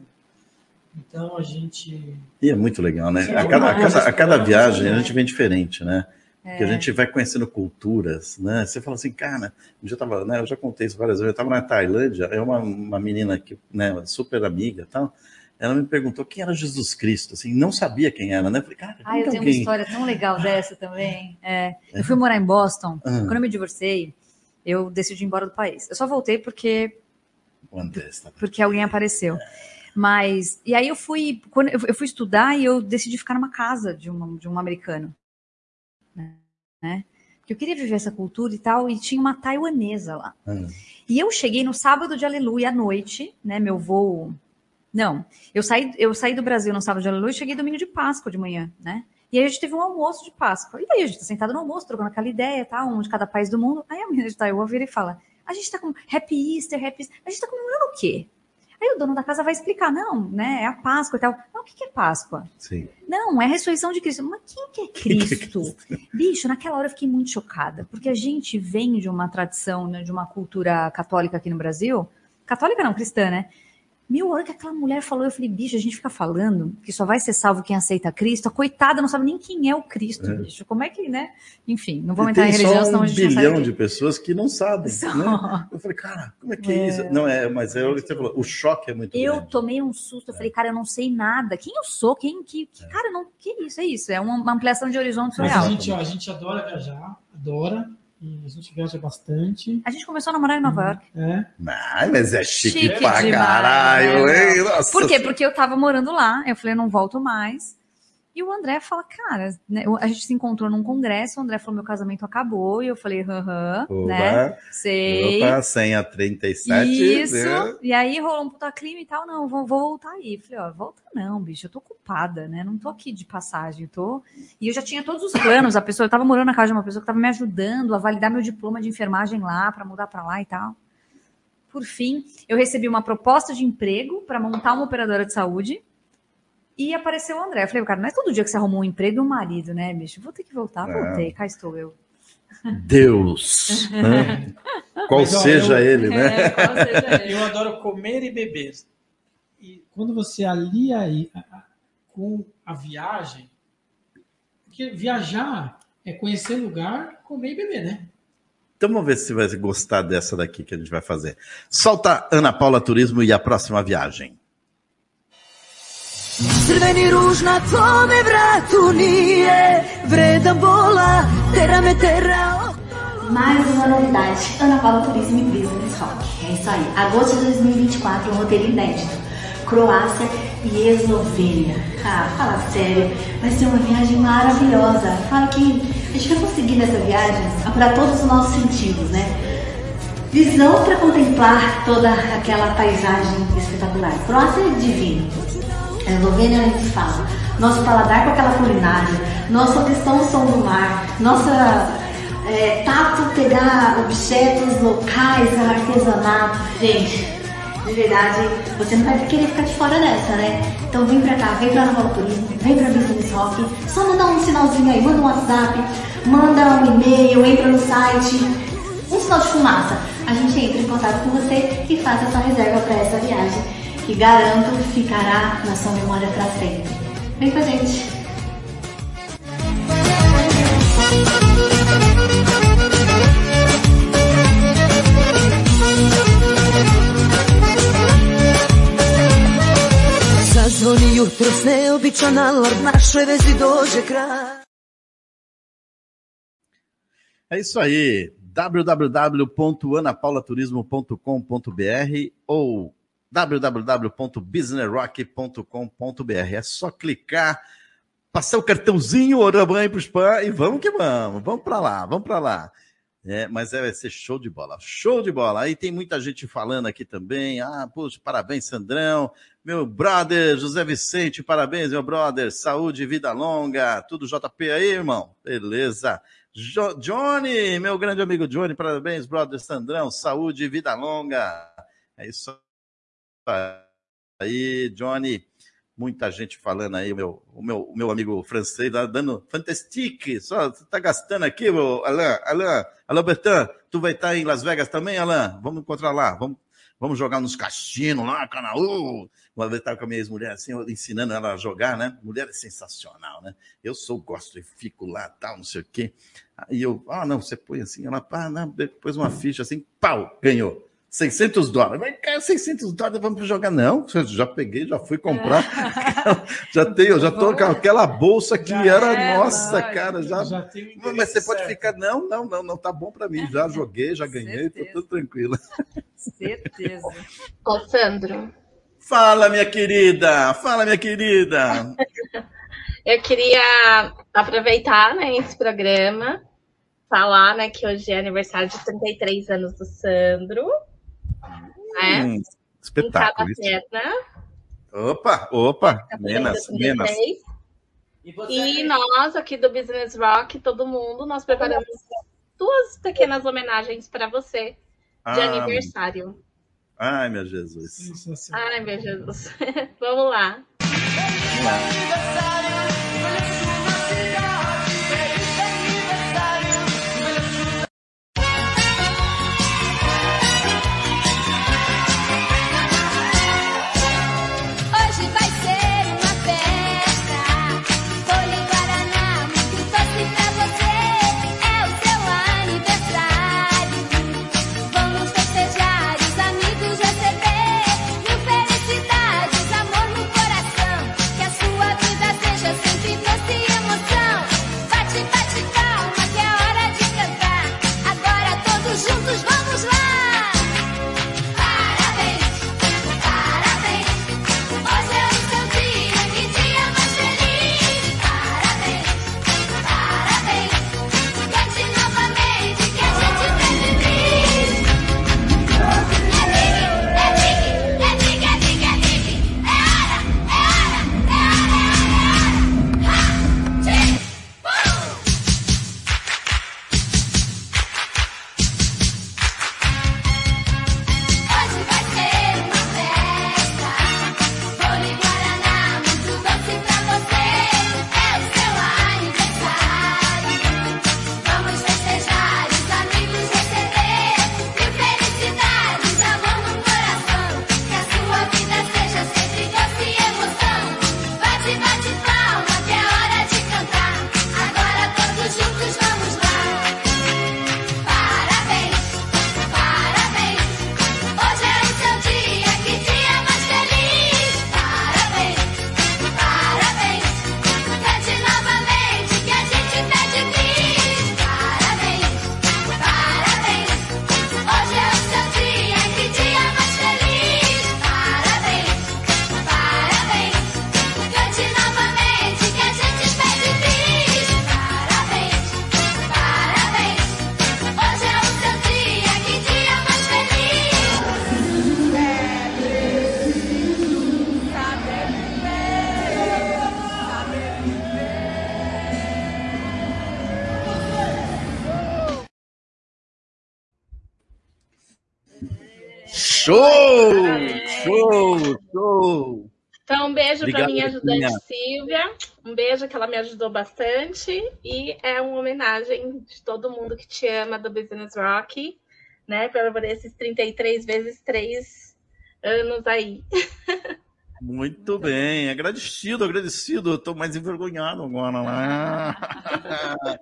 Então, a gente... E é muito legal, né? A cada viagem, a gente vem diferente, né? Porque a gente vai conhecendo culturas, né? Você fala assim, cara, eu já contei isso várias vezes, eu estava na Tailândia, é uma menina que, né, super amiga e tal, ela me perguntou quem era Jesus Cristo, assim, não sabia quem era, né? Eu falei, cara, eu tenho uma história tão legal dessa também. Eu fui morar em Boston, quando eu me divorciei, eu decidi ir embora do país. Eu só voltei porque alguém apareceu. Mas, e aí eu fui estudar e eu decidi ficar numa casa de um americano. Né? Porque eu queria viver essa cultura e tal, e tinha uma taiwanesa lá. E eu cheguei no sábado de Aleluia à noite, né? Meu voo... Não, eu saí do Brasil no sábado de Aleluia e cheguei domingo de Páscoa de manhã, né? E aí a gente teve um almoço de Páscoa. E daí a gente tá sentado no almoço, trocando aquela ideia, tá? Um de cada país do mundo. Aí a menina de Taiwan vira e fala, a gente tá com Happy Easter. A gente tá comemorando o quê? Aí o dono da casa vai explicar, não, né? É a Páscoa e tal. Mas o que é Páscoa? Sim. Não, é a ressurreição de Cristo. Mas quem que é Cristo? Bicho, naquela hora eu fiquei muito chocada, porque a gente vem de uma tradição, né, de uma cultura católica aqui no Brasil. Católica não, cristã, né? Meu, a hora que aquela mulher falou, eu falei, bicho, a gente fica falando que só vai ser salvo quem aceita Cristo. A coitada não sabe nem quem é o Cristo, bicho. Como é que, né? Enfim, não vamos entrar em religião, senão a gente não sabe. Tem um bilhão de pessoas que não sabem, né? Eu falei, cara, como é que é isso? Não é, mas é o que você falou, o choque é muito grande. Eu tomei um susto, eu falei, cara, eu não sei nada. Quem eu sou? Cara, não, que isso? É isso, é uma ampliação de horizonte real. A gente adora viajar, adora. E a gente viaja bastante. A gente começou a namorar em Nova York. Não, mas é chique pra demais, caralho, né? Nossa. Por quê? Porque eu tava morando lá. Eu falei, não volto mais. E o André fala, cara, né? A gente se encontrou num congresso. O André falou, meu casamento acabou. E eu falei, né? Sei. Opa, 100-37. Isso. Né? E aí rolou um puta crime e tal. Não, vou voltar aí. Eu falei, ó, volta não, bicho. Eu tô ocupada, né? Não tô aqui de passagem. E eu já tinha todos os planos. Eu tava morando na casa de uma pessoa que tava me ajudando a validar meu diploma de enfermagem lá, pra mudar pra lá e tal. Por fim, eu recebi uma proposta de emprego pra montar uma operadora de saúde. E apareceu o André. Eu falei, cara, não é todo dia que você arrumou um emprego e um marido, né, bicho? Vou ter que voltar. Voltei, cá estou eu. Deus! Né? Qual seja ele. Eu adoro comer e beber. E quando você alia aí com a viagem, porque viajar é conhecer lugar, comer e beber, né? Então vamos ver se você vai gostar dessa daqui que a gente vai fazer. Solta Ana Paula Turismo e a próxima viagem. Crveni ruž na tvome vratu nije vredan bola, tera me tera okolo. Mais uma novidade, Ana Paula Turismo e Business Rock. É isso aí, agosto de 2024, um roteiro inédito. Croácia e Eslovênia. Ah, fala sério, vai ser uma viagem maravilhosa. Fala que a gente vai conseguir nessa viagem apurar todos os nossos sentidos, né? Visão para contemplar toda aquela paisagem espetacular. Croácia é divino. A Eslovênia a gente fala, nosso paladar com aquela culinária, nossa audição ao som do mar, tato pegar objetos locais, artesanato. Gente, de verdade, você não vai querer ficar de fora dessa, né? Então vem pra cá, vem pra Nova Turismo, vem pra Business Rock, só mandar um sinalzinho aí, manda um WhatsApp, manda um e-mail, entra no site, um sinal de fumaça. A gente entra em contato com você e faz a sua reserva pra essa viagem. E garanto, ficará na sua memória para sempre. Vem com a gente! Zazvoni jutro, neobičan alarm, našoj vezi dođe kraj. É isso aí, www.anapaulaturismo.com.br ou www.businessrock.com.br. É só clicar, passar o cartãozinho Orabanho para o spam e vamos que vamos, vamos para lá. É, mas vai ser show de bola. Aí tem muita gente falando aqui também. Ah, poxa, parabéns, Sandrão. Meu brother, José Vicente, parabéns, meu brother. Saúde, vida longa. Tudo JP aí, irmão? Beleza. Johnny, meu grande amigo Johnny, parabéns, brother Sandrão. Saúde, vida longa. É isso aí, Johnny. Muita gente falando aí, o meu amigo francês lá dando fantastique, só você tá gastando aqui, meu Alain Bertin, tu vai estar em Las Vegas também, Alain? Vamos encontrar lá, vamos jogar nos cassinos lá, Canaú. Vou estar com a minha ex-mulher assim, ensinando ela a jogar, né? Mulher é sensacional, né? Eu gosto e fico lá, tal, não sei o quê. Aí eu, não, você põe assim, ela, não, depois uma ficha assim, pau, ganhou. $600. Vai ganhar $600, vamos jogar. Não, já peguei, já fui comprar. Já tô com aquela bolsa que já era nossa, cara. Já tenho interesse, mas você certo. Pode ficar, não, tá bom para mim. Já joguei, já ganhei, tô tudo tranquila. Certeza. Ô, Sandro. Fala, minha querida. Eu queria aproveitar, né, esse programa, falar, né, que hoje é aniversário de 33 anos do Sandro. Né? Espetáculo. Opa, menos. E nós aqui do Business Rock, todo mundo, nós preparamos duas pequenas homenagens para você de aniversário. Ai, meu Jesus. Vamos lá. Show! Então, um beijo para minha ajudante Silvia. Um beijo, que ela me ajudou bastante. E é uma homenagem de todo mundo que te ama do Business Rock, né? Por esses 33 vezes 3 anos aí. Muito bem. Agradecido. Estou mais envergonhado agora.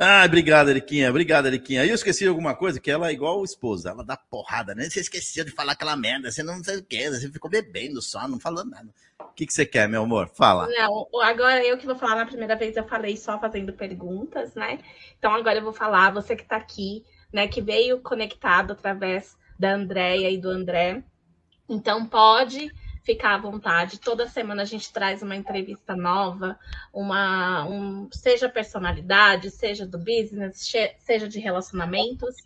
Ah, obrigado, Eriquinha. Obrigado, Eriquinha. Aí eu esqueci alguma coisa, que ela é igual esposa. Ela dá porrada, né? Você esqueceu de falar aquela merda. Você não sei o que. Você ficou bebendo só, não falou nada. O que você quer, meu amor? Fala. Não, agora eu que vou falar. Na primeira vez eu falei só fazendo perguntas, né? Então agora eu vou falar. Você que tá aqui, né? Que veio conectado através da Andréia e do André. Então pode ficar à vontade. Toda semana a gente traz uma entrevista nova, seja personalidade, seja do business, seja de relacionamentos.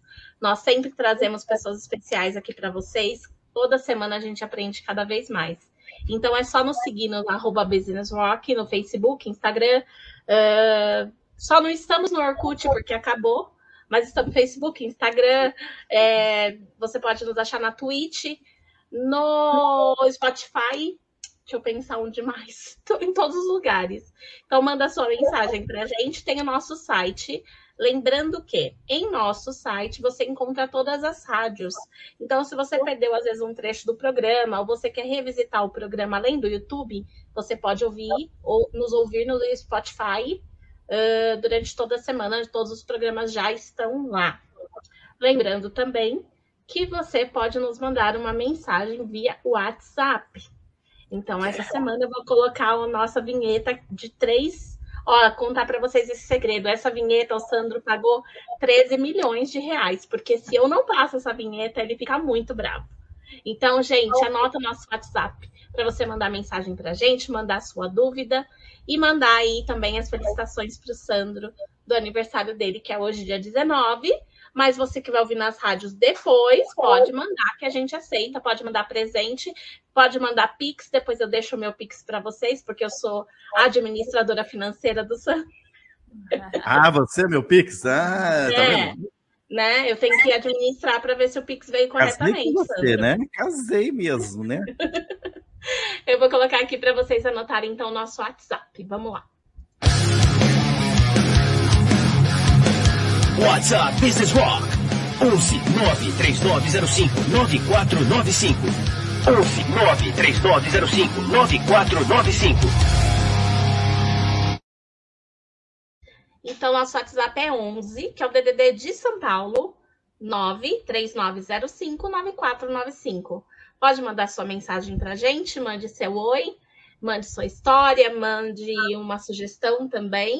Nós sempre trazemos pessoas especiais aqui para vocês. Toda semana a gente aprende cada vez mais. Então é só nos seguir no @businesswalk, no Facebook, Instagram. Só não estamos no Orkut porque acabou, mas estamos no Facebook, Instagram. Você pode nos achar na Twitch, no Spotify, deixa eu pensar onde mais, em todos os lugares. Então, manda sua mensagem para a gente, tem o nosso site. Lembrando que, em nosso site, você encontra todas as rádios. Então, se você perdeu, às vezes, um trecho do programa, ou você quer revisitar o programa além do YouTube, você pode ouvir ou nos ouvir no Spotify durante toda a semana. Todos os programas já estão lá. Lembrando também que você pode nos mandar uma mensagem via WhatsApp. Então, essa semana eu vou colocar a nossa vinheta de 3... Ó, contar para vocês esse segredo. Essa vinheta, o Sandro pagou 13 milhões de reais, porque se eu não passo essa vinheta, ele fica muito bravo. Então, gente, anota o nosso WhatsApp para você mandar mensagem para a gente, mandar a sua dúvida e mandar aí também as felicitações para o Sandro do aniversário dele, que é hoje, dia 19. Mas você que vai ouvir nas rádios depois, pode mandar, que a gente aceita. Pode mandar presente, pode mandar pix. Depois eu deixo o meu pix para vocês, porque eu sou a administradora financeira do Sandro. Ah, você é meu pix? Ah, tá vendo? Né? Eu tenho que administrar para ver se o pix veio corretamente. Casei com você, Sandro, né? Casei mesmo, né? Eu vou colocar aqui para vocês anotarem, então, o nosso WhatsApp. Vamos lá. WhatsApp Business Rock 11 93905 9495, 11 93905 9495. Então nosso WhatsApp é 11, que é o DDD de São Paulo 93905 9495. Pode mandar sua mensagem pra gente, mande seu oi, mande sua história, mande uma sugestão também.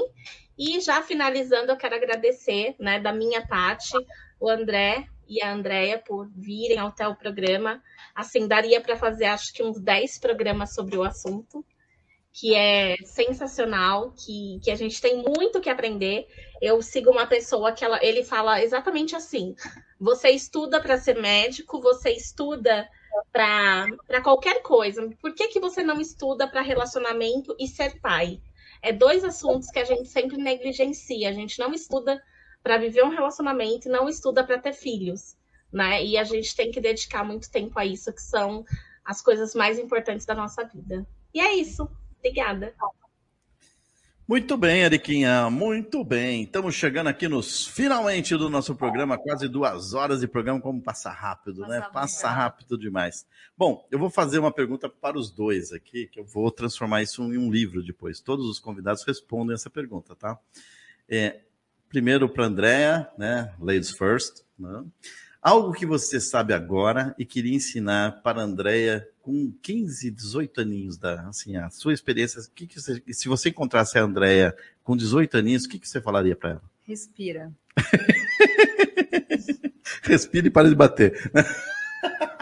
E já finalizando, eu quero agradecer, né, da minha parte, o André e a Andréia por virem até o programa. Assim, daria para fazer, acho que uns 10 programas sobre o assunto, que é sensacional, que a gente tem muito que aprender. Eu sigo uma pessoa que ele fala exatamente assim: você estuda para ser médico, você estuda para qualquer coisa. Por que você não estuda para relacionamento e ser pai? É dois assuntos que a gente sempre negligencia. A gente não estuda para viver um relacionamento e não estuda para ter filhos, né? E a gente tem que dedicar muito tempo a isso, que são as coisas mais importantes da nossa vida. E é isso. Obrigada. Muito bem, Eriquinha. Muito bem. Estamos chegando aqui nos finalmente do nosso programa. Quase 2 horas de programa. Como passa rápido, né? Passa rápido demais. Bom, eu vou fazer uma pergunta para os dois aqui, que eu vou transformar isso em um livro depois. Todos os convidados respondem essa pergunta, tá? Primeiro para a Andréia, né? Ladies first. Né? Algo que você sabe agora e queria ensinar para a Andréia com 15, 18 aninhos, assim, a sua experiência. Que você, se você encontrasse a Andréia com 18 aninhos, o que você falaria para ela? Respira. Respira e para de bater.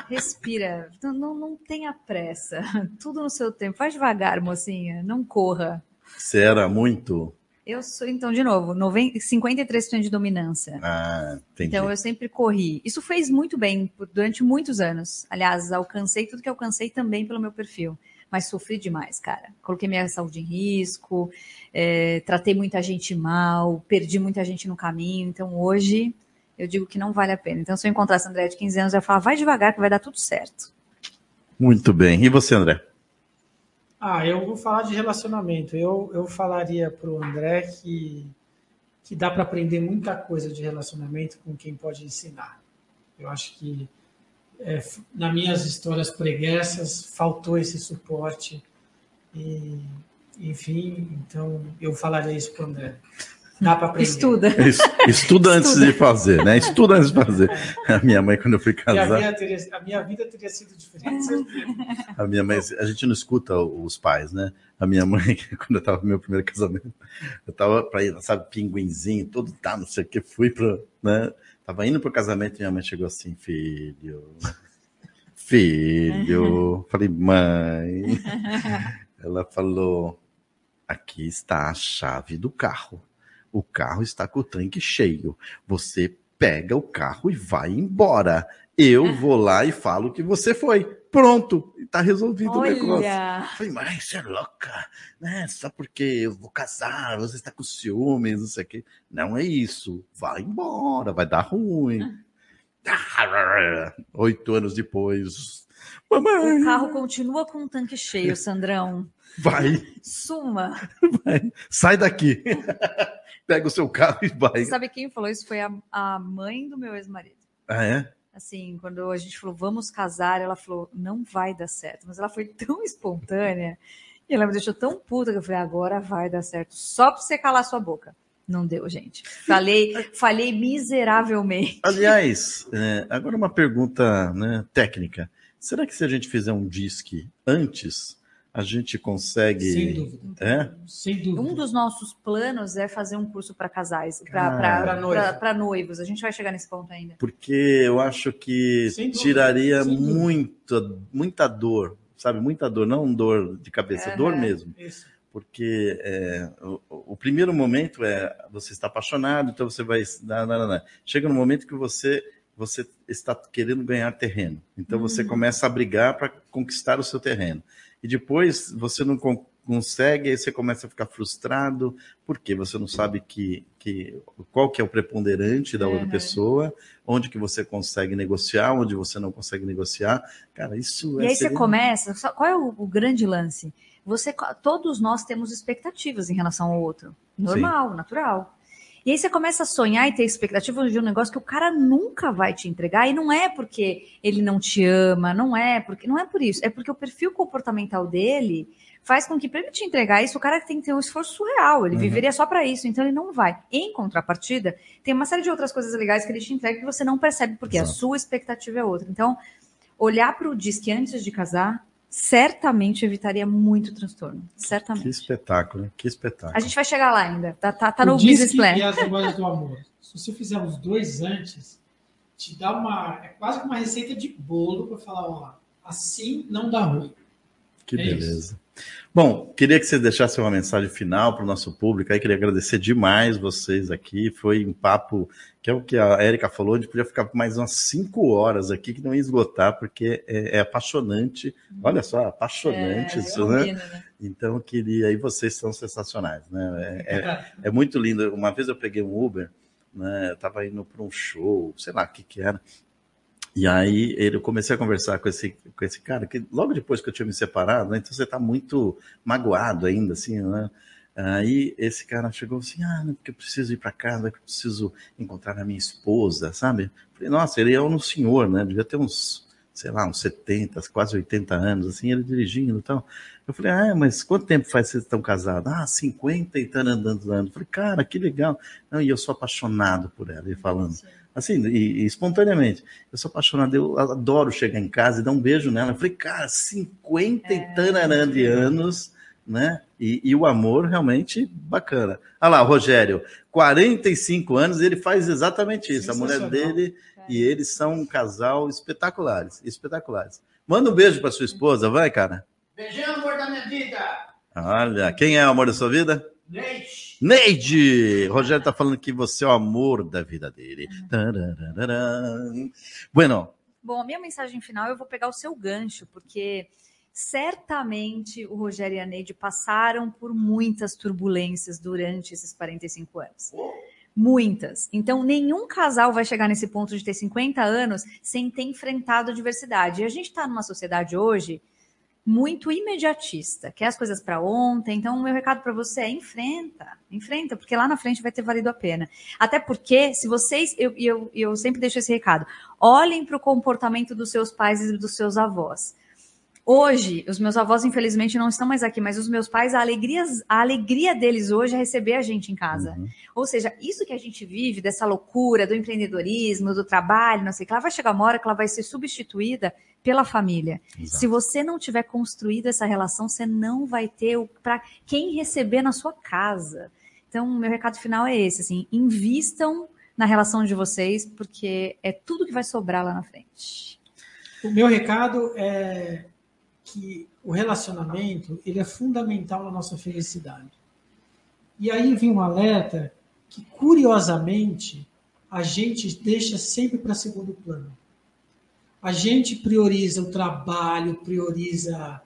Respira. Não tenha pressa. Tudo no seu tempo. Vai devagar, mocinha. Não corra. Você era muito... Eu sou, então, de novo, 53% de dominância. Ah, entendi. Então, eu sempre corri. Isso fez muito bem durante muitos anos. Aliás, alcancei tudo que alcancei também pelo meu perfil. Mas sofri demais, cara. Coloquei minha saúde em risco, tratei muita gente mal, perdi muita gente no caminho. Então, hoje, eu digo que não vale a pena. Então, se eu encontrasse a André de 15 anos, eu ia falar, vai devagar que vai dar tudo certo. Muito bem. E você, André? Ah, eu vou falar de relacionamento. Eu falaria para o André que dá para aprender muita coisa de relacionamento com quem pode ensinar. Eu acho que nas minhas histórias pregressas faltou esse suporte. E, enfim, então eu falaria isso para o André. Dá para aprender. Estuda antes de fazer, né? Estuda antes de fazer. A minha mãe, quando eu fui casar... A minha vida teria sido diferente, certeza. A minha mãe, a gente não escuta os pais, né? A minha mãe, quando eu estava no meu primeiro casamento, eu estava para ir, sabe, pinguinzinho, todo tá, não sei o que, fui para... Né? Tava indo para o casamento e minha mãe chegou assim, filho... Falei, mãe... Ela falou, aqui está a chave do carro. O carro está com o tanque cheio. Você pega o carro e vai embora. Eu vou lá e falo que você foi. Pronto, está resolvido o negócio. Eu falei, mas você é louca, né? Só porque eu vou casar, você está com ciúmes, não sei o quê. Não é isso. Vai embora, vai dar ruim. 8 anos depois... Mamãe. O carro continua com o tanque cheio, Sandrão. Vai. Suma. Vai. Sai daqui. Pega o seu carro e vai. Sabe quem falou isso? Foi a mãe do meu ex-marido. Ah, é? Assim, quando a gente falou, vamos casar, ela falou, não vai dar certo. Mas ela foi tão espontânea e ela me deixou tão puta que eu falei, agora vai dar certo. Só pra você calar sua boca. Não deu, gente. Falhei miseravelmente. Aliás, agora uma pergunta, né, técnica. Será que se a gente fizer um DISC antes, a gente consegue... Sem dúvida. É? Sem dúvida. Um dos nossos planos é fazer um curso para casais, para noivos. A gente vai chegar nesse ponto ainda. Porque eu acho que tiraria muita dor, sabe? Muita dor, não dor de cabeça, dor mesmo. Isso. Porque o primeiro momento é você está apaixonado, então você vai... Não. Chega no momento que você está querendo ganhar terreno. Então, você começa a brigar para conquistar o seu terreno. E depois, você não consegue, aí você começa a ficar frustrado, porque você não sabe qual que é o preponderante da outra pessoa, onde que você consegue negociar, onde você não consegue negociar. Cara, isso é... E aí você começa... Qual é o grande lance? Todos nós temos expectativas em relação ao outro. Normal, natural. E aí você começa a sonhar e ter expectativa de um negócio que o cara nunca vai te entregar, e não é porque ele não te ama, não é por isso, é porque o perfil comportamental dele faz com que, para ele te entregar isso, o cara tem que ter um esforço surreal, ele viveria só para isso, então ele não vai. Em contrapartida, tem uma série de outras coisas legais que ele te entrega que você não percebe, porque a sua expectativa é outra. Então, olhar para o disque antes de casar certamente evitaria muito transtorno. Certamente. Que espetáculo, hein? Que espetáculo. A gente vai chegar lá ainda. Tá no business plan. E as Irmãs do Amor. Se você fizer os dois antes, te dá uma... É quase uma receita de bolo para falar, ó, assim não dá ruim. Que beleza. Isso. Bom, queria que vocês deixassem uma mensagem final para o nosso público. Aí queria agradecer demais vocês aqui. Foi um papo, que é o que a Érica falou, a gente podia ficar mais umas 5 horas aqui, que não ia esgotar, porque é apaixonante. Olha só, apaixonante isso, né? Lindo, né? Então, eu queria... Aí vocês são sensacionais, né? É muito lindo. Uma vez eu peguei um Uber, né? Eu estava indo para um show, sei lá o que era. E aí eu comecei a conversar com esse cara, que logo depois que eu tinha me separado, né? Então você está muito magoado ainda, assim, né? Aí esse cara chegou assim, porque eu preciso ir para casa, que eu preciso encontrar a minha esposa, sabe? Falei, nossa, ele é um senhor, né? Devia ter uns, sei lá, uns 70, quase 80 anos, assim, ele dirigindo e tal. Eu falei, mas quanto tempo faz que vocês estão casados? 50 e tal, andando. Falei, cara, que legal. Não, e eu sou apaixonado por ela, ele falando. Assim, e espontaneamente. Eu sou apaixonado, eu adoro chegar em casa e dar um beijo nela. Eu falei, cara, 50 e tanarã de anos, né? E o amor realmente bacana. Olha lá, o Rogério, 45 anos, ele faz exatamente isso. A mulher dele e ele são um casal espetaculares. Manda um beijo para sua esposa, vai, cara. Beijão, amor da minha vida. Olha, quem é o amor da sua vida? Neide! Rogério tá falando que você é o amor da vida dele. Bueno. Bom, a minha mensagem final, eu vou pegar o seu gancho, porque certamente o Rogério e a Neide passaram por muitas turbulências durante esses 45 anos. Muitas. Então, nenhum casal vai chegar nesse ponto de ter 50 anos sem ter enfrentado a diversidade. E a gente tá numa sociedade hoje muito imediatista, quer as coisas para ontem, então o meu recado para você é enfrenta, porque lá na frente vai ter valido a pena. Até porque, se vocês, eu sempre deixo esse recado, olhem para o comportamento dos seus pais e dos seus avós. Hoje, os meus avós, infelizmente, não estão mais aqui, mas os meus pais, a alegria deles hoje é receber a gente em casa. Uhum. Ou seja, isso que a gente vive, dessa loucura do empreendedorismo, do trabalho, não sei o que, ela vai chegar uma hora que ela vai ser substituída pela família. Exato. Se você não tiver construído essa relação, você não vai ter para quem receber na sua casa. Então, meu recado final é esse, assim, invistam na relação de vocês, porque é tudo que vai sobrar lá na frente. O meu recado é que o relacionamento, ele é fundamental na nossa felicidade. E aí vem um alerta que, curiosamente, a gente deixa sempre para segundo plano. A gente prioriza o trabalho, prioriza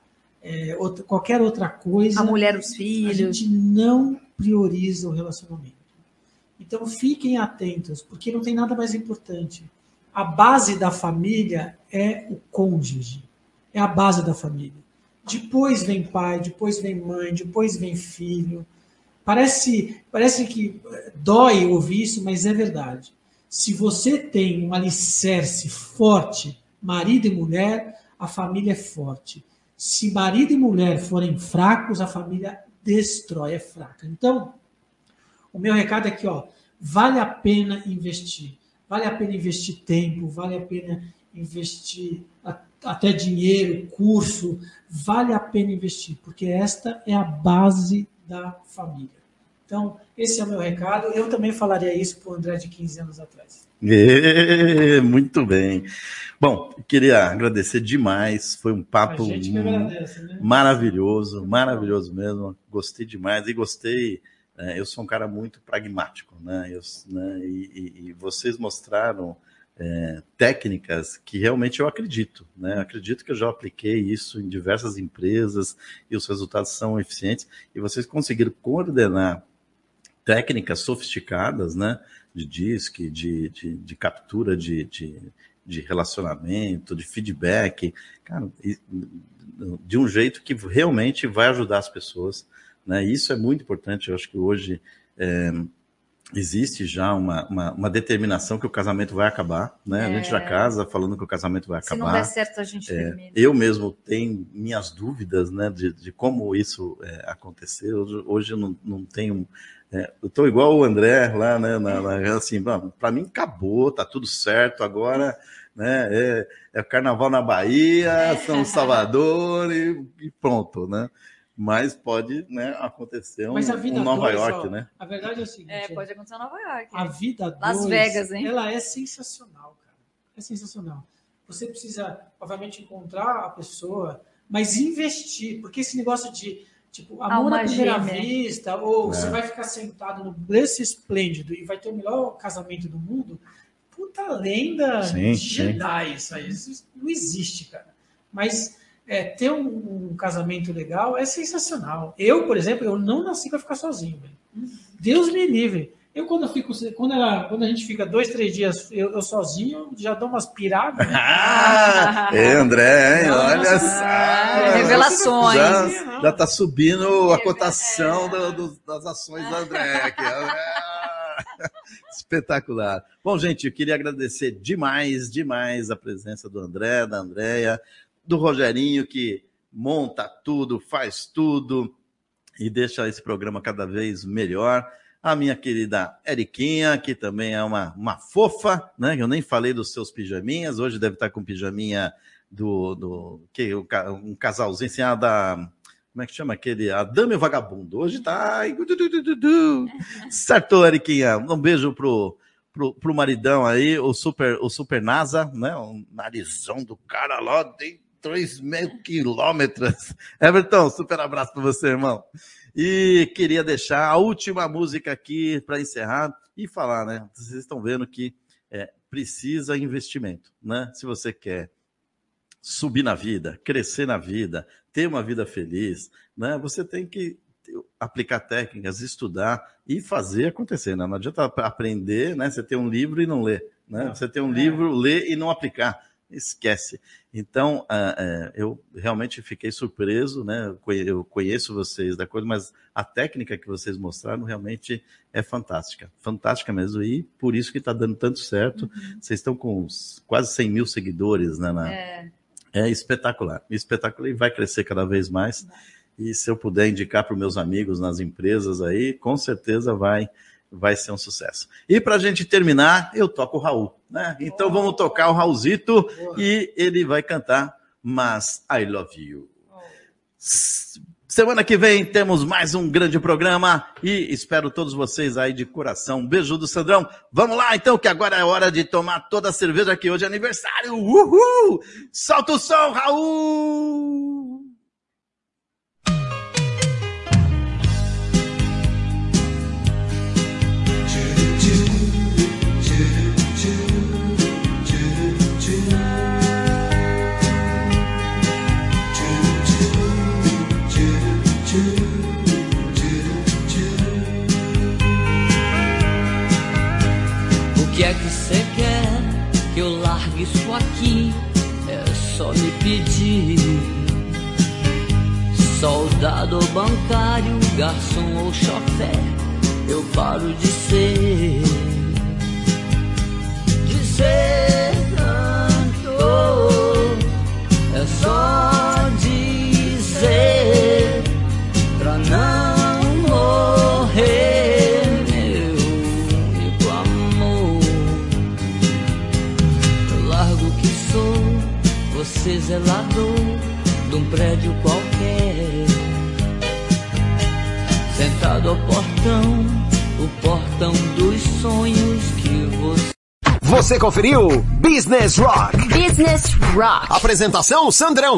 qualquer outra coisa. A mulher, os filhos. A gente não prioriza o relacionamento. Então, fiquem atentos, porque não tem nada mais importante. A base da família é o cônjuge. É a base da família. Depois vem pai, depois vem mãe, depois vem filho. Parece que dói ouvir isso, mas é verdade. Se você tem um alicerce forte, marido e mulher, a família é forte. Se marido e mulher forem fracos, a família destrói, é fraca. Então, o meu recado é que, vale a pena investir. Vale a pena investir tempo, vale a pena investir até dinheiro, curso, vale a pena investir, porque esta é a base da família. Então, esse é o meu recado. Eu também falaria isso para o André de 15 anos atrás. Muito bem. Bom, queria agradecer demais. Foi um papo agradece, né? Maravilhoso, maravilhoso mesmo. Gostei demais e gostei... Eu sou um cara muito pragmático, né? E vocês mostraram técnicas que realmente eu acredito, né? Acredito que eu já apliquei isso em diversas empresas e os resultados são eficientes. E vocês conseguiram coordenar técnicas sofisticadas, né? De DISC, de captura de relacionamento, de feedback, cara, de um jeito que realmente vai ajudar as pessoas. Né? Isso é muito importante. Eu acho que hoje existe já uma determinação que o casamento vai acabar. Né? A gente já casa falando que o casamento vai acabar. Se não der certo, a gente termina. Eu mesmo tenho minhas dúvidas, né, de como isso aconteceu. Hoje eu não tenho... eu estou igual o André lá, né, assim, para mim acabou, tá tudo certo agora... Né? É carnaval na Bahia, São Salvador e pronto, né? Mas pode, né, acontecer Nova York, né? A verdade é o seguinte... pode acontecer em Nova York. A vida dois, Las Vegas, hein? Ela é sensacional, cara. É sensacional. Você precisa, obviamente, encontrar a pessoa, mas investir. Porque esse negócio de, tipo, amor à primeira vista, ou você vai ficar sentado no berço esplêndido e vai ter o melhor casamento do mundo... Puta lenda de Jedi, isso não existe, cara. Mas ter um casamento legal é sensacional. Eu, por exemplo, eu não nasci para ficar sozinho, velho. Deus me livre. Eu, quando a gente fica 2, 3 dias eu sozinho, já dou umas piradas. André, hein? Olha só. Revelações. Já tá subindo a cotação das ações da André aqui. Espetacular. Bom, gente, eu queria agradecer demais a presença do André, da Andréia, do Rogerinho, que monta tudo, faz tudo e deixa esse programa cada vez melhor. A minha querida Eriquinha, que também é uma fofa, né? Eu nem falei dos seus pijaminhas, hoje deve estar com pijaminha um casalzinho assim, como é que chama aquele? A Dama e o Vagabundo. Hoje tá... Certo, Eriquinha. Um beijo pro maridão aí, o super NASA, né? O narizão do cara lá, tem 3,5 km. Everton, super abraço pra você, irmão. E queria deixar a última música aqui para encerrar e falar, né? Vocês estão vendo que precisa investimento, né? Se você quer subir na vida, crescer na vida, ter uma vida feliz, né? Você tem que aplicar técnicas, estudar e fazer acontecer, né? Não adianta aprender, né? Você tem um livro e não lê, né? Você tem um livro, lê e não aplicar, esquece. Então, eu realmente fiquei surpreso, né? Eu conheço vocês da coisa, mas a técnica que vocês mostraram realmente é fantástica, fantástica mesmo, e por isso que está dando tanto certo. Vocês estão com quase 100 mil seguidores, né, na É espetacular, espetacular, e vai crescer cada vez mais. E se eu puder indicar para os meus amigos nas empresas aí, com certeza vai ser um sucesso. E para a gente terminar, eu toco o Raul, né? Então vamos tocar o Raulzito. Boa. E ele vai cantar Mas I Love You. Semana que vem temos mais um grande programa e espero todos vocês aí de coração. Um beijo do Sandrão. Vamos lá então, que agora é hora de tomar toda a cerveja, que hoje é aniversário. Uhul! Solta o som, Raul! O que é que você quer que eu largue isso aqui? É só me pedir. Soldado ou bancário, garçom ou chofer, eu paro de ser. De ser cantor é só dizer pra não. Ser zelador de um prédio qualquer, sentado ao portão, o portão dos sonhos que você... Você conferiu Business Rock. Business Rock. Apresentação Sandrão.